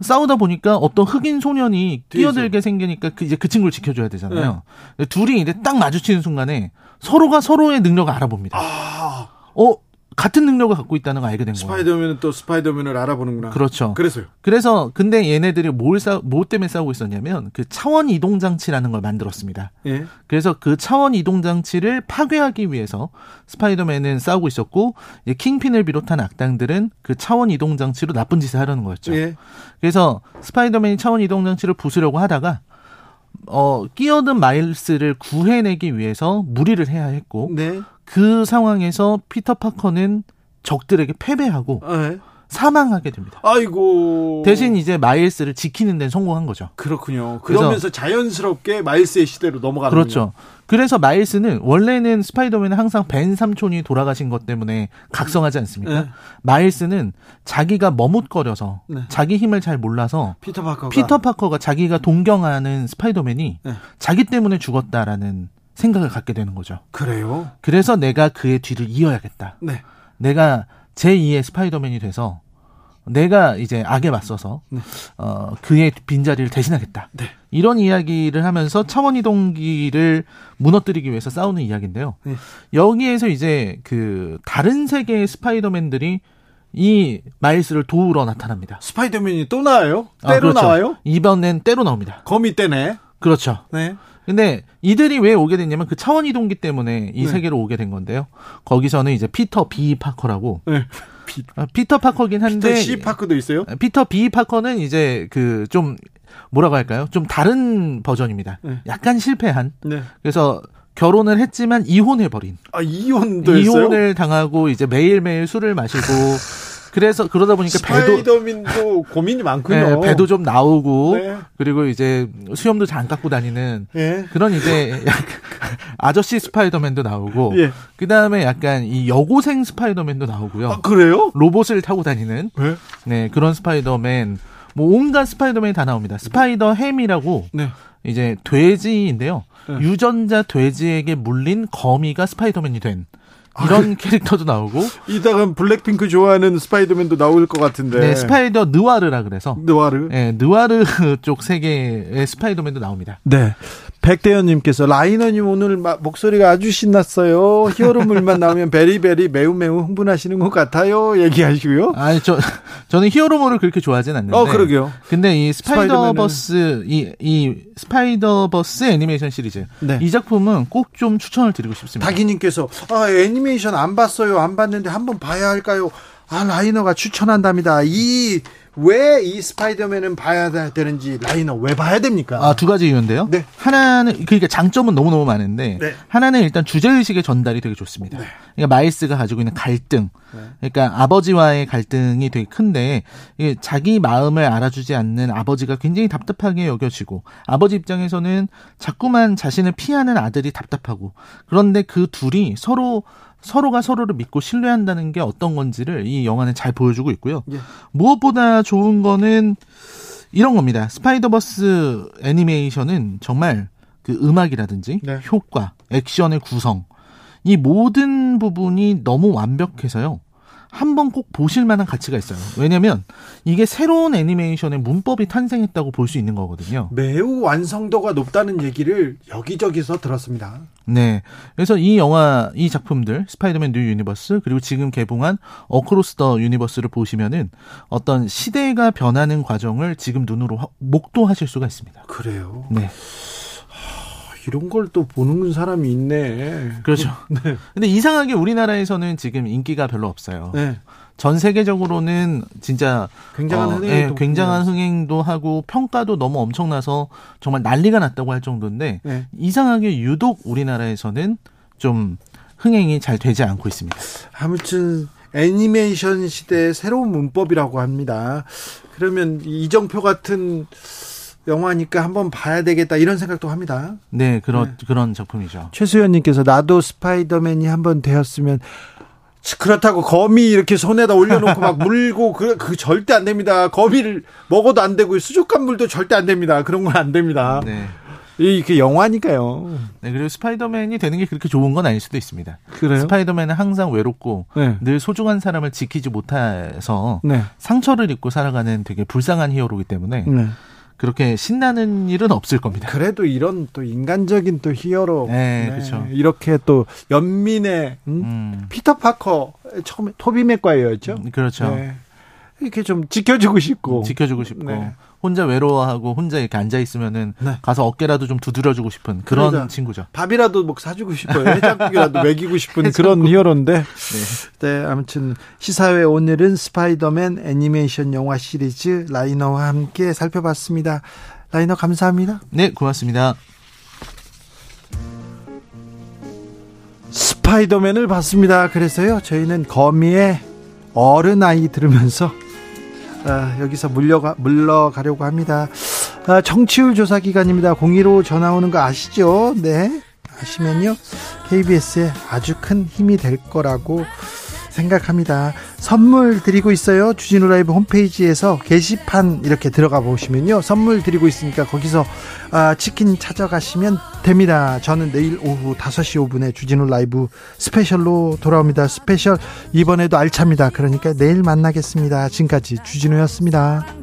싸우다 보니까 어떤 흑인 소년이 뛰어들게 생기니까 그 친구를 지켜줘야 되잖아요. 네. 둘이 이제 딱 마주치는 순간에 서로가 서로의 능력을 알아봅니다. 같은 능력을 갖고 있다는 걸 알게 된 거예요. 스파이더맨은 또 스파이더맨을 알아보는구나. 그렇죠. 그래서요. 그래서 근데 얘네들이 뭐 때문에 싸우고 있었냐면 그 차원 이동 장치라는 걸 만들었습니다. 예. 그래서 그 차원 이동 장치를 파괴하기 위해서 스파이더맨은 싸우고 있었고 킹핀을 비롯한 악당들은 그 차원 이동 장치로 나쁜 짓을 하려는 거였죠. 예. 그래서 스파이더맨이 차원 이동 장치를 부수려고 하다가 끼어든 마일스를 구해내기 위해서 무리를 해야 했고 네. 그 상황에서 피터 파커는 적들에게 패배하고 네. 사망하게 됩니다. 아이고. 대신 이제 마일스를 지키는 데는 성공한 거죠. 그렇군요. 그러면서 자연스럽게 마일스의 시대로 넘어가는 거죠. 그렇죠. 그래서 마일스는 원래는 스파이더맨은 항상 벤 삼촌이 돌아가신 것 때문에 각성하지 않습니까? 네. 마일스는 자기가 머뭇거려서 네. 자기 힘을 잘 몰라서 피터 파커가 자기가 동경하는 스파이더맨이 네. 자기 때문에 죽었다라는 생각을 갖게 되는 거죠. 그래요? 그래서 내가 그의 뒤를 이어야겠다. 네. 내가 제2의 스파이더맨이 돼서 내가 이제 악에 맞서서 네. 그의 빈자리를 대신하겠다. 네. 이런 이야기를 하면서 차원이동기를 무너뜨리기 위해서 싸우는 이야기인데요. 네. 여기에서 이제 다른 세계의 스파이더맨들이 이 마일스를 도우러 나타납니다. 스파이더맨이 또 나와요? 그렇죠. 나와요? 이번엔 때로 나옵니다. 거미 때네. 그렇죠. 네. 근데 이들이 왜 오게 됐냐면 그 차원 이동기 때문에 이 네. 세계로 오게 된 건데요. 거기서는 이제 피터 B 파커라고. 네. 피터 파커긴 한데. 피터 C 파커도 있어요? 피터 B 파커는 이제 좀 뭐라고 할까요? 좀 다른 버전입니다. 네. 약간 실패한. 네. 그래서 결혼을 했지만 이혼해버린. 아, 이혼도 했어요? 이혼을 당하고 이제 매일매일 술을 마시고. 그래서 그러다 보니까 스파이더맨도 고민이 많군요. 네, 배도 좀 나오고 네. 그리고 이제 수염도 잘 안 깎고 다니는 네. 그런 이제 아저씨 스파이더맨도 나오고 네. 그 다음에 약간 이 여고생 스파이더맨도 나오고요. 아, 그래요? 로봇을 타고 다니는 네, 그런 스파이더맨. 뭐 온갖 스파이더맨이 다 나옵니다. 스파이더 햄이라고 네. 이제 돼지인데요. 네. 유전자 돼지에게 물린 거미가 스파이더맨이 된 이런 캐릭터도 나오고. 이따가 블랙핑크 좋아하는 스파이더맨도 나올 것 같은데. 네, 스파이더 느와르라 그래서. 느와르? 네, 느와르 쪽 세계의 스파이더맨도 나옵니다. 네. 백대현님께서 라이너님 오늘 목소리가 아주 신났어요. 히어로물만 나오면 베리베리 매우 흥분하시는 것 같아요. 얘기하시고요. 아니, 저는 히어로물을 그렇게 좋아하진 않는데. 그러게요. 근데 이 스파이더버스, 이 스파이더버스 애니메이션 시리즈. 네. 이 작품은 꼭 좀 추천을 드리고 싶습니다. 다기님께서, 애니메이션 안 봤어요. 안 봤는데 한번 봐야 할까요? 라이너가 추천한답니다. 왜 이 스파이더맨은 봐야 되는지 라이너 왜 봐야 됩니까? 두 가지 이유인데요. 네. 하나는 그러니까 장점은 너무너무 많은데 네. 하나는 일단 주제의식의 전달이 되게 좋습니다. 네. 그러니까 마일스가 가지고 있는 갈등 네. 그러니까 아버지와의 갈등이 되게 큰데 이게 자기 마음을 알아주지 않는 아버지가 굉장히 답답하게 여겨지고 아버지 입장에서는 자꾸만 자신을 피하는 아들이 답답하고 그런데 그 둘이 서로가 서로를 믿고 신뢰한다는 게 어떤 건지를 이 영화는 잘 보여주고 있고요. 예. 무엇보다 좋은 거는 이런 겁니다. 스파이더버스 애니메이션은 정말 그 음악이라든지 네. 효과, 액션의 구성 이 모든 부분이 너무 완벽해서요. 한번 꼭 보실 만한 가치가 있어요. 왜냐면 이게 새로운 애니메이션의 문법이 탄생했다고 볼 수 있는 거거든요. 매우 완성도가 높다는 얘기를 여기저기서 들었습니다. 네. 그래서 이 작품들 스파이더맨 뉴 유니버스 그리고 지금 개봉한 어크로스 더 유니버스를 보시면은 어떤 시대가 변하는 과정을 지금 눈으로 목도하실 수가 있습니다. 그래요. 네. 이런 걸 또 보는 사람이 있네. 그렇죠. 네. 근데 이상하게 우리나라에서는 지금 인기가 별로 없어요. 네. 전 세계적으로는 진짜 굉장한 흥행도, 굉장한 흥행도 하고 평가도 너무 엄청나서 정말 난리가 났다고 할 정도인데 네. 이상하게 유독 우리나라에서는 좀 흥행이 잘 되지 않고 있습니다. 아무튼 애니메이션 시대의 새로운 문법이라고 합니다. 그러면 이정표 같은 영화니까 한번 봐야 되겠다 이런 생각도 합니다. 네, 그런 작품이죠. 최수연님께서 나도 스파이더맨이 한번 되었으면 그렇다고 거미 이렇게 손에다 올려놓고 막 물고 그 절대 안 됩니다. 거미를 먹어도 안 되고 수족관 물도 절대 안 됩니다. 그런 건 안 됩니다. 네, 이게 영화니까요. 네, 그리고 스파이더맨이 되는 게 그렇게 좋은 건 아닐 수도 있습니다. 그래요? 스파이더맨은 항상 외롭고 네. 늘 소중한 사람을 지키지 못해서 네. 상처를 입고 살아가는 되게 불쌍한 히어로이기 때문에. 네. 그렇게 신나는 일은 없을 겁니다. 그래도 이런 또 인간적인 또 히어로. 네, 그렇죠. 이렇게 또 연민의 피터 파커 처음에 토비 맥과이어였죠. 그렇죠. 네. 이렇게 좀 지켜주고 싶고 네. 혼자 외로워하고 혼자 이렇게 앉아 있으면은 네. 가서 어깨라도 좀 두드려주고 싶은 그런 그러니까 친구죠. 밥이라도 뭐 사주고 싶어요. 해장국이라도 먹이고 싶은 그런 히어로인데. 네. 네, 아무튼 시사회 오늘은 스파이더맨 애니메이션 영화 시리즈 라이너와 함께 살펴봤습니다. 라이너 감사합니다. 네, 고맙습니다. 스파이더맨을 봤습니다. 그래서요, 저희는 거미의 어른아이 들으면서. 여기서 물러가려고 합니다. 청취율 조사 기간입니다. 015 전화 오는 거 아시죠? 네, 아시면요 KBS에 아주 큰 힘이 될 거라고 생각합니다. 선물 드리고 있어요. 주진우 라이브 홈페이지에서 게시판 이렇게 들어가 보시면요 선물 드리고 있으니까 거기서 치킨 찾아가시면 됩니다. 저는 내일 오후 5시 5분에 주진우 라이브 스페셜로 돌아옵니다. 스페셜 이번에도 알차입니다. 그러니까 내일 만나겠습니다. 지금까지 주진우였습니다.